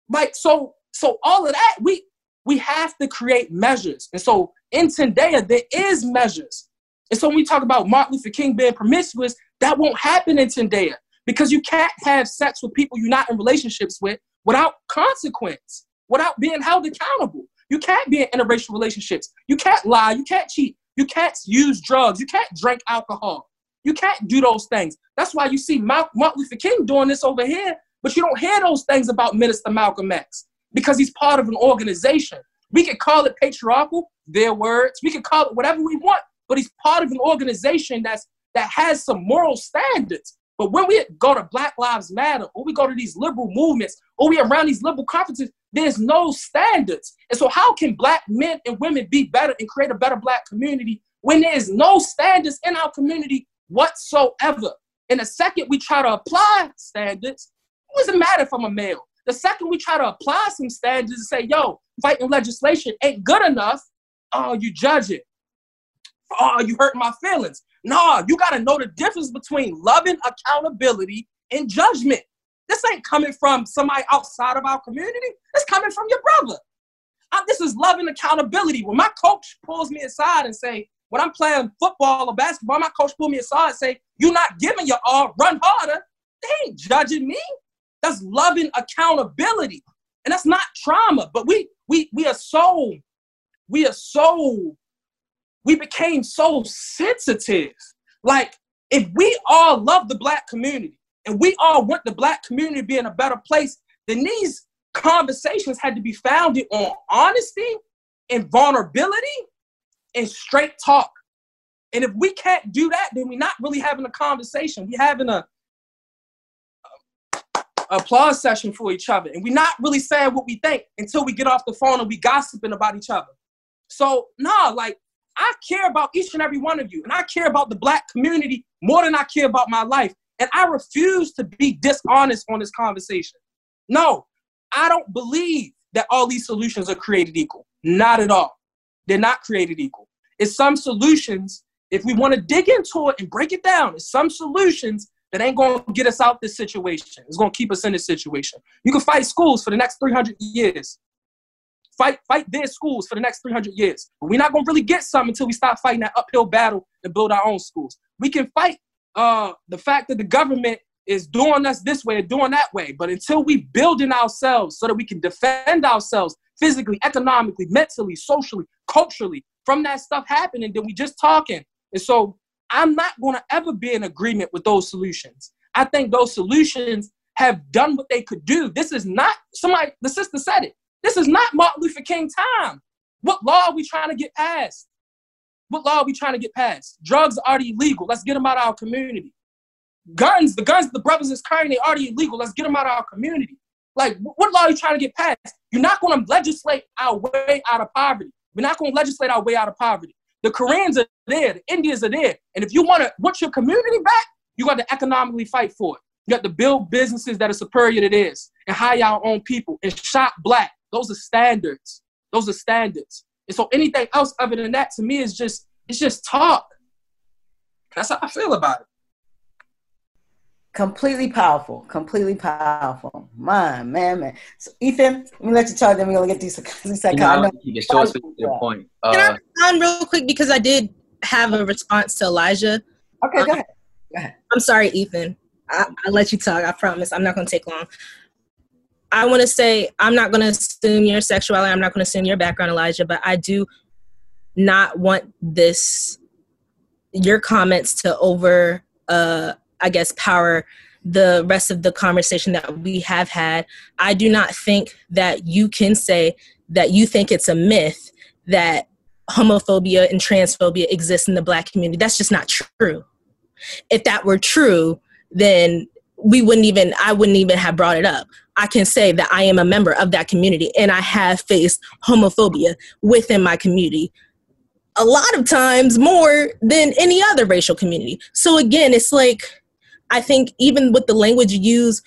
Like, so, so all of that, we, we have to create measures. And so in Tendea, there is measures. And so when we talk about Martin Luther King being promiscuous, that won't happen in Tendea, because you can't have sex with people you're not in relationships with without consequence, without being held accountable. You can't be in interracial relationships. You can't lie. You can't cheat. You can't use drugs. You can't drink alcohol. You can't do those things. That's why you see Martin Luther King doing this over here, but you don't hear those things about Minister Malcolm X, because he's part of an organization. We can call it patriarchal, their words. We can call it whatever we want, but he's part of an organization that's, that has some moral standards. But when we go to Black Lives Matter, or we go to these liberal movements, or we around these liberal conferences, there's no standards. And so how can Black men and women be better and create a better Black community when there is no standards in our community whatsoever? And the second we try to apply standards, it doesn't matter if I'm a male. The second we try to apply some standards and say, yo, fighting legislation ain't good enough, oh, you judge it. Oh, you hurt my feelings. Nah, you got to know the difference between loving accountability and judgment. This ain't coming from somebody outside of our community. It's coming from your brother. I, this is loving accountability. When my coach pulls me aside and say, when I'm playing football or basketball, my coach pulls me aside and say, you're not giving your all, run harder. They ain't judging me. That's loving accountability. And that's not trauma. But we we we are so, we are so, we became so sensitive. Like, if we all love the Black community and we all want the Black community to be in a better place, then these conversations had to be founded on honesty and vulnerability and straight talk. And if we can't do that, then we're not really having a conversation. We're having a, a applause session for each other. And we're not really saying what we think until we get off the phone and we gossiping about each other. So, nah, like, I care about each and every one of you, and I care about the Black community more than I care about my life. And I refuse to be dishonest on this conversation. No, I don't believe that all these solutions are created equal. Not at all. They're not created equal. It's some solutions, if we want to dig into it and break it down, it's some solutions that ain't going to get us out this situation. It's going to keep us in this situation. You can fight schools for the next three hundred years. Fight, fight their schools for the next three hundred years. But we're not going to really get something until we start fighting that uphill battle and build our own schools. We can fight uh, the fact that the government is doing us this way or doing that way. But until we build in ourselves so that we can defend ourselves physically, economically, mentally, socially, culturally, from that stuff happening, then we just talking. And so I'm not going to ever be in agreement with those solutions. I think those solutions have done what they could do. This is not, somebody, the sister said it. This is not Martin Luther King time. What law are we trying to get passed? What law are we trying to get passed? Drugs are already illegal. Let's get them out of our community. Guns, the guns the brothers is carrying, they already illegal. Let's get them out of our community. Like, what law are you trying to get passed? You're not going to legislate our way out of poverty. We're not going to legislate our way out of poverty. The Koreans are there. The Indians are there. And if you want to want your community back, you got to economically fight for it. You got to build businesses that are superior to theirs and hire our own people and shop Black. Those are standards. Those are standards. And so anything else other than that, to me, is just, it's just talk. That's how I feel about it. Completely powerful, completely powerful. My man, man. So, Ethan, let me let you talk. Then we're gonna get these. these you know, it's short, to your point. Uh, Can I respond real quick because I did have a response to Elijah. Okay, um, go ahead. Go ahead. I'm sorry, Ethan. I, I'll let you talk. I promise. I'm not gonna take long. I want to say I'm not gonna assume your sexuality. I'm not gonna assume your background, Elijah. But I do not want this your comments to over. Uh, I guess, power the rest of the conversation that we have had. I do not think that you can say that you think it's a myth that homophobia and transphobia exist in the Black community. That's just not true. If that were true, then we wouldn't even, I wouldn't even have brought it up. I can say that I am a member of that community and I have faced homophobia within my community. A lot of times more than any other racial community. So again, it's like, I think even with the language you use,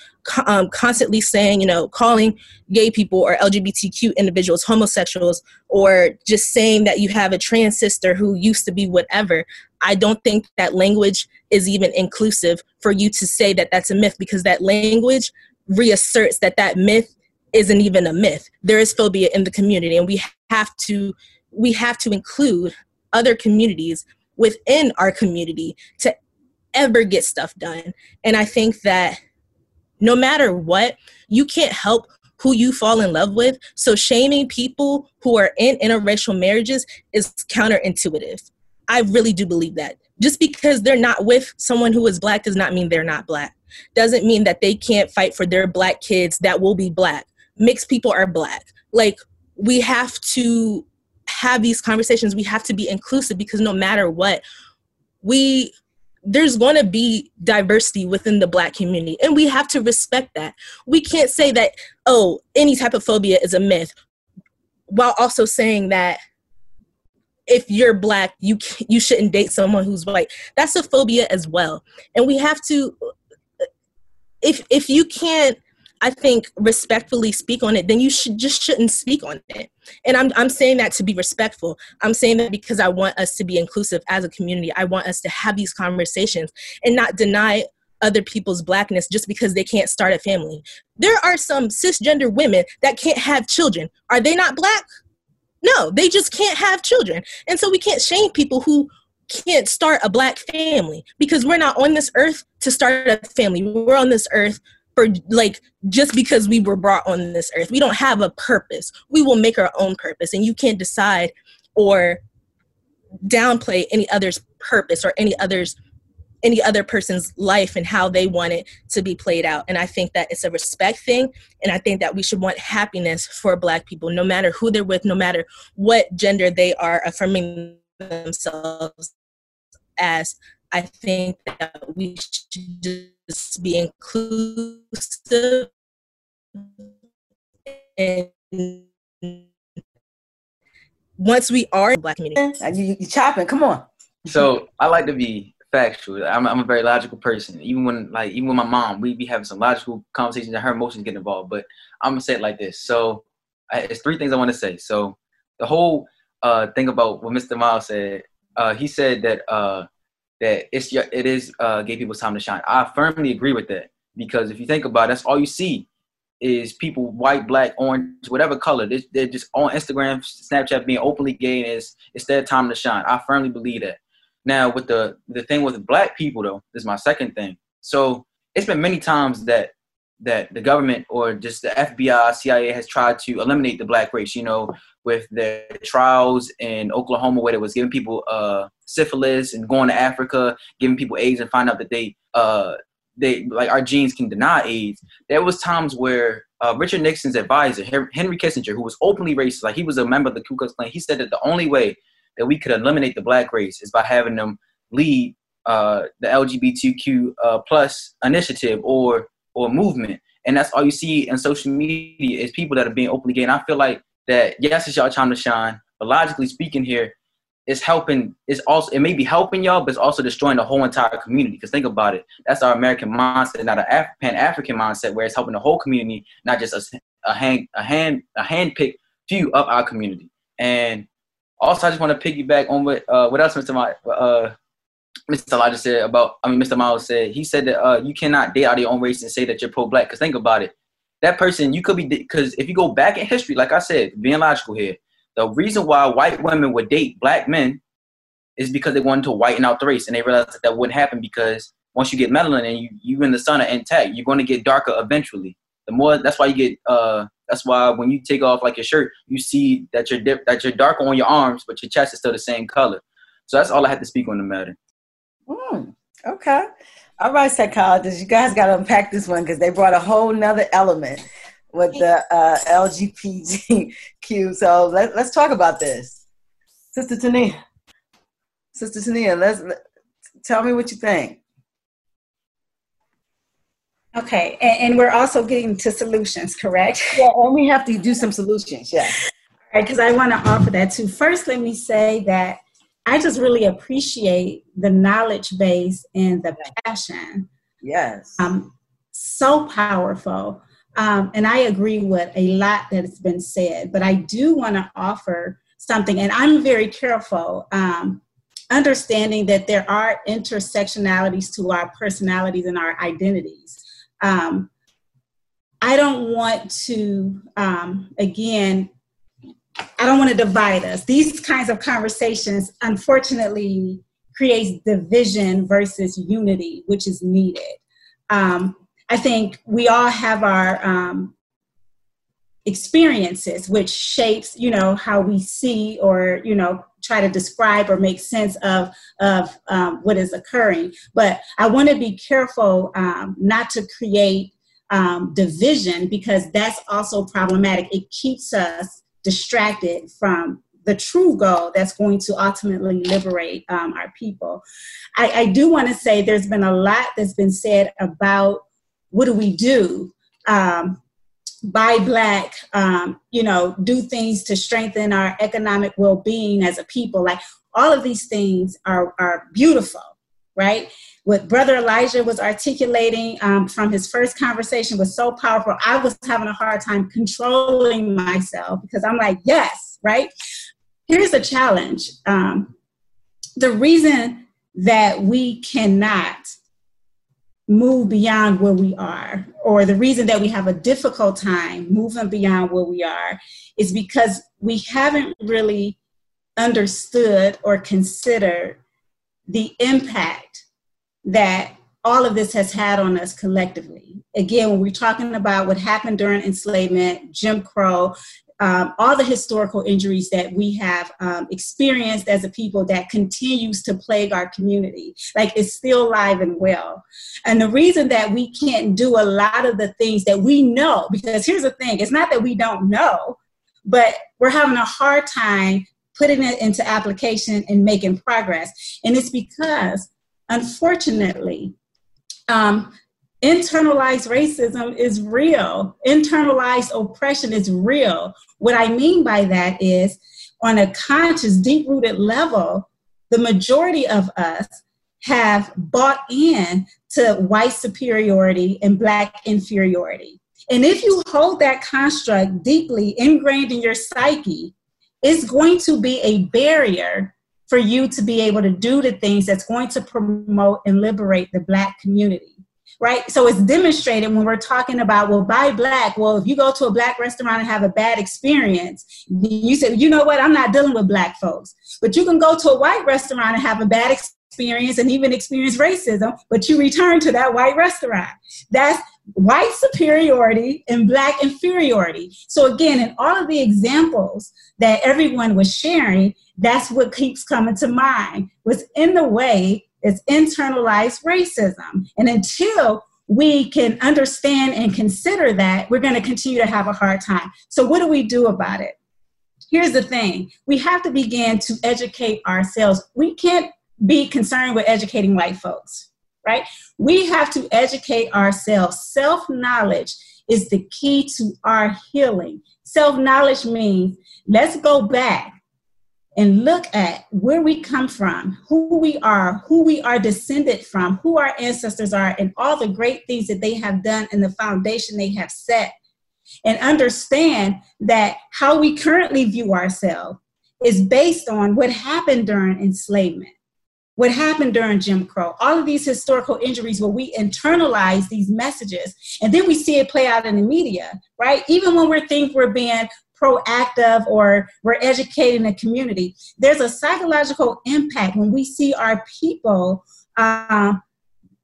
um, constantly saying, you know, calling gay people or L G B T Q individuals homosexuals, or just saying that you have a trans sister who used to be whatever, I don't think that language is even inclusive for you to say that that's a myth, because that language reasserts that that myth isn't even a myth. There is phobia in the community, and we have to we have to include other communities within our community to ever get stuff done. And I think that no matter what, you can't help who you fall in love with. So shaming people who are in interracial marriages is counterintuitive. I really do believe that. Just because they're not with someone who is Black does not mean they're not Black. Doesn't mean that they can't fight for their Black kids that will be Black. Mixed people are Black. Like, we have to have these conversations. We have to be inclusive, because no matter what, we there's going to be diversity within the Black community, and we have to respect that. We can't say that, oh, any type of phobia is a myth, while also saying that if you're Black, you you shouldn't date someone who's white. That's a phobia as well. And we have to, if if you can't, I think, respectfully speak on it, then you should just shouldn't speak on it. And I'm I'm saying that to be respectful. I'm saying that because I want us to be inclusive as a community. I want us to have these conversations and not deny other people's Blackness just because they can't start a family. There are some cisgender women that can't have children. Are they not Black? No, they just can't have children. And so we can't shame people who can't start a Black family, because we're not on this earth to start a family. We're on this earth for, like, just because we were brought on this earth. We don't have a purpose. We will make our own purpose, and you can't decide or downplay any other's purpose or any other's any other person's life and how they want it to be played out. And I think that it's a respect thing, and I think that we should want happiness for Black people, no matter who they're with, no matter what gender they are affirming themselves as. I think that we should just be inclusive and once we are in Black community. You, you chopping, come on. So I like to be factual. I'm, I'm a very logical person. Even when like even with my mom, we be having some logical conversations and her emotions get involved. But I'm gonna say it like this. So I, it's three things I want to say. So the whole uh, thing about what Mister Miles said, uh, he said that uh, that it's your, it is uh, gay people's time to shine. I firmly agree with that, because if you think about it, that's all you see is people, white, Black, orange, whatever color. They're, they're just on Instagram, Snapchat, being openly gay, and it's, it's their time to shine. I firmly believe that. Now, with the, the thing with Black people, though, this is my second thing. So it's been many times that that the government or just the F B I, C I A has tried to eliminate the Black race, you know, with their trials in Oklahoma where they was giving people uh, syphilis and going to Africa, giving people AIDS, and find out that they, uh, they like our genes can deny AIDS. There was times where uh, Richard Nixon's advisor, Henry Kissinger, who was openly racist, like he was a member of the Ku Klux Klan, he said that the only way that we could eliminate the Black race is by having them lead uh, the L G B T Q uh, plus initiative or or movement. And that's all you see in social media is people that are being openly gay. And I feel like that, yes, it's y'all time to shine, but logically speaking here, it's helping, it's also, it may be helping y'all, but it's also destroying the whole entire community. Because think about it, that's our American mindset, not a Af- Pan-African mindset, where it's helping the whole community, not just a, a hand, a hand, a hand-picked few of our community. And also, I just want to piggyback on what, uh, what else, Mister My, uh, Mister Elijah said about, I mean, Mister Miles said, he said that uh, you cannot date out of your own race and say that you're pro-black, because think about it. That person, you could be, because if you go back in history, like I said, being logical here, the reason why white women would date black men is because they wanted to whiten out the race, and they realized that that wouldn't happen because once you get melanin and you, you in the sun are intact, you're going to get darker eventually. The more, that's why you get, uh, that's why when you take off like your shirt, you see that you're, dip, that you're darker on your arms, but your chest is still the same color. So that's all I had to speak on the matter. Mm, okay. All right, psychologists, you guys got to unpack this one because they brought a whole nother element with the uh, L G B T Q. So let, let's talk about this. Sister Tania, Sister Tania, let's, let, tell me what you think. Okay, and, and we're also getting to solutions, correct? Yeah, and we have to do some solutions, yeah. All right, because I want to offer that too. First, let me say that I just really appreciate the knowledge base and the passion. Yes. Um, so powerful. Um, and I agree with a lot that has been said, but I do want to offer something, and I'm very careful, um, understanding that there are intersectionalities to our personalities and our identities. Um, I don't want to, um, again, I don't want to divide us. These kinds of conversations, unfortunately, creates division versus unity, which is needed. Um, I think we all have our um, experiences, which shapes, you know, how we see or, you know, try to describe or make sense of, of um, what is occurring. But I want to be careful um, not to create um, division, because that's also problematic. It keeps us distracted from the true goal that's going to ultimately liberate um, our people. I, I do want to say there's been a lot that's been said about what do we do um, by Black, um, you know, do things to strengthen our economic well-being as a people. Like all of these things are, are beautiful, right? What Brother Elijah was articulating um, from his first conversation was so powerful. I was having a hard time controlling myself because I'm like, yes, right? Here's a challenge. Um, the reason that we cannot move beyond where we are, or the reason that we have a difficult time moving beyond where we are, is because we haven't really understood or considered the impact that all of this has had on us collectively. Again, when we're talking about what happened during enslavement, Jim Crow, um, all the historical injuries that we have um, experienced as a people that continues to plague our community, like it's still alive and well. And the reason that we can't do a lot of the things that we know, because here's the thing, it's not that we don't know, but we're having a hard time putting it into application and making progress. And it's because, unfortunately, um, internalized racism is real. Internalized oppression is real. What I mean by that is, on a conscious, deep-rooted level, the majority of us have bought in to white superiority and Black inferiority. And if you hold that construct deeply ingrained in your psyche, it's going to be a barrier for you to be able to do the things that's going to promote and liberate the Black community, right? So it's demonstrated when we're talking about, well, buy Black. Well, if you go to a Black restaurant and have a bad experience, you say, you know what, I'm not dealing with Black folks. But you can go to a white restaurant and have a bad experience and even experience racism, but you return to that white restaurant. That's white superiority and Black inferiority. So again, in all of the examples that everyone was sharing, that's what keeps coming to mind. What's in the way is internalized racism. And until we can understand and consider that, we're going to continue to have a hard time. So what do we do about it? Here's the thing. We have to begin to educate ourselves. We can't be concerned with educating white folks, right? We have to educate ourselves. Self-knowledge is the key to our healing. Self-knowledge means let's go back and look at where we come from, who we are, who we are descended from, who our ancestors are, and all the great things that they have done and the foundation they have set, and understand that how we currently view ourselves is based on what happened during enslavement. what happened during Jim Crow, all of these historical injuries where we internalize these messages, and then we see it play out in the media, right? Even when we think we're being proactive or we're educating the community, there's a psychological impact when we see our people uh,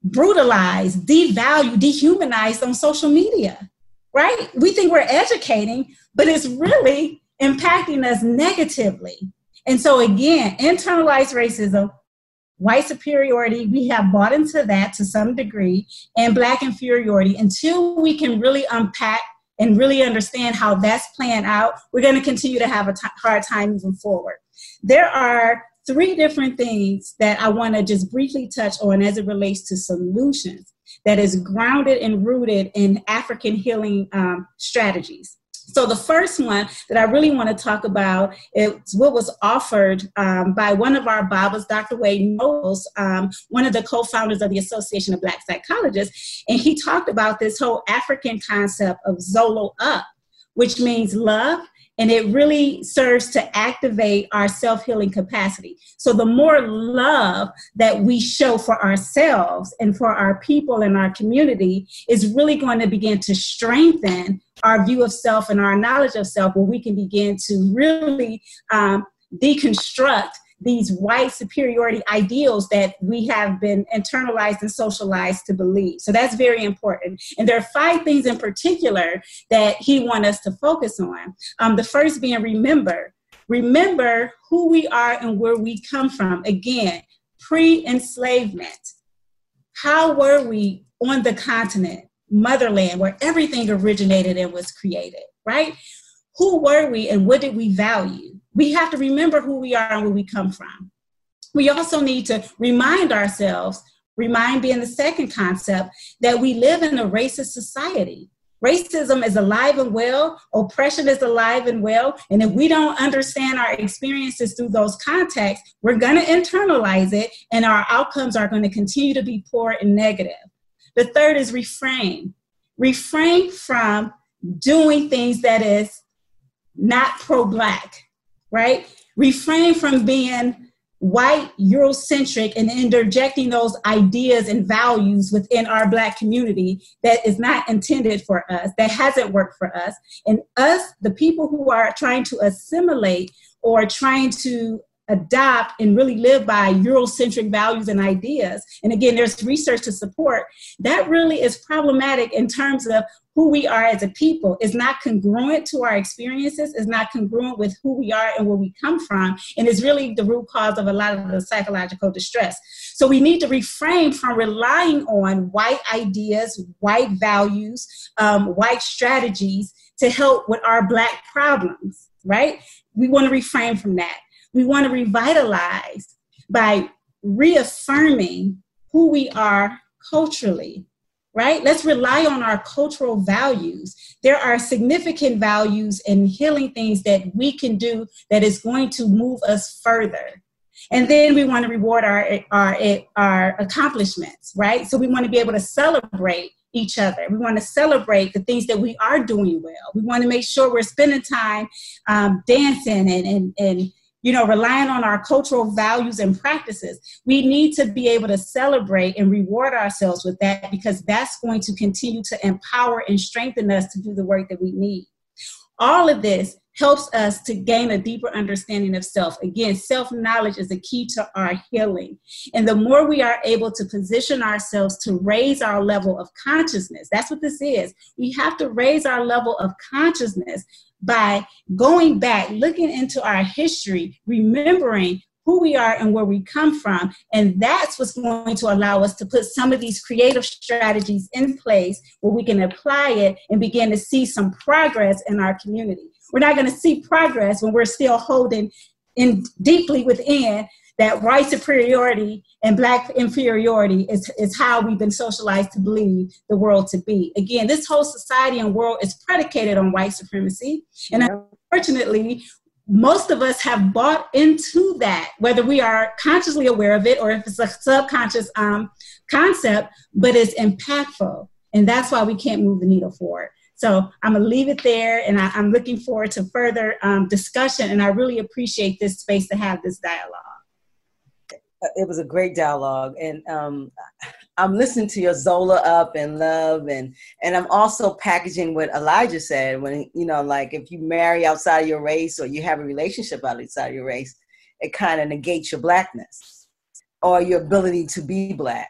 brutalized, devalued, dehumanized on social media, right? We think we're educating, but it's really impacting us negatively. And so again, internalized racism, white superiority, we have bought into that to some degree, and Black inferiority. Until we can really unpack and really understand how that's playing out, we're going to continue to have a t- hard time moving forward. There are three different things that I want to just briefly touch on as it relates to solutions that is grounded and rooted in African healing um, strategies. So the first one that I really want to talk about is what was offered um, by one of our Bibles, Doctor Wade Knowles, um, one of the co-founders of the Association of Black Psychologists. And he talked about this whole African concept of Zolo Up, which means love. And it really serves to activate our self-healing capacity. So the more love that we show for ourselves and for our people and our community is really going to begin to strengthen our view of self and our knowledge of self, where we can begin to really um, deconstruct these white superiority ideals that we have been internalized and socialized to believe. So that's very important. And there are five things in particular that he wants us to focus on. Um, the first being remember. Remember who we are and where we come from. Again, pre-enslavement. How were we on the continent, motherland, where everything originated and was created, right? Who were we and what did we value? We have to remember who we are and where we come from. We also need to remind ourselves, remind being the second concept, that we live in a racist society. Racism is alive and well, oppression is alive and well, and if we don't understand our experiences through those contexts, we're gonna internalize it and our outcomes are gonna continue to be poor and negative. The third is refrain. Refrain from doing things that is not pro-Black. Right? Refrain from being white, Eurocentric, and interjecting those ideas and values within our Black community that is not intended for us, that hasn't worked for us. And us, the people who are trying to assimilate or trying to adopt and really live by Eurocentric values and ideas. And again, there's research to support that really is problematic in terms of who we are as a people. Is not congruent to our experiences, is not congruent with who we are and where we come from, and is really the root cause of a lot of the psychological distress. So we need to refrain from relying on white ideas, white values, um, white strategies to help with our Black problems, right? We want to refrain from that. We want to revitalize by reaffirming who we are culturally, right? Let's rely on our cultural values. There are significant values and healing things that we can do that is going to move us further. And then we want to reward our, our, our accomplishments, right? So we want to be able to celebrate each other. We want to celebrate the things that we are doing well. We want to make sure we're spending time um, dancing and, and, and you know, relying on our cultural values and practices. We need to be able to celebrate and reward ourselves with that, because that's going to continue to empower and strengthen us to do the work that we need. All of this helps us to gain a deeper understanding of self. Again, self-knowledge is a key to our healing. And the more we are able to position ourselves to raise our level of consciousness, that's what this is. We have to raise our level of consciousness by going back, looking into our history, remembering who we are and where we come from. And that's what's going to allow us to put some of these creative strategies in place where we can apply it and begin to see some progress in our community. We're not going to see progress when we're still holding in deeply within that white superiority and Black inferiority is, is how we've been socialized to believe the world to be. Again, this whole society and world is predicated on white supremacy. And unfortunately, most of us have bought into that, whether we are consciously aware of it or if it's a subconscious um, concept, but it's impactful. And that's why we can't move the needle forward. So I'm going to leave it there, and I, I'm looking forward to further um, discussion. And I really appreciate this space to have this dialogue. It was a great dialogue, and um, I'm listening to your Zola Up and Love, and and I'm also packaging what Elijah said when, you know, like if you marry outside of your race or you have a relationship outside of your race, it kind of negates your blackness or your ability to be black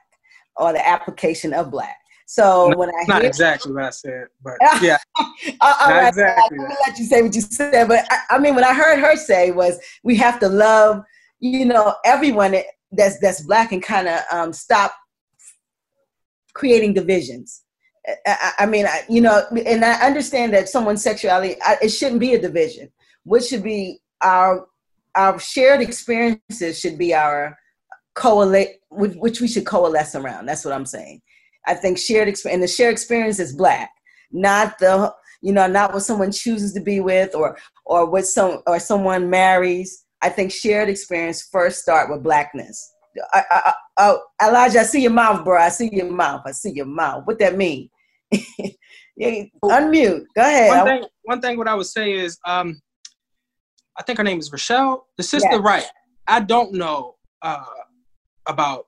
or the application of black. So no, when I not hear exactly what I said, but yeah, all not right, exactly. I'm gonna let you say what you said, but I, I mean, what I heard her say was we have to love, you know, everyone that's that's black and kind of um, stop creating divisions. I, I mean, I, you know, and I understand that someone's sexuality, I, it shouldn't be a division. What should be our our shared experiences should be our coalesce, which we should coalesce around. That's what I'm saying. I think shared experience, and the shared experience is black, not the, you know, not what someone chooses to be with or or what some or someone marries. I think shared experience first start with blackness. I, I, I, I, Elijah, I see your mouth, bro. I see your mouth. I see your mouth. What that mean? Unmute. Go ahead. One thing, one thing what I would say is, um, I think her name is Rochelle. The sister, yes. Right. I don't know uh, about,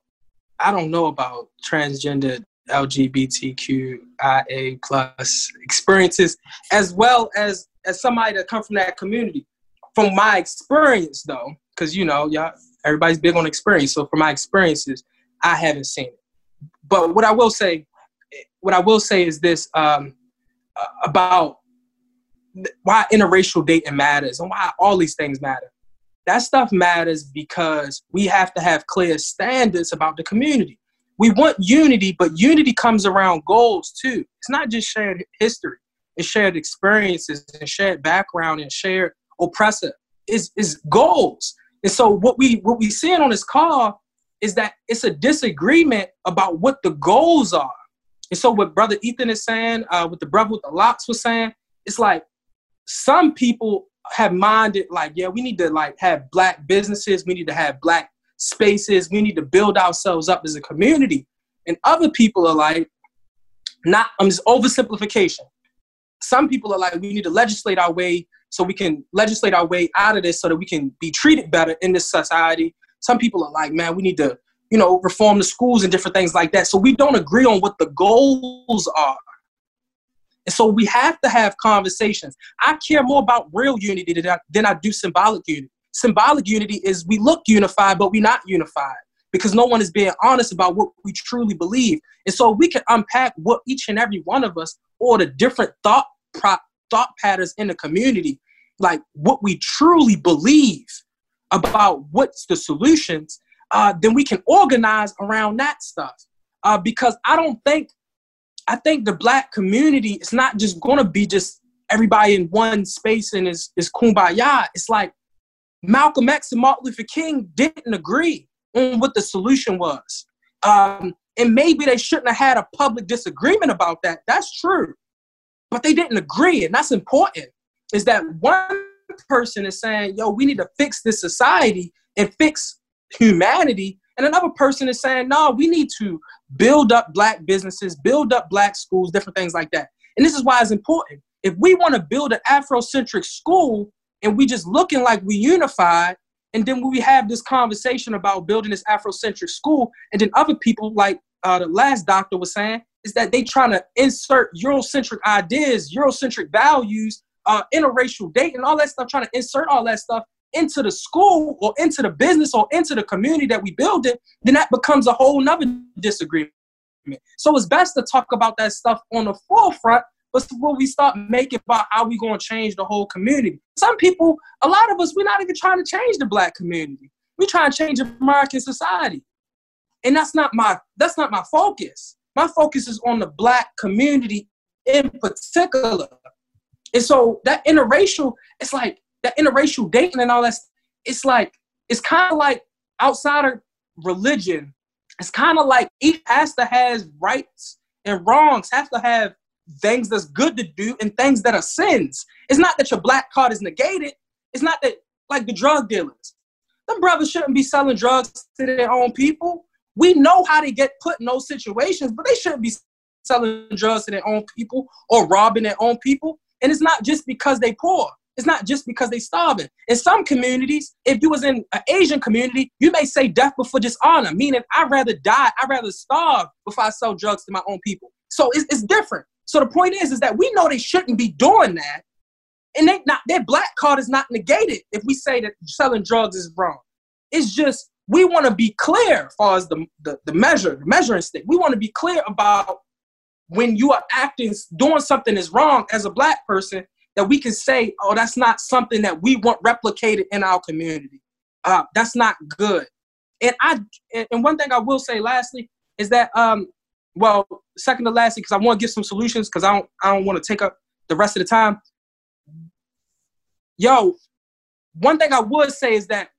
I don't know about transgender L G B T Q I A plus experiences, as well as as somebody that come from that community. From my experience, though, because, you know, y'all, everybody's big on experience. So from my experiences, I haven't seen it. But what I will say, what I will say is this um, about why interracial dating matters and why all these things matter. That stuff matters because we have to have clear standards about the community. We want unity, but unity comes around goals too. It's not just shared history. It's shared experiences and shared background and shared oppressor. It's, it's goals. And so what we what we seeing on this call is that it's a disagreement about what the goals are. And so what Brother Ethan is saying, uh, what the brother with the locks was saying, it's like some people have minded like, yeah, we need to like have black businesses. We need to have black spaces. We need to build ourselves up as a community. And other people are like, not, I'm just oversimplification. Some people are like, we need to legislate our way so we can legislate our way out of this so that we can be treated better in this society. Some people are like, man, we need to, you know, reform the schools and different things like that. So we don't agree on what the goals are. And so we have to have conversations. I care more about real unity than I, than I do symbolic unity. Symbolic unity is we look unified, but we're not unified because no one is being honest about what we truly believe. And so we can unpack what each and every one of us or the different thought pro- thought patterns in the community, like what we truly believe about what's the solutions, uh, then we can organize around that stuff. Uh, because I don't think, I think the black community is not just going to be just everybody in one space and is is kumbaya. It's like Malcolm X and Martin Luther King didn't agree on what the solution was. Um, and maybe they shouldn't have had a public disagreement about that. That's true. But they didn't agree, and that's important, is that one person is saying, yo, we need to fix this society and fix humanity, and another person is saying, no, we need to build up black businesses, build up black schools, different things like that. And this is why it's important. If we want to build an Afrocentric school and we just looking like we unified, and then we have this conversation about building this Afrocentric school, and then other people, like uh, the last doctor was saying, is that they trying to insert Eurocentric ideas, Eurocentric values, uh, interracial dating, all that stuff, trying to insert all that stuff into the school or into the business or into the community that we build it, then that becomes a whole nother disagreement. So it's best to talk about that stuff on the forefront, but when we start making about how we going to change the whole community. Some people, a lot of us, we're not even trying to change the black community. We're trying to change American society. And that's not my, that's not my focus. My focus is on the black community in particular. And so that interracial, it's like that interracial dating and all that, it's like, it's kind of like outside of religion. It's kind of like each has to have rights and wrongs, has to have things that's good to do and things that are sins. It's not that your black card is negated. It's not that, like the drug dealers. Them brothers shouldn't be selling drugs to their own people. We know how they get put in those situations, but they shouldn't be selling drugs to their own people or robbing their own people. And it's not just because they poor. It's not just because they're starving. In some communities, if you was in an Asian community, you may say death before dishonor, meaning I'd rather die, I'd rather starve before I sell drugs to my own people. So it's, it's different. So the point is, is that we know they shouldn't be doing that. And they not, their black card is not negated if we say that selling drugs is wrong. It's just we want to be clear as far as the, the, the measure, the measuring stick. We want to be clear about when you are acting, doing something is wrong as a black person, that we can say, oh, that's not something that we want replicated in our community. Uh, that's not good. And I, and one thing I will say lastly is that, um, well, second to lastly, because I want to give some solutions, because I don't, I don't want to take up the rest of the time. Yo, one thing I would say is that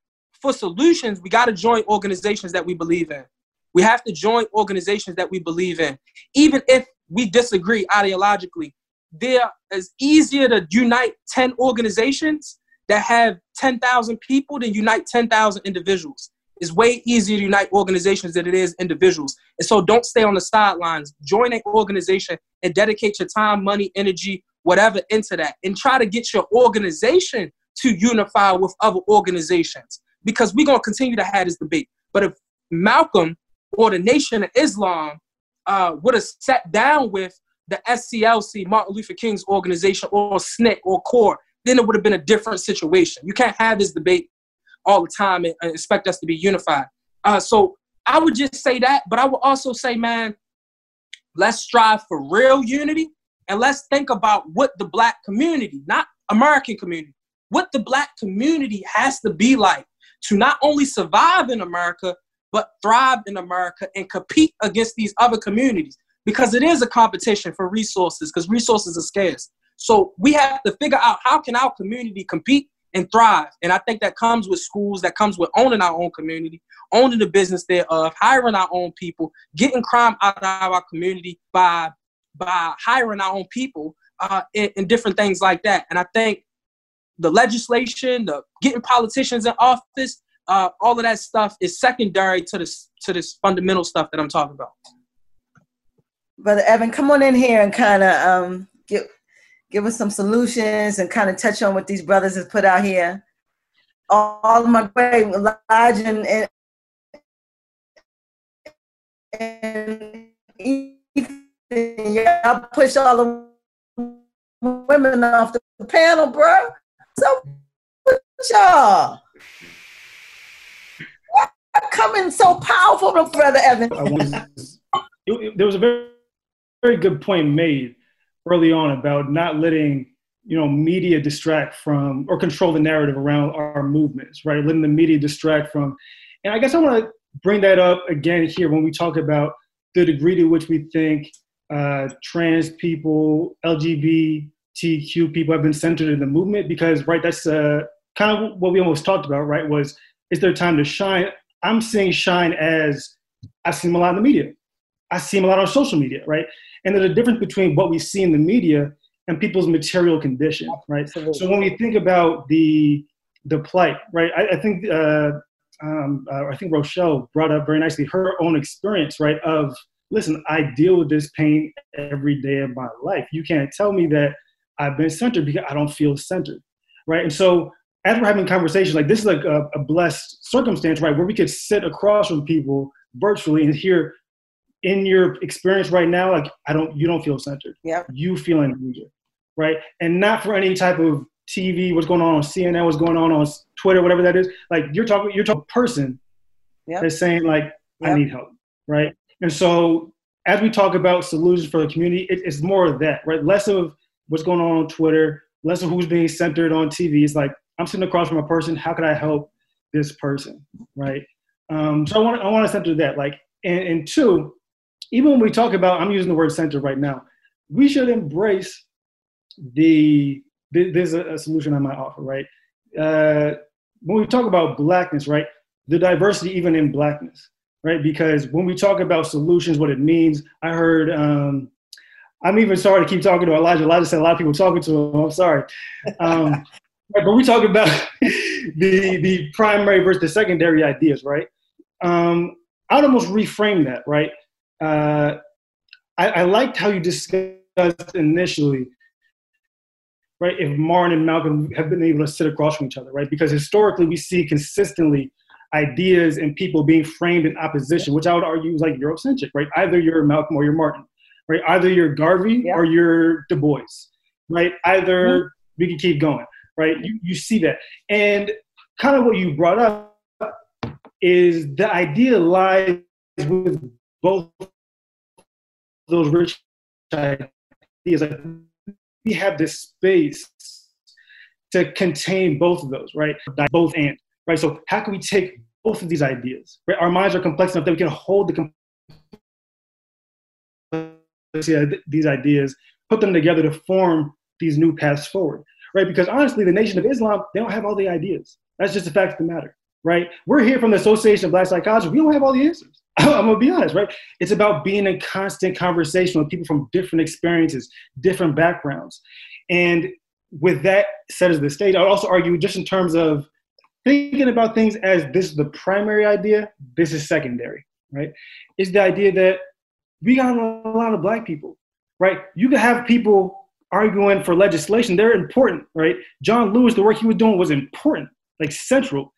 for solutions, we got to join organizations that we believe in. We have to join organizations that we believe in. Even if we disagree ideologically, there is easier to unite ten organizations that have ten thousand people than unite ten thousand individuals. It's way easier to unite organizations than it is individuals. And so don't stay on the sidelines. Join an organization and dedicate your time, money, energy, whatever into that, and try to get your organization to unify with other organizations, because we're going to continue to have this debate. But if Malcolm or the Nation of Islam uh, would have sat down with the S C L C, Martin Luther King's organization, or S N C C or CORE, then it would have been a different situation. You can't have this debate all the time and expect us to be unified. Uh, so I would just say that, but I would also say, man, let's strive for real unity, and let's think about what the black community, not American community, what the black community has to be like to not only survive in America, but thrive in America and compete against these other communities. Because it is a competition for resources, because resources are scarce. So we have to figure out how can our community compete and thrive. And I think that comes with schools, that comes with owning our own community, owning the business thereof, hiring our own people, getting crime out of our community by, by hiring our own people uh, and, and different things like that. And I think the legislation, the getting politicians in office, uh, all of that stuff is secondary to this, to this fundamental stuff that I'm talking about. Brother Evan, come on in here and kind of um, give, give us some solutions and kind of touch on what these brothers have put out here. All, all of my great Lodge and, and, and y'all push all the women off the panel, bro. So what y'all? Coming so powerful from Brother Evan. There was a very very good point made early on about not letting, you know, media distract from or control the narrative around our movements, right? Letting the media distract from. And I guess I want to bring that up again here when we talk about the degree to which we think uh, trans people, L G B T Q people have been centered in the movement, because, right, that's uh, kind of what we almost talked about, right, was it's their time to shine. I'm seeing shine as I see them a lot in the media. I see them a lot on social media, right? And there's a difference between what we see in the media and people's material condition, right? Absolutely. So when we think about the the plight, right? I, I think uh, um, uh, I think Rochelle brought up very nicely her own experience, right? Of, listen, I deal with this pain every day of my life. You can't tell me that I've been centered because I don't feel centered, right? And so as we're having conversations, like this is like a, a blessed circumstance, right? Where we could sit across from people virtually and hear, in your experience right now, like I don't, you don't feel centered. Yeah, you feel injured, right? And not for any type of T V, what's going on on C N N, what's going on on Twitter, whatever that is. Like you're talking, you're talking person yep. that's saying like, yep. I need help, right? And so as we talk about solutions for the community, it, it's more of that, right? Less of what's going on on Twitter, less of who's being centered on T V. It's like I'm sitting across from a person. How could I help this person, right? Um, so I want, I want to center that, like, and, and two. Even when we talk about, I'm using the word center right now, we should embrace the, there's a solution I might offer, right? Uh, when we talk about blackness, right, the diversity even in blackness, right? Because when we talk about solutions, what it means, I heard, um, I'm even sorry to keep talking to Elijah. Elijah said a lot of people talking to him, I'm sorry. Um, right, but we talk about the, the primary versus the secondary ideas, right? Um, I'd almost reframe that, right? Uh, I, I liked how you discussed initially right? If Martin and Malcolm have been able to sit across from each other, right? Because historically we see consistently ideas and people being framed in opposition, which I would argue is like Eurocentric, right? Either you're Malcolm or you're Martin, right? Either you're Garvey yeah. or you're Du Bois, right? Either mm-hmm. we can keep going, right? You, you see that. And kind of what you brought up is the idea lies with both those rich ideas. Like we have this space to contain both of those, right? Both and, right? So how can we take both of these ideas, right? Our minds are complex enough that we can hold the complexity of these ideas, put them together to form these new paths forward, right? Because honestly, the Nation of Islam, they don't have all the ideas. That's just the fact of the matter, right? We're here from the Association of Black Psychologists. We don't have all the answers. I'm gonna be honest, right? It's about being in constant conversation with people from different experiences, different backgrounds. And with that set as the stage, I would also argue just in terms of thinking about things as this is the primary idea, this is secondary, right? It's the idea that we got a lot of Black people, right? You can have people arguing for legislation. They're important, right? John Lewis, the work he was doing was important, like central.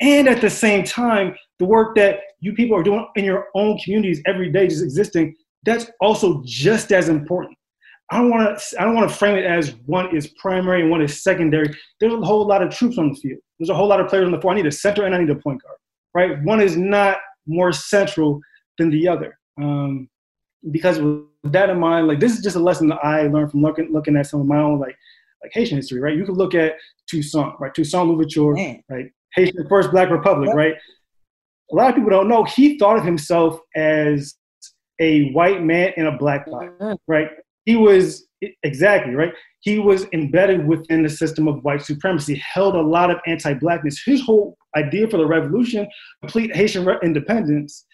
And at the same time, the work that you people are doing in your own communities every day, just existing, that's also just as important. I don't want to. I don't want to frame it as one is primary and one is secondary. There's a whole lot of troops on the field. There's a whole lot of players on the floor. I need a center and I need a point guard. Right? One is not more central than the other. Um, because with that in mind, like this is just a lesson that I learned from looking looking at some of my own like like Haitian history. Right? You can look at Toussaint. Right? Toussaint Louverture. Man. Right? Haitian, the first Black Republic, yep. right? A lot of people don't know, he thought of himself as a white man in a Black body, mm-hmm. right? He was, exactly, right? He was embedded within the system of white supremacy, held a lot of anti-Blackness. His whole idea for the revolution, complete Haitian re- independence,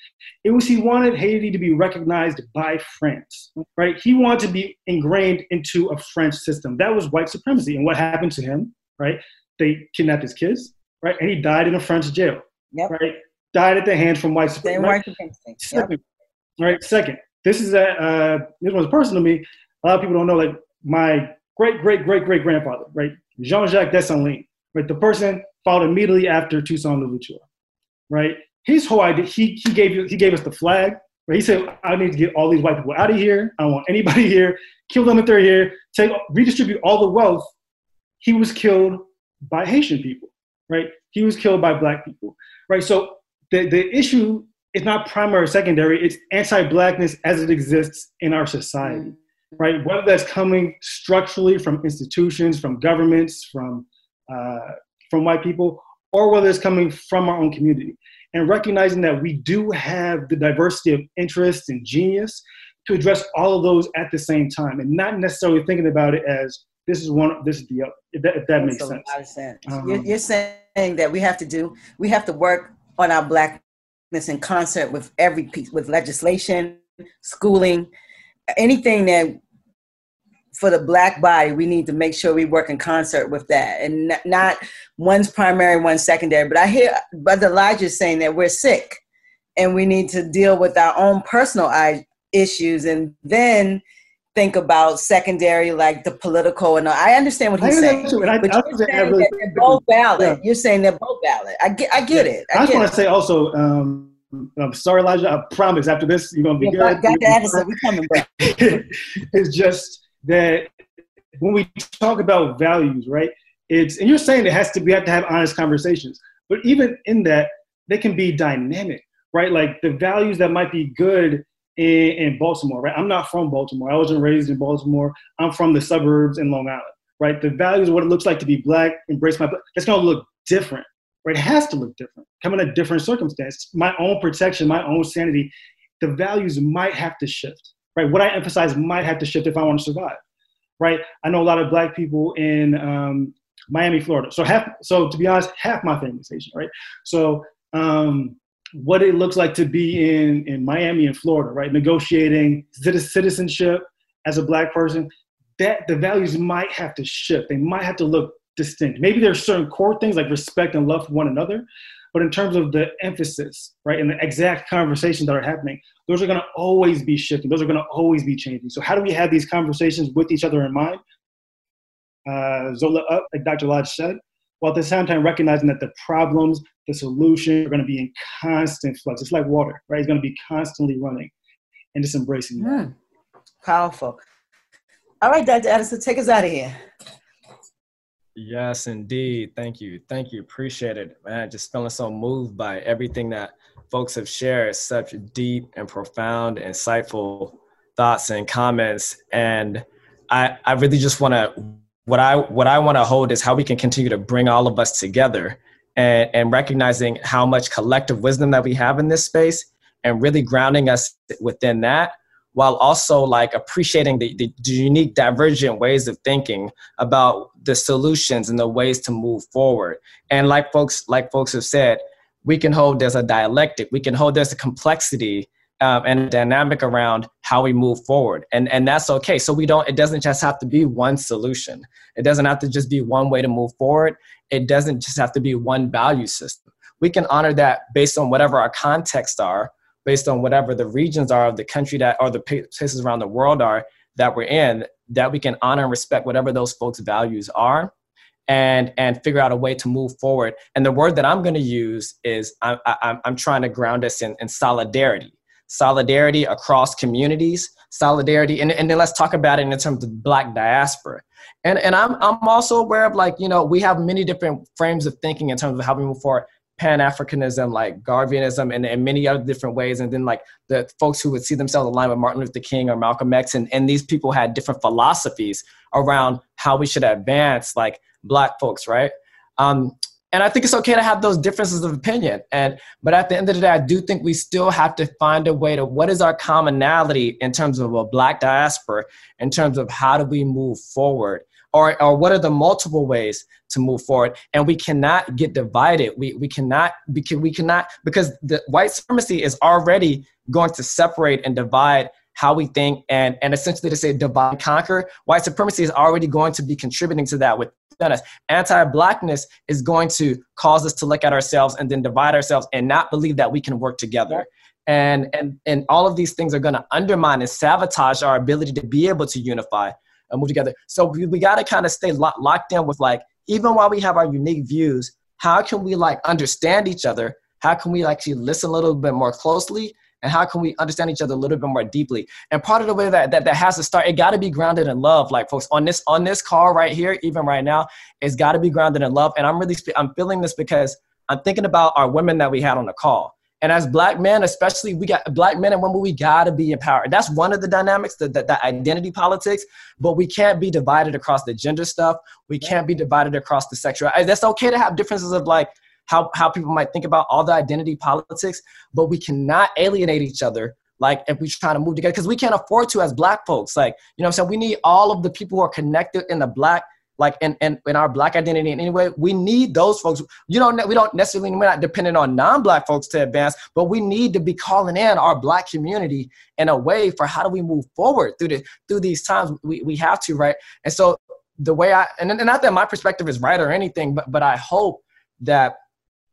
it was he wanted Haiti to be recognized by France, right? He wanted to be ingrained into a French system. That was white supremacy. And what happened to him, right? They kidnapped his kids. Right, and he died in a French jail. Yep. Right, died at the hand from white supremacy. Right? Yep. Second, right. Second, this is a uh, this one's personal to me. A lot of people don't know. Like my great great great great grandfather, right, Jean-Jacques Dessalines, right, the person followed immediately after Toussaint Louverture, right. His whole idea, he he gave he gave us the flag. Right, he said, I need to get all these white people out of here. I don't want anybody here. Kill them if they're here. Take redistribute all the wealth. He was killed by Haitian people. Right, he was killed by Black people. Right, so the, the issue is not primary or secondary; it's anti-Blackness as it exists in our society. Right, whether that's coming structurally from institutions, from governments, from uh, from white people, or whether it's coming from our own community, and recognizing that we do have the diversity of interests and genius to address all of those at the same time, and not necessarily thinking about it as this is one, this is the other. If that, if that makes sense. A lot of sense. Um, you're, you're saying that we have to do, we have to work on our Blackness in concert with every piece, with legislation, schooling, anything that for the Black body, we need to make sure we work in concert with that and not one's primary, one's secondary. But I hear Brother Elijah saying that we're sick and we need to deal with our own personal issues and then think about secondary, like the political, and all. I understand what he's I saying. Too, I, but I, you're saying I really, that they're both valid. Yeah. You're saying they're both valid. I get, I get yeah. it. I, I just want to say also, um, I'm sorry, Elijah. I promise after this, you're gonna be yeah, good. I got the answer. We're coming back. It's just that when we talk about values, right? It's and you're saying it has to. We have to have honest conversations. But even in that, they can be dynamic, right? Like the values that might be good. In Baltimore, right? I'm not from Baltimore. I wasn't raised in Baltimore. I'm from the suburbs in Long Island, right? The values of what it looks like to be Black, embrace my Black, it's gonna look different, right? It has to look different, come in a different circumstance. My own protection, my own sanity, the values might have to shift, right? What I emphasize might have to shift if I wanna survive, right? I know a lot of Black people in um, Miami, Florida. So half, so to be honest, half my family's Haitian, right? So, um, what it looks like to be in, in Miami and Florida, right? Negotiating citizenship as a Black person, that the values might have to shift. They might have to look distinct. Maybe there are certain core things like respect and love for one another, but in terms of the emphasis, right? And the exact conversations that are happening, those are gonna always be shifting. Those are gonna always be changing. So how do we have these conversations with each other in mind? uh, Zola up, like Doctor Lodge said, while at the same time recognizing that the problems, the solution are going to be in constant flux. It's like water, right? It's going to be constantly running, and just embracing mm. that. Powerful. All right, Doctor Addison, take us out of here. Yes, indeed. Thank you. Thank you. Appreciate it. Man, just feeling so moved by everything that folks have shared. Such deep and profound, insightful thoughts and comments. And I, I really just want to, what I, what I want to hold is how we can continue to bring all of us together and, and recognizing how much collective wisdom that we have in this space and really grounding us within that, while also like appreciating the, the unique divergent ways of thinking about the solutions and the ways to move forward. And like folks, like folks have said, we can hold there's a dialectic, we can hold there's a complexity um, and a dynamic around how we move forward. And, and that's okay. So we don't, it doesn't just have to be one solution. It doesn't have to just be one way to move forward. It doesn't just have to be one value system. We can honor that based on whatever our contexts are, based on whatever the regions are of the country that, or the places around the world are that we're in, that we can honor and respect whatever those folks' values are and, and figure out a way to move forward. And the word that I'm going to use is I, I, I'm trying to ground us in, in solidarity, solidarity across communities, solidarity. And, and then let's talk about it in terms of Black diaspora. And, and I'm, I'm also aware of like, you know, we have many different frames of thinking in terms of how we move forward. Pan Africanism, like Garveyism, and, and many other different ways. And then like the folks who would see themselves aligned with Martin Luther King or Malcolm X, and, and these people had different philosophies around how we should advance like Black folks, right? Um, and I think it's okay to have those differences of opinion. And but at the end of the day, I do think we still have to find a way to what is our commonality in terms of a Black diaspora, in terms of how do we move forward? Or, or what are the multiple ways to move forward? And we cannot get divided. We, we cannot, we, can, we cannot, because the white supremacy is already going to separate and divide how we think, and, and essentially to say divide and conquer. White supremacy is already going to be contributing to that within us. Anti-Blackness is going to cause us to look at ourselves and then divide ourselves and not believe that we can work together. And, and, and all of these things are going to undermine and sabotage our ability to be able to unify and move together. So we, we got to kind of stay lo- locked in with like, even while we have our unique views, how can we like understand each other? How can we actually listen a little bit more closely? And how can we understand each other a little bit more deeply? And part of the way that that, that has to start, it got to be grounded in love. Like folks on this, on this call right here, even right now, it's got to be grounded in love. And I'm really, I'm feeling this because I'm thinking about our women that we had on the call. And as Black men, especially, we got Black men and women, we gotta be empowered. That's one of the dynamics, the, the, the identity politics, but we can't be divided across the gender stuff. We can't be divided across the sexual. That's okay to have differences of like how, how people might think about all the identity politics, but we cannot alienate each other. Like if we're trying to move together, because we can't afford to as Black folks. Like, you know what I'm saying? We need all of the people who are connected in the Black, like in, in, in our Black identity in any way, we need those folks. You don't, we don't necessarily, we're not dependent on non-Black folks to advance, but we need to be calling in our Black community in a way for how do we move forward through the, through these times we, we have to, right? And so the way I, and, and not that my perspective is right or anything, but, but I hope that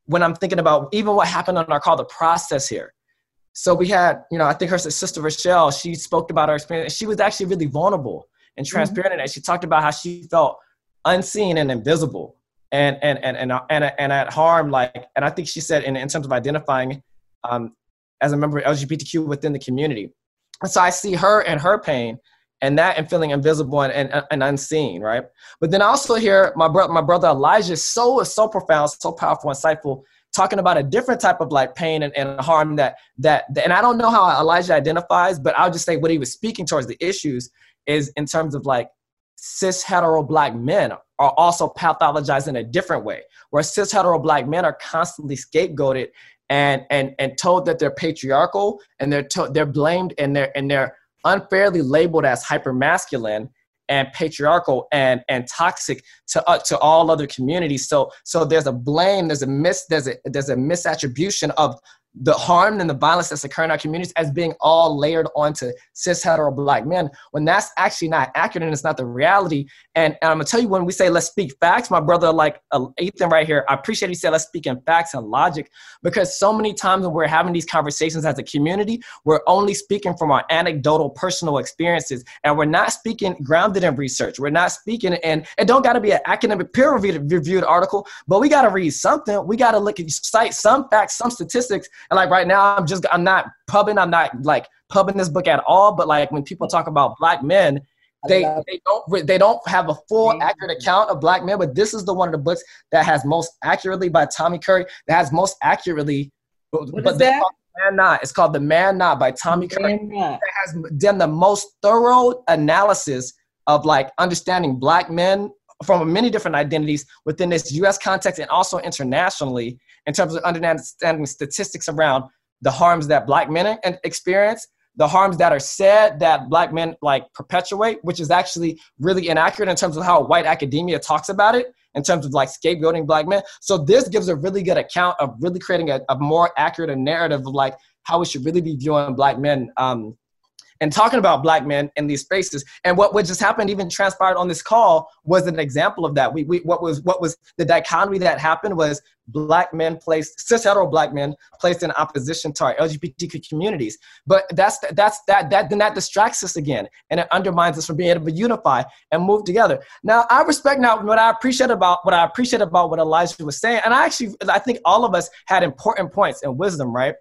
when I'm thinking about even what happened on our call, the process here. So we had, you know, I think her sister Rochelle, she spoke about her experience. She was actually really vulnerable and transparent. Mm-hmm. And she talked about how she felt unseen and invisible and, and, and, and, and, and at harm, like, and I think she said in, in terms of identifying um, as a member of L G B T Q within the community. And so I see her and her pain and that and feeling invisible and, and, and unseen, right? But then I also hear my, bro- my brother Elijah is so, so profound, so powerful, insightful, talking about a different type of like pain and, and harm that, that, and I don't know how Elijah identifies, but I'll just say what he was speaking towards the issues is in terms of like, cis hetero Black men are also pathologized in a different way, where cis hetero Black men are constantly scapegoated and and and told that they're patriarchal and they're to, they're blamed and they're and they're unfairly labeled as hypermasculine and patriarchal and and toxic to uh, to all other communities. So so there's a blame, there's a mis there's a there's a misattribution of the harm and the violence that's occurring in our communities as being all layered onto cis hetero black men, when that's actually not accurate and it's not the reality. And, and I'm gonna tell you, when we say let's speak facts, my brother, like uh, Ethan right here, I appreciate you said let's speak in facts and logic, because so many times when we're having these conversations as a community, we're only speaking from our anecdotal personal experiences, and we're not speaking grounded in research. We're not speaking, and it don't gotta be an academic peer reviewed, reviewed article, but we gotta read something. We gotta look at, cite some facts, some statistics. And like right now, I'm just, I'm not pubbing, I'm not like pubbing this book at all. But like when people talk about black men, they, they don't, they don't have a full accurate account of black men. But this is the one of the books that has most accurately, by Tommy Curry, that has most accurately. What but is that? Man Not. It's called The Man Not by Tommy Curry. That has done the most thorough analysis of like understanding black men from many different identities within this U S context and also internationally, in terms of understanding statistics around the harms that black men experience, the harms that are said that black men like perpetuate, which is actually really inaccurate in terms of how white academia talks about it, in terms of like scapegoating black men. So this gives a really good account of really creating a, a more accurate narrative of like how we should really be viewing black men um, and talking about black men in these spaces. And what, what just happened, even transpired on this call, was an example of that. We, we what was what was the dichotomy that happened was black men placed, cis hetero black men placed in opposition to our L G B T Q communities. But that's that's that that then that distracts us again, and it undermines us from being able to unify and move together. Now I respect now what I appreciate about what I appreciate about what Elijah was saying, and I actually I think all of us had important points and wisdom, right?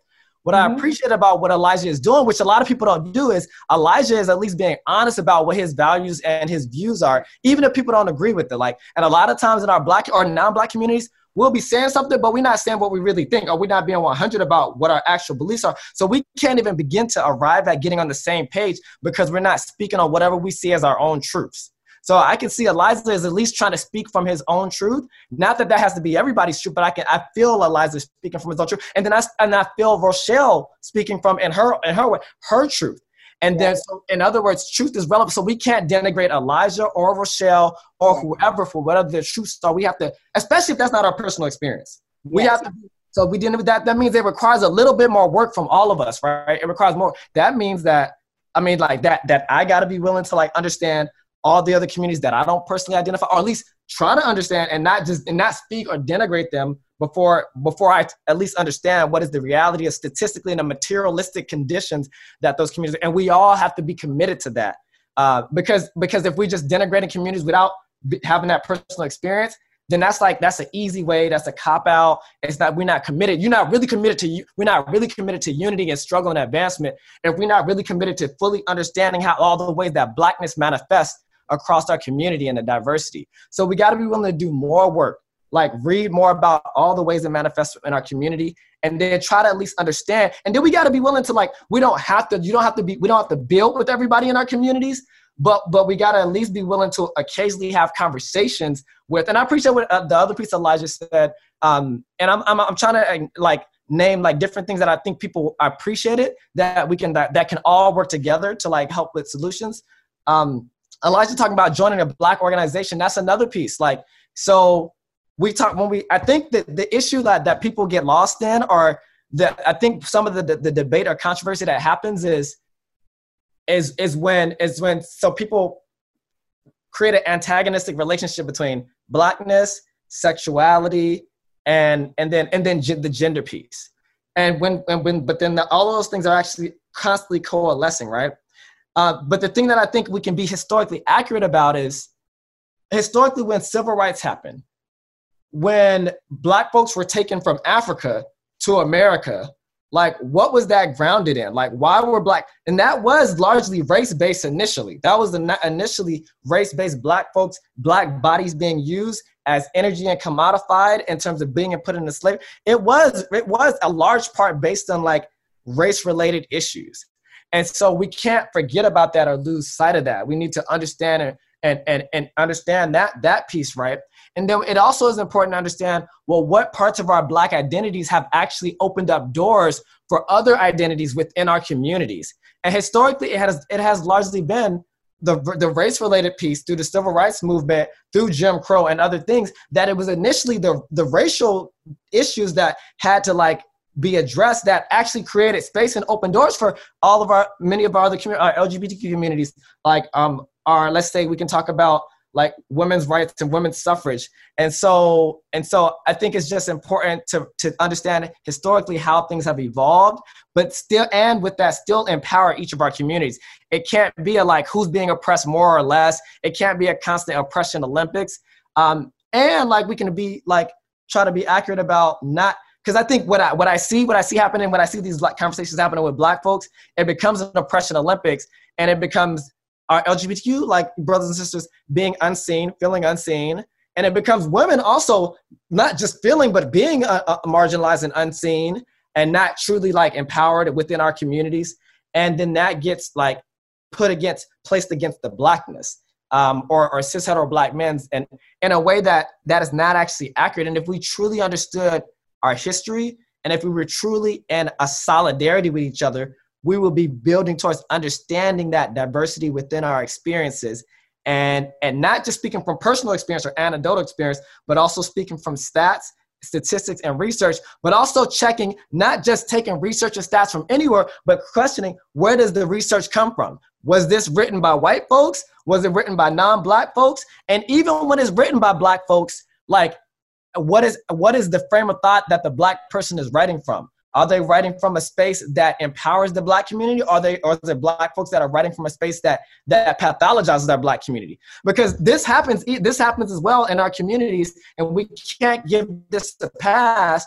What mm-hmm. I appreciate about what Elijah is doing, which a lot of people don't do, is Elijah is at least being honest about what his values and his views are, even if people don't agree with it. Like, and a lot of times in our black or non-black communities, we'll be saying something, but we're not saying what we really think, or we're not being one hundred about what our actual beliefs are. So we can't even begin to arrive at getting on the same page because we're not speaking on whatever we see as our own truths. So I can see Elijah is at least trying to speak from his own truth. Not that that has to be everybody's truth, but I can I feel Elijah speaking from his own truth, and then I and I feel Rochelle speaking from in her in her way her truth. And then, so in other words, truth is relevant. So we can't denigrate Elijah or Rochelle or whoever for whatever their truths are. We have to, especially if that's not our personal experience. We yes. have to. So we didn't. That that means it requires a little bit more work from all of us, right? It requires more. That means that I mean, like that that I got to be willing to like understand all the other communities that I don't personally identify, or at least try to understand, and not just and not speak or denigrate them before before I at least understand what is the reality of statistically and the materialistic conditions that those communities. And we all have to be committed to that, uh, because because if we just denigrating communities without having that personal experience, then that's like that's an easy way. That's a cop out. It's not we're not committed. You're not really committed to we're not really committed to unity and struggle and advancement. If we're not really committed to fully understanding how all the ways that blackness manifests across our community and the diversity. So we got to be willing to do more work, like read more about all the ways it manifests in our community, and then try to at least understand. And then we got to be willing to like, we don't have to, you don't have to be, we don't have to build with everybody in our communities, but but we got to at least be willing to occasionally have conversations with, and I appreciate what uh, the other piece Elijah said, um, and I'm, I'm, I'm trying to uh, like, name like different things that I think people appreciate it, that we can, that, that can all work together to like help with solutions. Um, Elijah talking about joining a black organization. That's another piece. Like, so we talk when we, I think that the issue that, that people get lost in, or that I think some of the, the, the debate or controversy that happens is, is, is when, is when, so people create an antagonistic relationship between blackness, sexuality, and, and then, and then the gender piece. And when, and when, but then the, all of those things are actually constantly coalescing, right? Uh, but the thing that I think we can be historically accurate about is historically when civil rights happened, when black folks were taken from Africa to America, like what was that grounded in? Like why were black, and that was largely race-based initially. That was the, initially race-based black folks, black bodies being used as energy and commodified in terms of being put into slavery. It was, it was a large part based on like race-related issues. And so we can't forget about that or lose sight of that. We need to understand and and and, and understand that that piece, right? And then it also is important to understand, well, what parts of our Black identities have actually opened up doors for other identities within our communities. And historically, it has it has largely been the the race-related piece through the civil rights movement, through Jim Crow and other things, that it was initially the the racial issues that had to like be addressed that actually created space and open doors for all of our, many of our other commun- our L G B T Q communities, like um, our, let's say we can talk about like women's rights and women's suffrage. And so, and so I think it's just important to, to understand historically how things have evolved, but still, and with that, still empower each of our communities. It can't be a like who's being oppressed more or less. It can't be a constant oppression Olympics. Um, and like we can be like, try to be accurate about not, because I think what I what I see, what I see happening, when I see these like conversations happening with Black folks, it becomes an oppression Olympics, and it becomes our L G B T Q like brothers and sisters being unseen, feeling unseen, and it becomes women also not just feeling but being uh, uh, marginalized and unseen, and not truly like empowered within our communities, and then that gets like put against, placed against the Blackness. Um, or, or cis hetero Black men's, and in a way that that is not actually accurate. And if we truly understood our history, and if we were truly in a solidarity with each other, we will be building towards understanding that diversity within our experiences, and and not just speaking from personal experience or anecdotal experience, but also speaking from stats, statistics, and research, but also checking, not just taking research and stats from anywhere, but questioning, where does the research come from? Was this written by white folks? Was it written by non-Black folks? And even when it's written by Black folks, like what is what is the frame of thought that the Black person is writing from? Are they writing from a space that empowers the Black community? Are they are there Black folks that are writing from a space that that pathologizes our Black community? Because this happens this happens as well in our communities, and we can't give this a pass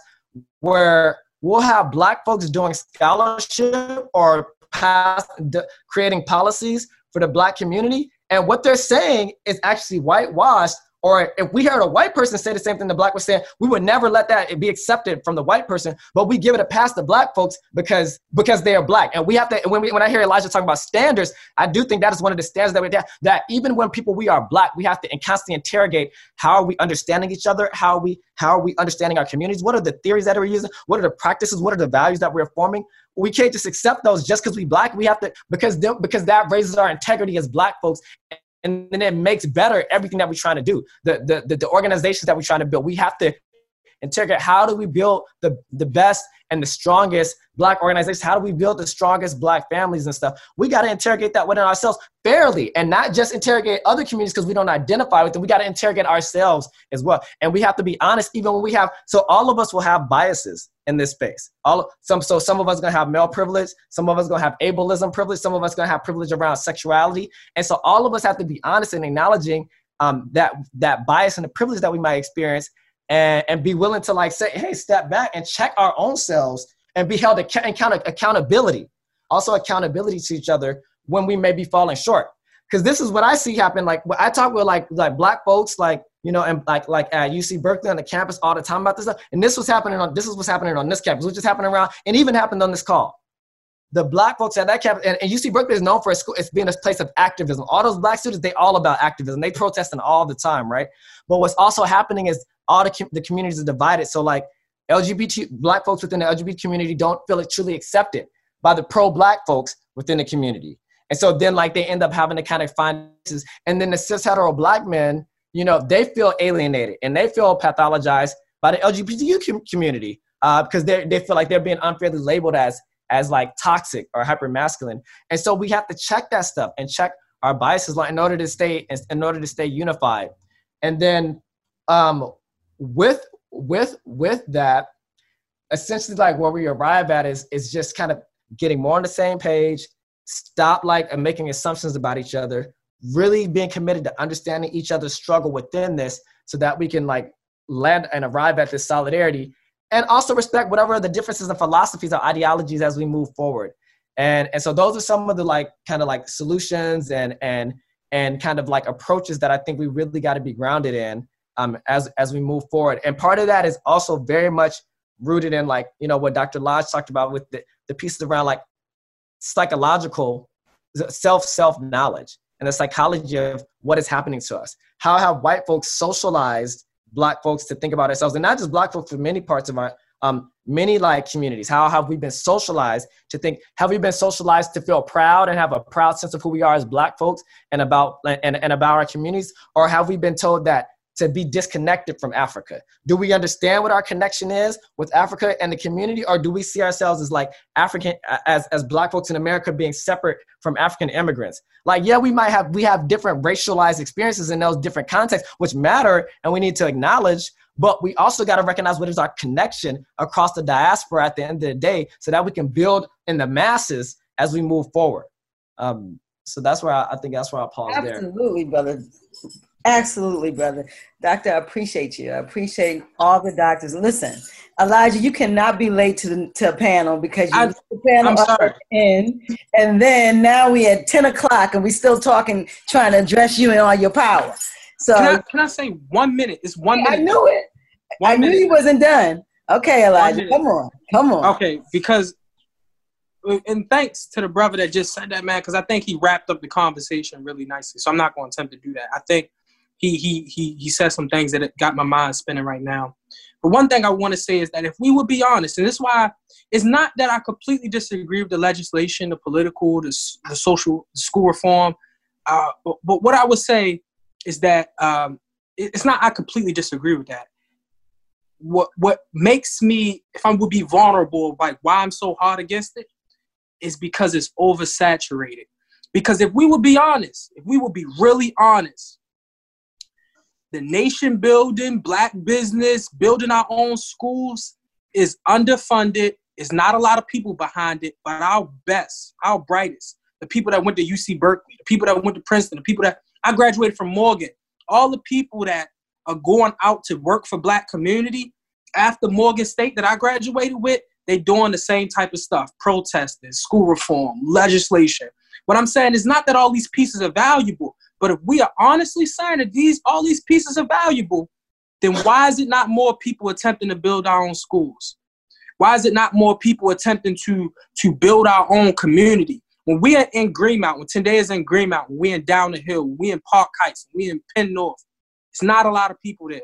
where we'll have Black folks doing scholarship or past de- creating policies for the Black community, and what they're saying is actually whitewashed. Or if we heard a white person say the same thing the Black was saying, we would never let that be accepted from the white person, but we give it a pass to Black folks because because they are Black. And we have to, when we, when I hear Elijah talking about standards, I do think that is one of the standards that we have, that even when people, we are Black, we have to constantly interrogate, how are we understanding each other? How are we, how are we understanding our communities? What are the theories that we're using? What are the practices? What are the values that we're forming? We can't just accept those just because we Black. We have to, because them, because that raises our integrity as Black folks. And then it makes better everything that we're trying to do. The, the, the, the organizations that we're trying to build, we have to integrate, how do we build the, the best and the strongest Black organizations? How do we build the strongest Black families and stuff? We got to interrogate that within ourselves fairly, and not just interrogate other communities because we don't identify with them. We got to interrogate ourselves as well. And we have to be honest, even when we have, so all of us will have biases in this space. All some, so some of us going to have male privilege. Some of us going to have ableism privilege. Some of us going to have privilege around sexuality. And so all of us have to be honest in acknowledging um, that, that bias and the privilege that we might experience, and, and be willing to like say, hey, step back and check our own selves, and be held account, account accountability, also accountability to each other when we may be falling short. Because this is what I see happen. Like when I talk with like like Black folks, like you know, and like like at U C Berkeley on the campus all the time about this stuff. And this was happening on this is what's happening on this campus, which is happening around, and even happened on this call. The Black folks at that campus, and, and U C Berkeley is known for a school, it's being a place of activism. All those Black students, they all about activism. They protesting all the time, right? But what's also happening is all the, com- the communities are divided. So like L G B T, Black folks within the L G B T community don't feel it truly accepted by the pro-Black folks within the community. And so then like they end up having to kind of find places. And then the cis hetero Black men, you know, they feel alienated and they feel pathologized by the L G B T Q com- community uh, because they they feel like they're being unfairly labeled as as like toxic or hypermasculine. And so we have to check that stuff and check our biases in order to stay in order to stay unified. And then um, with with with that, essentially like where we arrive at is is just kind of getting more on the same page, stop like making assumptions about each other, really being committed to understanding each other's struggle within this so that we can like land and arrive at this solidarity, and also respect whatever the differences in philosophies or ideologies as we move forward. And and so those are some of the like kind of like solutions and and and kind of like approaches that I think we really got to be grounded in um, as as we move forward. And part of that is also very much rooted in like, you know, what Doctor Lodge talked about with the, the pieces around like psychological self self knowledge and the psychology of what is happening to us. How have white folks socialized Black folks to think about ourselves, and not just Black folks, for many parts of our um, many like communities? How have we been socialized to think? Have we been socialized to feel proud and have a proud sense of who we are as Black folks and about and, and about our communities? Or have we been told that to be disconnected from Africa? Do we understand what our connection is with Africa and the community, or do we see ourselves as like African, as, as Black folks in America being separate from African immigrants? Like, yeah, we might have, we have different racialized experiences in those different contexts, which matter, and we need to acknowledge, but we also got to recognize what is our connection across the diaspora at the end of the day, so that we can build in the masses as we move forward. Um, so that's where I, I think that's where I pause there. Absolutely, brother. Absolutely, brother. Doctor, I appreciate you. I appreciate all the doctors. Listen, Elijah, you cannot be late to the to a panel because you I, the panel at ten, and then now we at ten o'clock and we still talking, trying to address you and all your power. So can I, can I say one minute? It's one minute. I knew it. One I minute. knew you wasn't done. Okay, Elijah, come on, come on. Okay, because. And thanks to the brother that just said that, man, because I think he wrapped up the conversation really nicely. So I'm not going to attempt to do that. I think he he he he said some things that got my mind spinning right now. But one thing I want to say is that if we would be honest, and this is why it's not that I completely disagree with the legislation, the political, the, the social, the school reform. Uh, but, but what I would say is that um, it, it's not I completely disagree with that. What what makes me, if I would be vulnerable, like why I'm so hard against it, is because it's oversaturated. Because if we would be honest, if we would be really honest, the nation building, Black business, building our own schools is underfunded. It's not a lot of people behind it, but our best, our brightest, the people that went to U C Berkeley, the people that went to Princeton, the people that I graduated from Morgan, all the people that are going out to work for Black community after Morgan State that I graduated with, they're doing the same type of stuff, protesting, school reform, legislation. What I'm saying is not that all these pieces are valuable, but if we are honestly saying that these, all these pieces are valuable, then why is it not more people attempting to build our own schools? Why is it not more people attempting to, to build our own community? When we are in Greenmount, when Tendea is in Greenmount, when we're in Down the Hill, when we're in Park Heights, when we're in Penn North, it's not a lot of people there.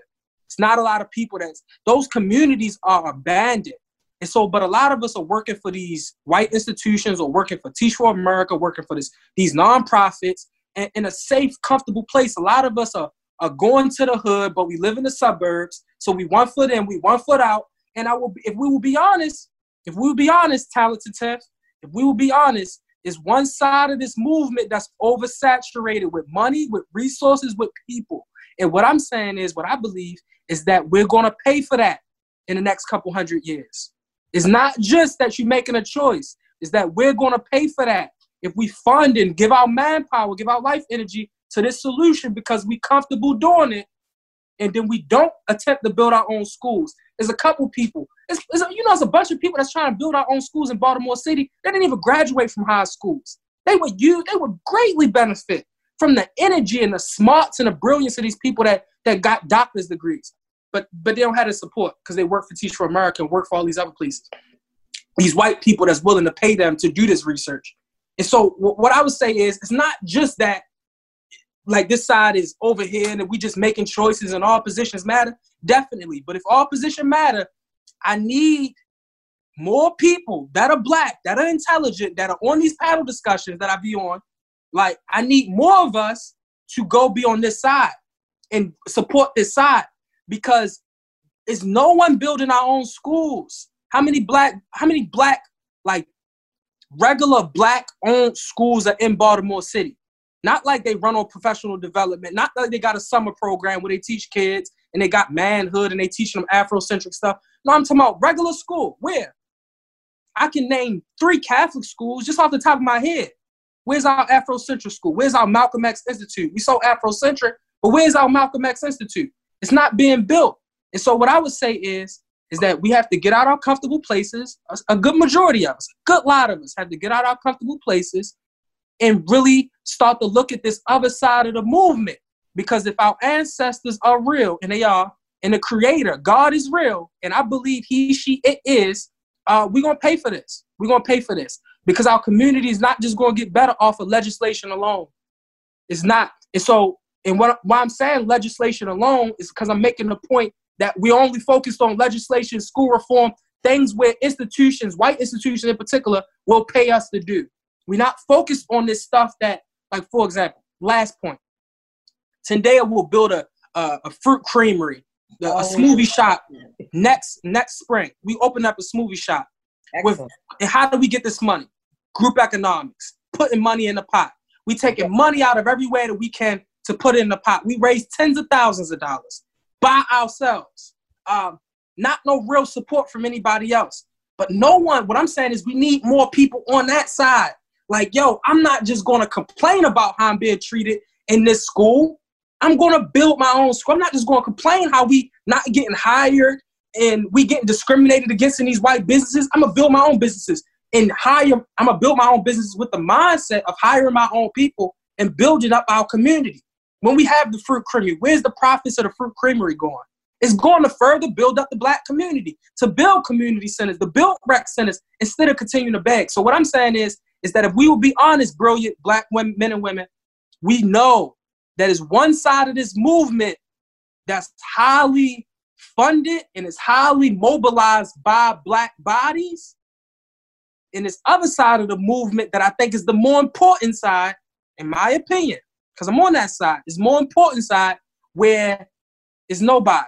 It's not a lot of people that's, those communities are abandoned. And so, but a lot of us are working for these white institutions or working for Teach for America, working for this, these nonprofits and in a safe, comfortable place. A lot of us are, are going to the hood, but we live in the suburbs. So we one foot in, we one foot out. And I will, if we will be honest, if we will be honest, talented Tiff, if we will be honest, it's one side of this movement that's oversaturated with money, with resources, with people. And what I'm saying is, what I believe is that we're going to pay for that in the next couple hundred years. It's not just that you're making a choice. It's that we're going to pay for that if we fund and give our manpower, give our life energy to this solution because we're comfortable doing it, and then we don't attempt to build our own schools. There's a couple people. It's, it's, you know, there's a bunch of people that's trying to build our own schools in Baltimore City. They didn't even graduate from high schools. They would, use, they would greatly benefit from the energy and the smarts and the brilliance of these people that, that got doctor's degrees. But, but they don't have the support because they work for Teach for America and work for all these other places. These white people that's willing to pay them to do this research. And so w- what I would say is it's not just that, like, this side is over here and we just making choices and all positions matter. Definitely. But if all positions matter, I need more people that are Black, that are intelligent, that are on these panel discussions that I be on. Like, I need more of us to go be on this side and support this side. Because it's no one building our own schools. How many black, how many black, like regular black owned schools are in Baltimore City? Not like they run on professional development, not like they got a summer program where they teach kids and they got manhood and they teach them Afrocentric stuff. No, I'm talking about regular school. Where? I can name three Catholic schools just off the top of my head. Where's our Afrocentric school? Where's our Malcolm X Institute? We so Afrocentric, but where's our Malcolm X Institute? It's not being built. And so what I would say is, is that we have to get out our comfortable places. A good majority of us, a good lot of us have to get out our comfortable places and really start to look at this other side of the movement. Because if our ancestors are real, and they are, and the creator, God is real, and I believe he, she, it is, uh, we're going to pay for this. We're going to pay for this. Because our community is not just going to get better off of legislation alone. It's not. And so... And what, why I'm saying legislation alone is because I'm making the point that we only focused on legislation, school reform, things where institutions, white institutions in particular, will pay us to do. We're not focused on this stuff that, like, for example, last point, Tendea will build a, a, a fruit creamery, a, a smoothie shop next next spring. We open up a smoothie shop. Excellent. With, and how do we get this money? Group economics, putting money in the pot. We taking yeah. money out of every way that we can to put it in the pot. We raise tens of thousands of dollars by ourselves. Um, not no real support from anybody else. But no one, what I'm saying is we need more people on that side. Like, yo, I'm not just going to complain about how I'm being treated in this school. I'm going to build my own school. I'm not just going to complain how we not getting hired and we getting discriminated against in these white businesses. I'm going to build my own businesses and hire. I'm going to build my own business with the mindset of hiring my own people and building up our community. When we have the fruit creamery, where's the profits of the fruit creamery going? It's going to further build up the black community, to build community centers, to build rec centers, instead of continuing to beg. So what I'm saying is, is that if we will be honest, brilliant black women, men and women, we know that is one side of this movement that's highly funded and is highly mobilized by black bodies. And this other side of the movement that I think is the more important side, in my opinion, because I'm on that side, is more important side where it's nobody.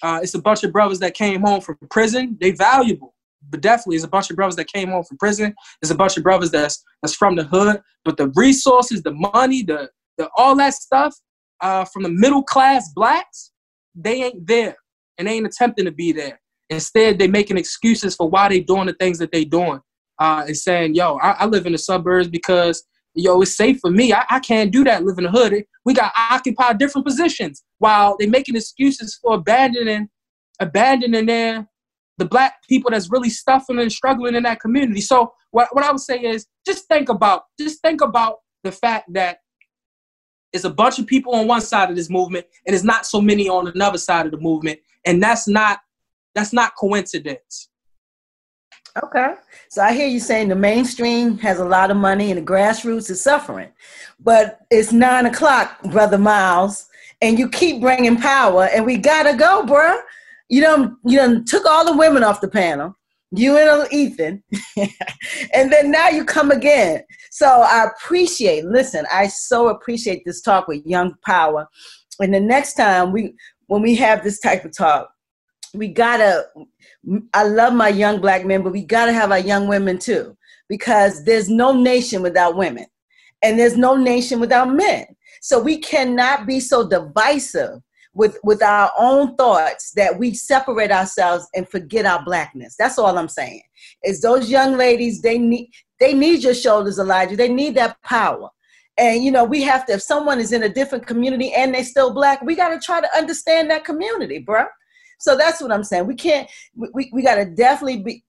Uh, it's a bunch of brothers that came home from prison. They valuable, but definitely it's a bunch of brothers that came home from prison. It's a bunch of brothers that's that's from the hood, but the resources, the money, the the all that stuff uh, from the middle class blacks, they ain't there and they ain't attempting to be there. Instead, they making excuses for why they doing the things that they doing uh, and saying, "Yo, I, I live in the suburbs because yo, it's safe for me. I, I can't do that. Live in the hood. We got to occupy different positions." While they're making excuses for abandoning, abandoning their, the black people that's really stuffing and struggling in that community. So what, what I would say is just think about, just think about the fact that it's a bunch of people on one side of this movement and it's not so many on another side of the movement. And that's not, that's not coincidence. Okay. So I hear you saying the mainstream has a lot of money and the grassroots is suffering, but it's nine o'clock, Brother Miles, and you keep bringing power and we got to go, bruh. You done, you done took all the women off the panel, you and Ethan, and then now you come again. So I appreciate, listen, I so appreciate this talk with Young Power. And the next time we, when we have this type of talk, we gotta, I love my young black men, but we gotta have our young women too, because there's no nation without women and there's no nation without men. So we cannot be so divisive with, with our own thoughts that we separate ourselves and forget our blackness. That's all I'm saying is those young ladies, they need, they need your shoulders, Elijah. They need that power. And, you know, we have to, if someone is in a different community and they still black, we gotta try to understand that community, bro. So that's what I'm saying. We can't, we, we got to definitely be,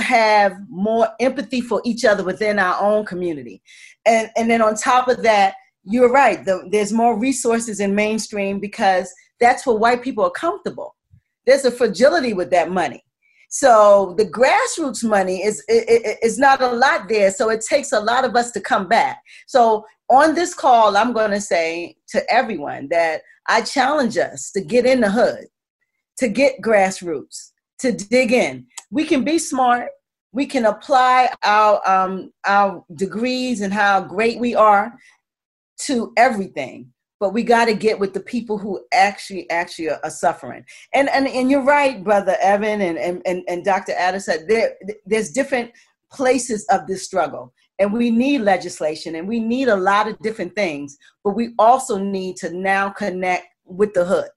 have more empathy for each other within our own community. And, and then on top of that, you're right. The, there's more resources in mainstream because that's where white people are comfortable. There's a fragility with that money. So the grassroots money is, it, it, it's not a lot there. So it takes a lot of us to come back. So on this call, I'm going to say to everyone that I challenge us to get in the hood, to get grassroots, to dig in. We can be smart. We can apply our, um, our degrees and how great we are to everything, but we got to get with the people who actually, actually are, are suffering. And, and, and you're right, Brother Evan and, and, and, and Doctor Adams said there, there's different places of this struggle. And we need legislation and we need a lot of different things, but we also need to now connect with the hood,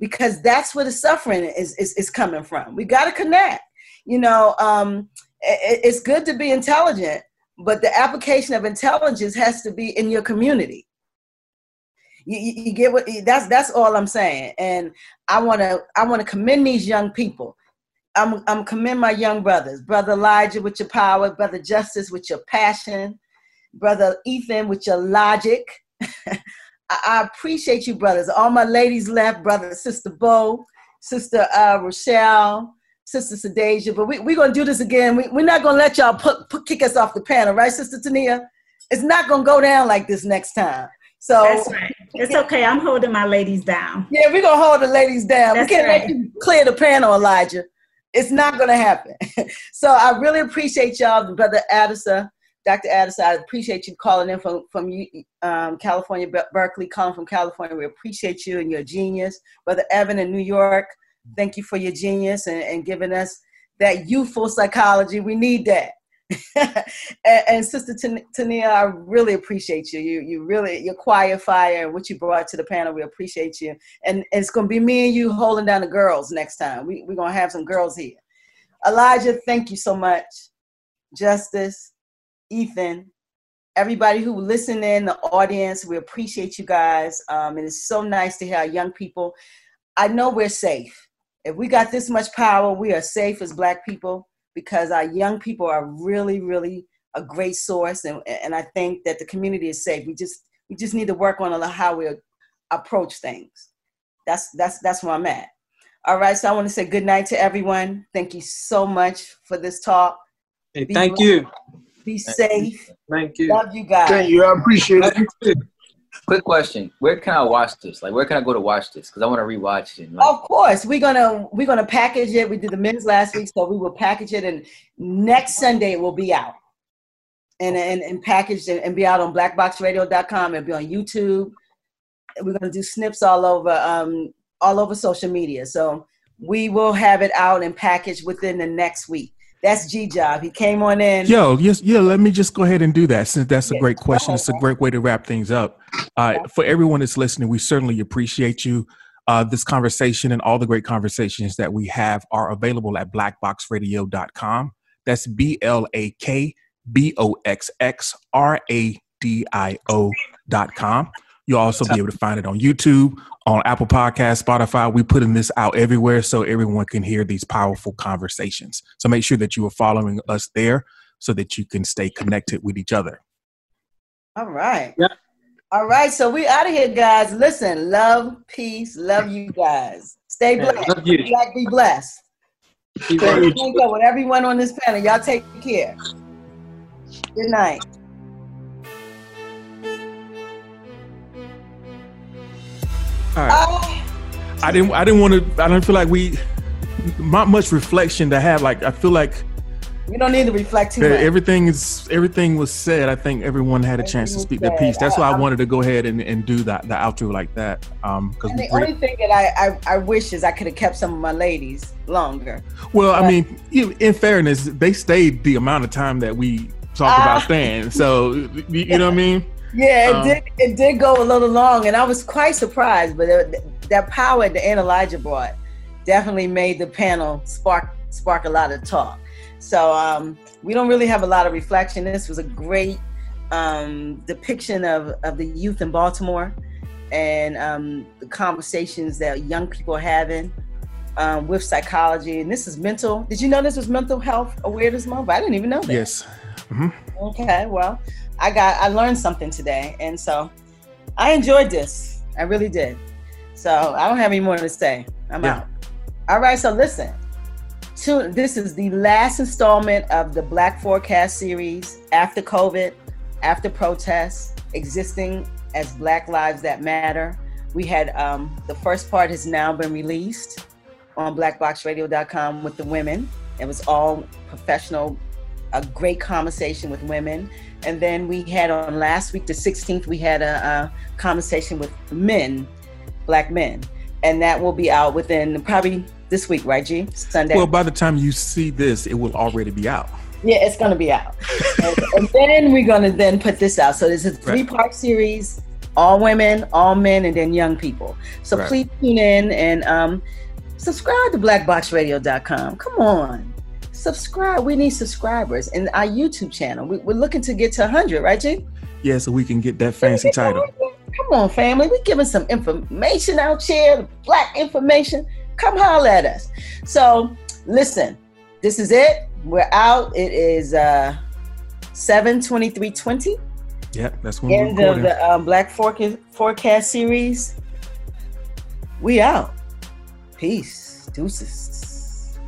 because that's where the suffering is, is, is coming from. We got to connect. You know, um, it, it's good to be intelligent, but the application of intelligence has to be in your community. You, you, you get what, that's, that's all I'm saying. And I want to, I want to commend these young people. I'm, I'm commend my young brothers, Brother Elijah with your power, Brother Justice with your passion, Brother Ethan with your logic. I appreciate you, brothers. All my ladies left, brother, Sister Bo, Sister uh, Rochelle, Sister Sadeja. But we, we're going to do this again. We, we're not going to let y'all put, put, kick us off the panel, right, Sister Tania? It's not going to go down like this next time. So that's right. It's okay. I'm holding my ladies down. Yeah, we're going to hold the ladies down. That's we can't right. let you clear the panel, Elijah. It's not going to happen. So I really appreciate y'all, Brother Addison, Doctor Addis, I appreciate you calling in from, from um, California, Berkeley, calling from California. We appreciate you and your genius. Brother Evan in New York, thank you for your genius and, and giving us that youthful psychology. We need that. and, and Sister Tania, I really appreciate you. You you really, your choir fire and what you brought to the panel, we appreciate you. And, and it's going to be me and you holding down the girls next time. We, we're going to have some girls here. Elijah, thank you so much. Justice, Ethan, everybody who listened in, the audience, we appreciate you guys. Um, and it's so nice to hear young people. I know we're safe. If we got this much power, we are safe as Black people, because our young people are really, really a great source. And, and I think that the community is safe. We just we just need to work on how we approach things. That's, that's, that's where I'm at. All right, so I want to say good night to everyone. Thank you so much for this talk. Hey, be thank you. Be safe. Thank you. Love you guys. Thank you. I appreciate it. Quick question: where can I watch this? Like, where can I go to watch this? Because I want to rewatch it. Like, of course, we're gonna we're gonna package it. We did the men's last week, so we will package it, and next Sunday it will be out, and and and packaged and, and be out on black box radio dot com. It'll be on YouTube. We're gonna do snips all over um all over social media. So we will have it out and packaged within the next week. That's G Job. He came on in. Yo, yes, yeah. Let me just go ahead and do that, since that's a great question. It's a great way to wrap things up. Uh, for everyone that's listening, we certainly appreciate you. Uh, this conversation and all the great conversations that we have are available at black box radio dot com. That's B L A K B O X X R A D I O dot com. You'll also be able to find it on YouTube, on Apple Podcasts, Spotify. We're putting this out everywhere so everyone can hear these powerful conversations. So make sure that you are following us there so that you can stay connected with each other. All right. Yeah. All right. So we out of here, guys. Listen, love, peace, love you guys. Stay blessed. Yeah, love you. Be, black, be blessed. Be blessed. Thank you with everyone on this panel. Y'all take care. Good night. All right. Oh. I didn't. I didn't want to. I don't feel like we. Not much reflection to have. Like I feel like we don't need to reflect too much. Everything is. Everything was said. I think everyone had a everything chance to speak their piece. That's I, why I, I wanted to go ahead and, and do that the outro like that. Um, because the only thing that I, I I wish is I could have kept some of my ladies longer. Well, but, I mean, in fairness, they stayed the amount of time that we talked uh, about staying. So you, you know what I mean. Yeah, it um, did. It did go a little long, and I was quite surprised. But it, that power at the end Elijah brought definitely made the panel spark spark a lot of talk. So um, we don't really have a lot of reflection. This was a great um, depiction of of the youth in Baltimore and um, the conversations that young people are having um, with psychology. And this is mental. Did you know this was Mental Health Awareness Month? I didn't even know that. Yes. Mm-hmm. Okay. Well. I got, I learned something today. And so I enjoyed this. I really did. So I don't have any more to say. I'm yeah. out. All right. So listen, to, this is the last installment of the Black Forecast series, after COVID, after protests, existing as Black Lives That Matter. We had um, the first part has now been released on black box radio dot com with the women. It was all professional, a great conversation with women. And then we had on last week, the sixteenth, we had a, a conversation with men, Black men. And that will be out within probably this week, right, G? Sunday. Well, by the time you see this, it will already be out. Yeah, it's going to be out. and, and then we're going to then put this out. So this is a three-part right. series, all women, all men, and then young people. So right. please tune in and um, subscribe to black box radio dot com. Come on. Subscribe. We need subscribers in our YouTube channel. We, we're looking to get to one hundred, right, G? Yeah, so we can get that fancy title. Come on, family. We're giving some information out here, Black information. Come holler at us. So, listen, this is it. We're out. It is uh, seven twenty-three twenty. Yeah, that's when end we're recording. End of the um, Black Forecast, Forecast series. We out. Peace. Deuces.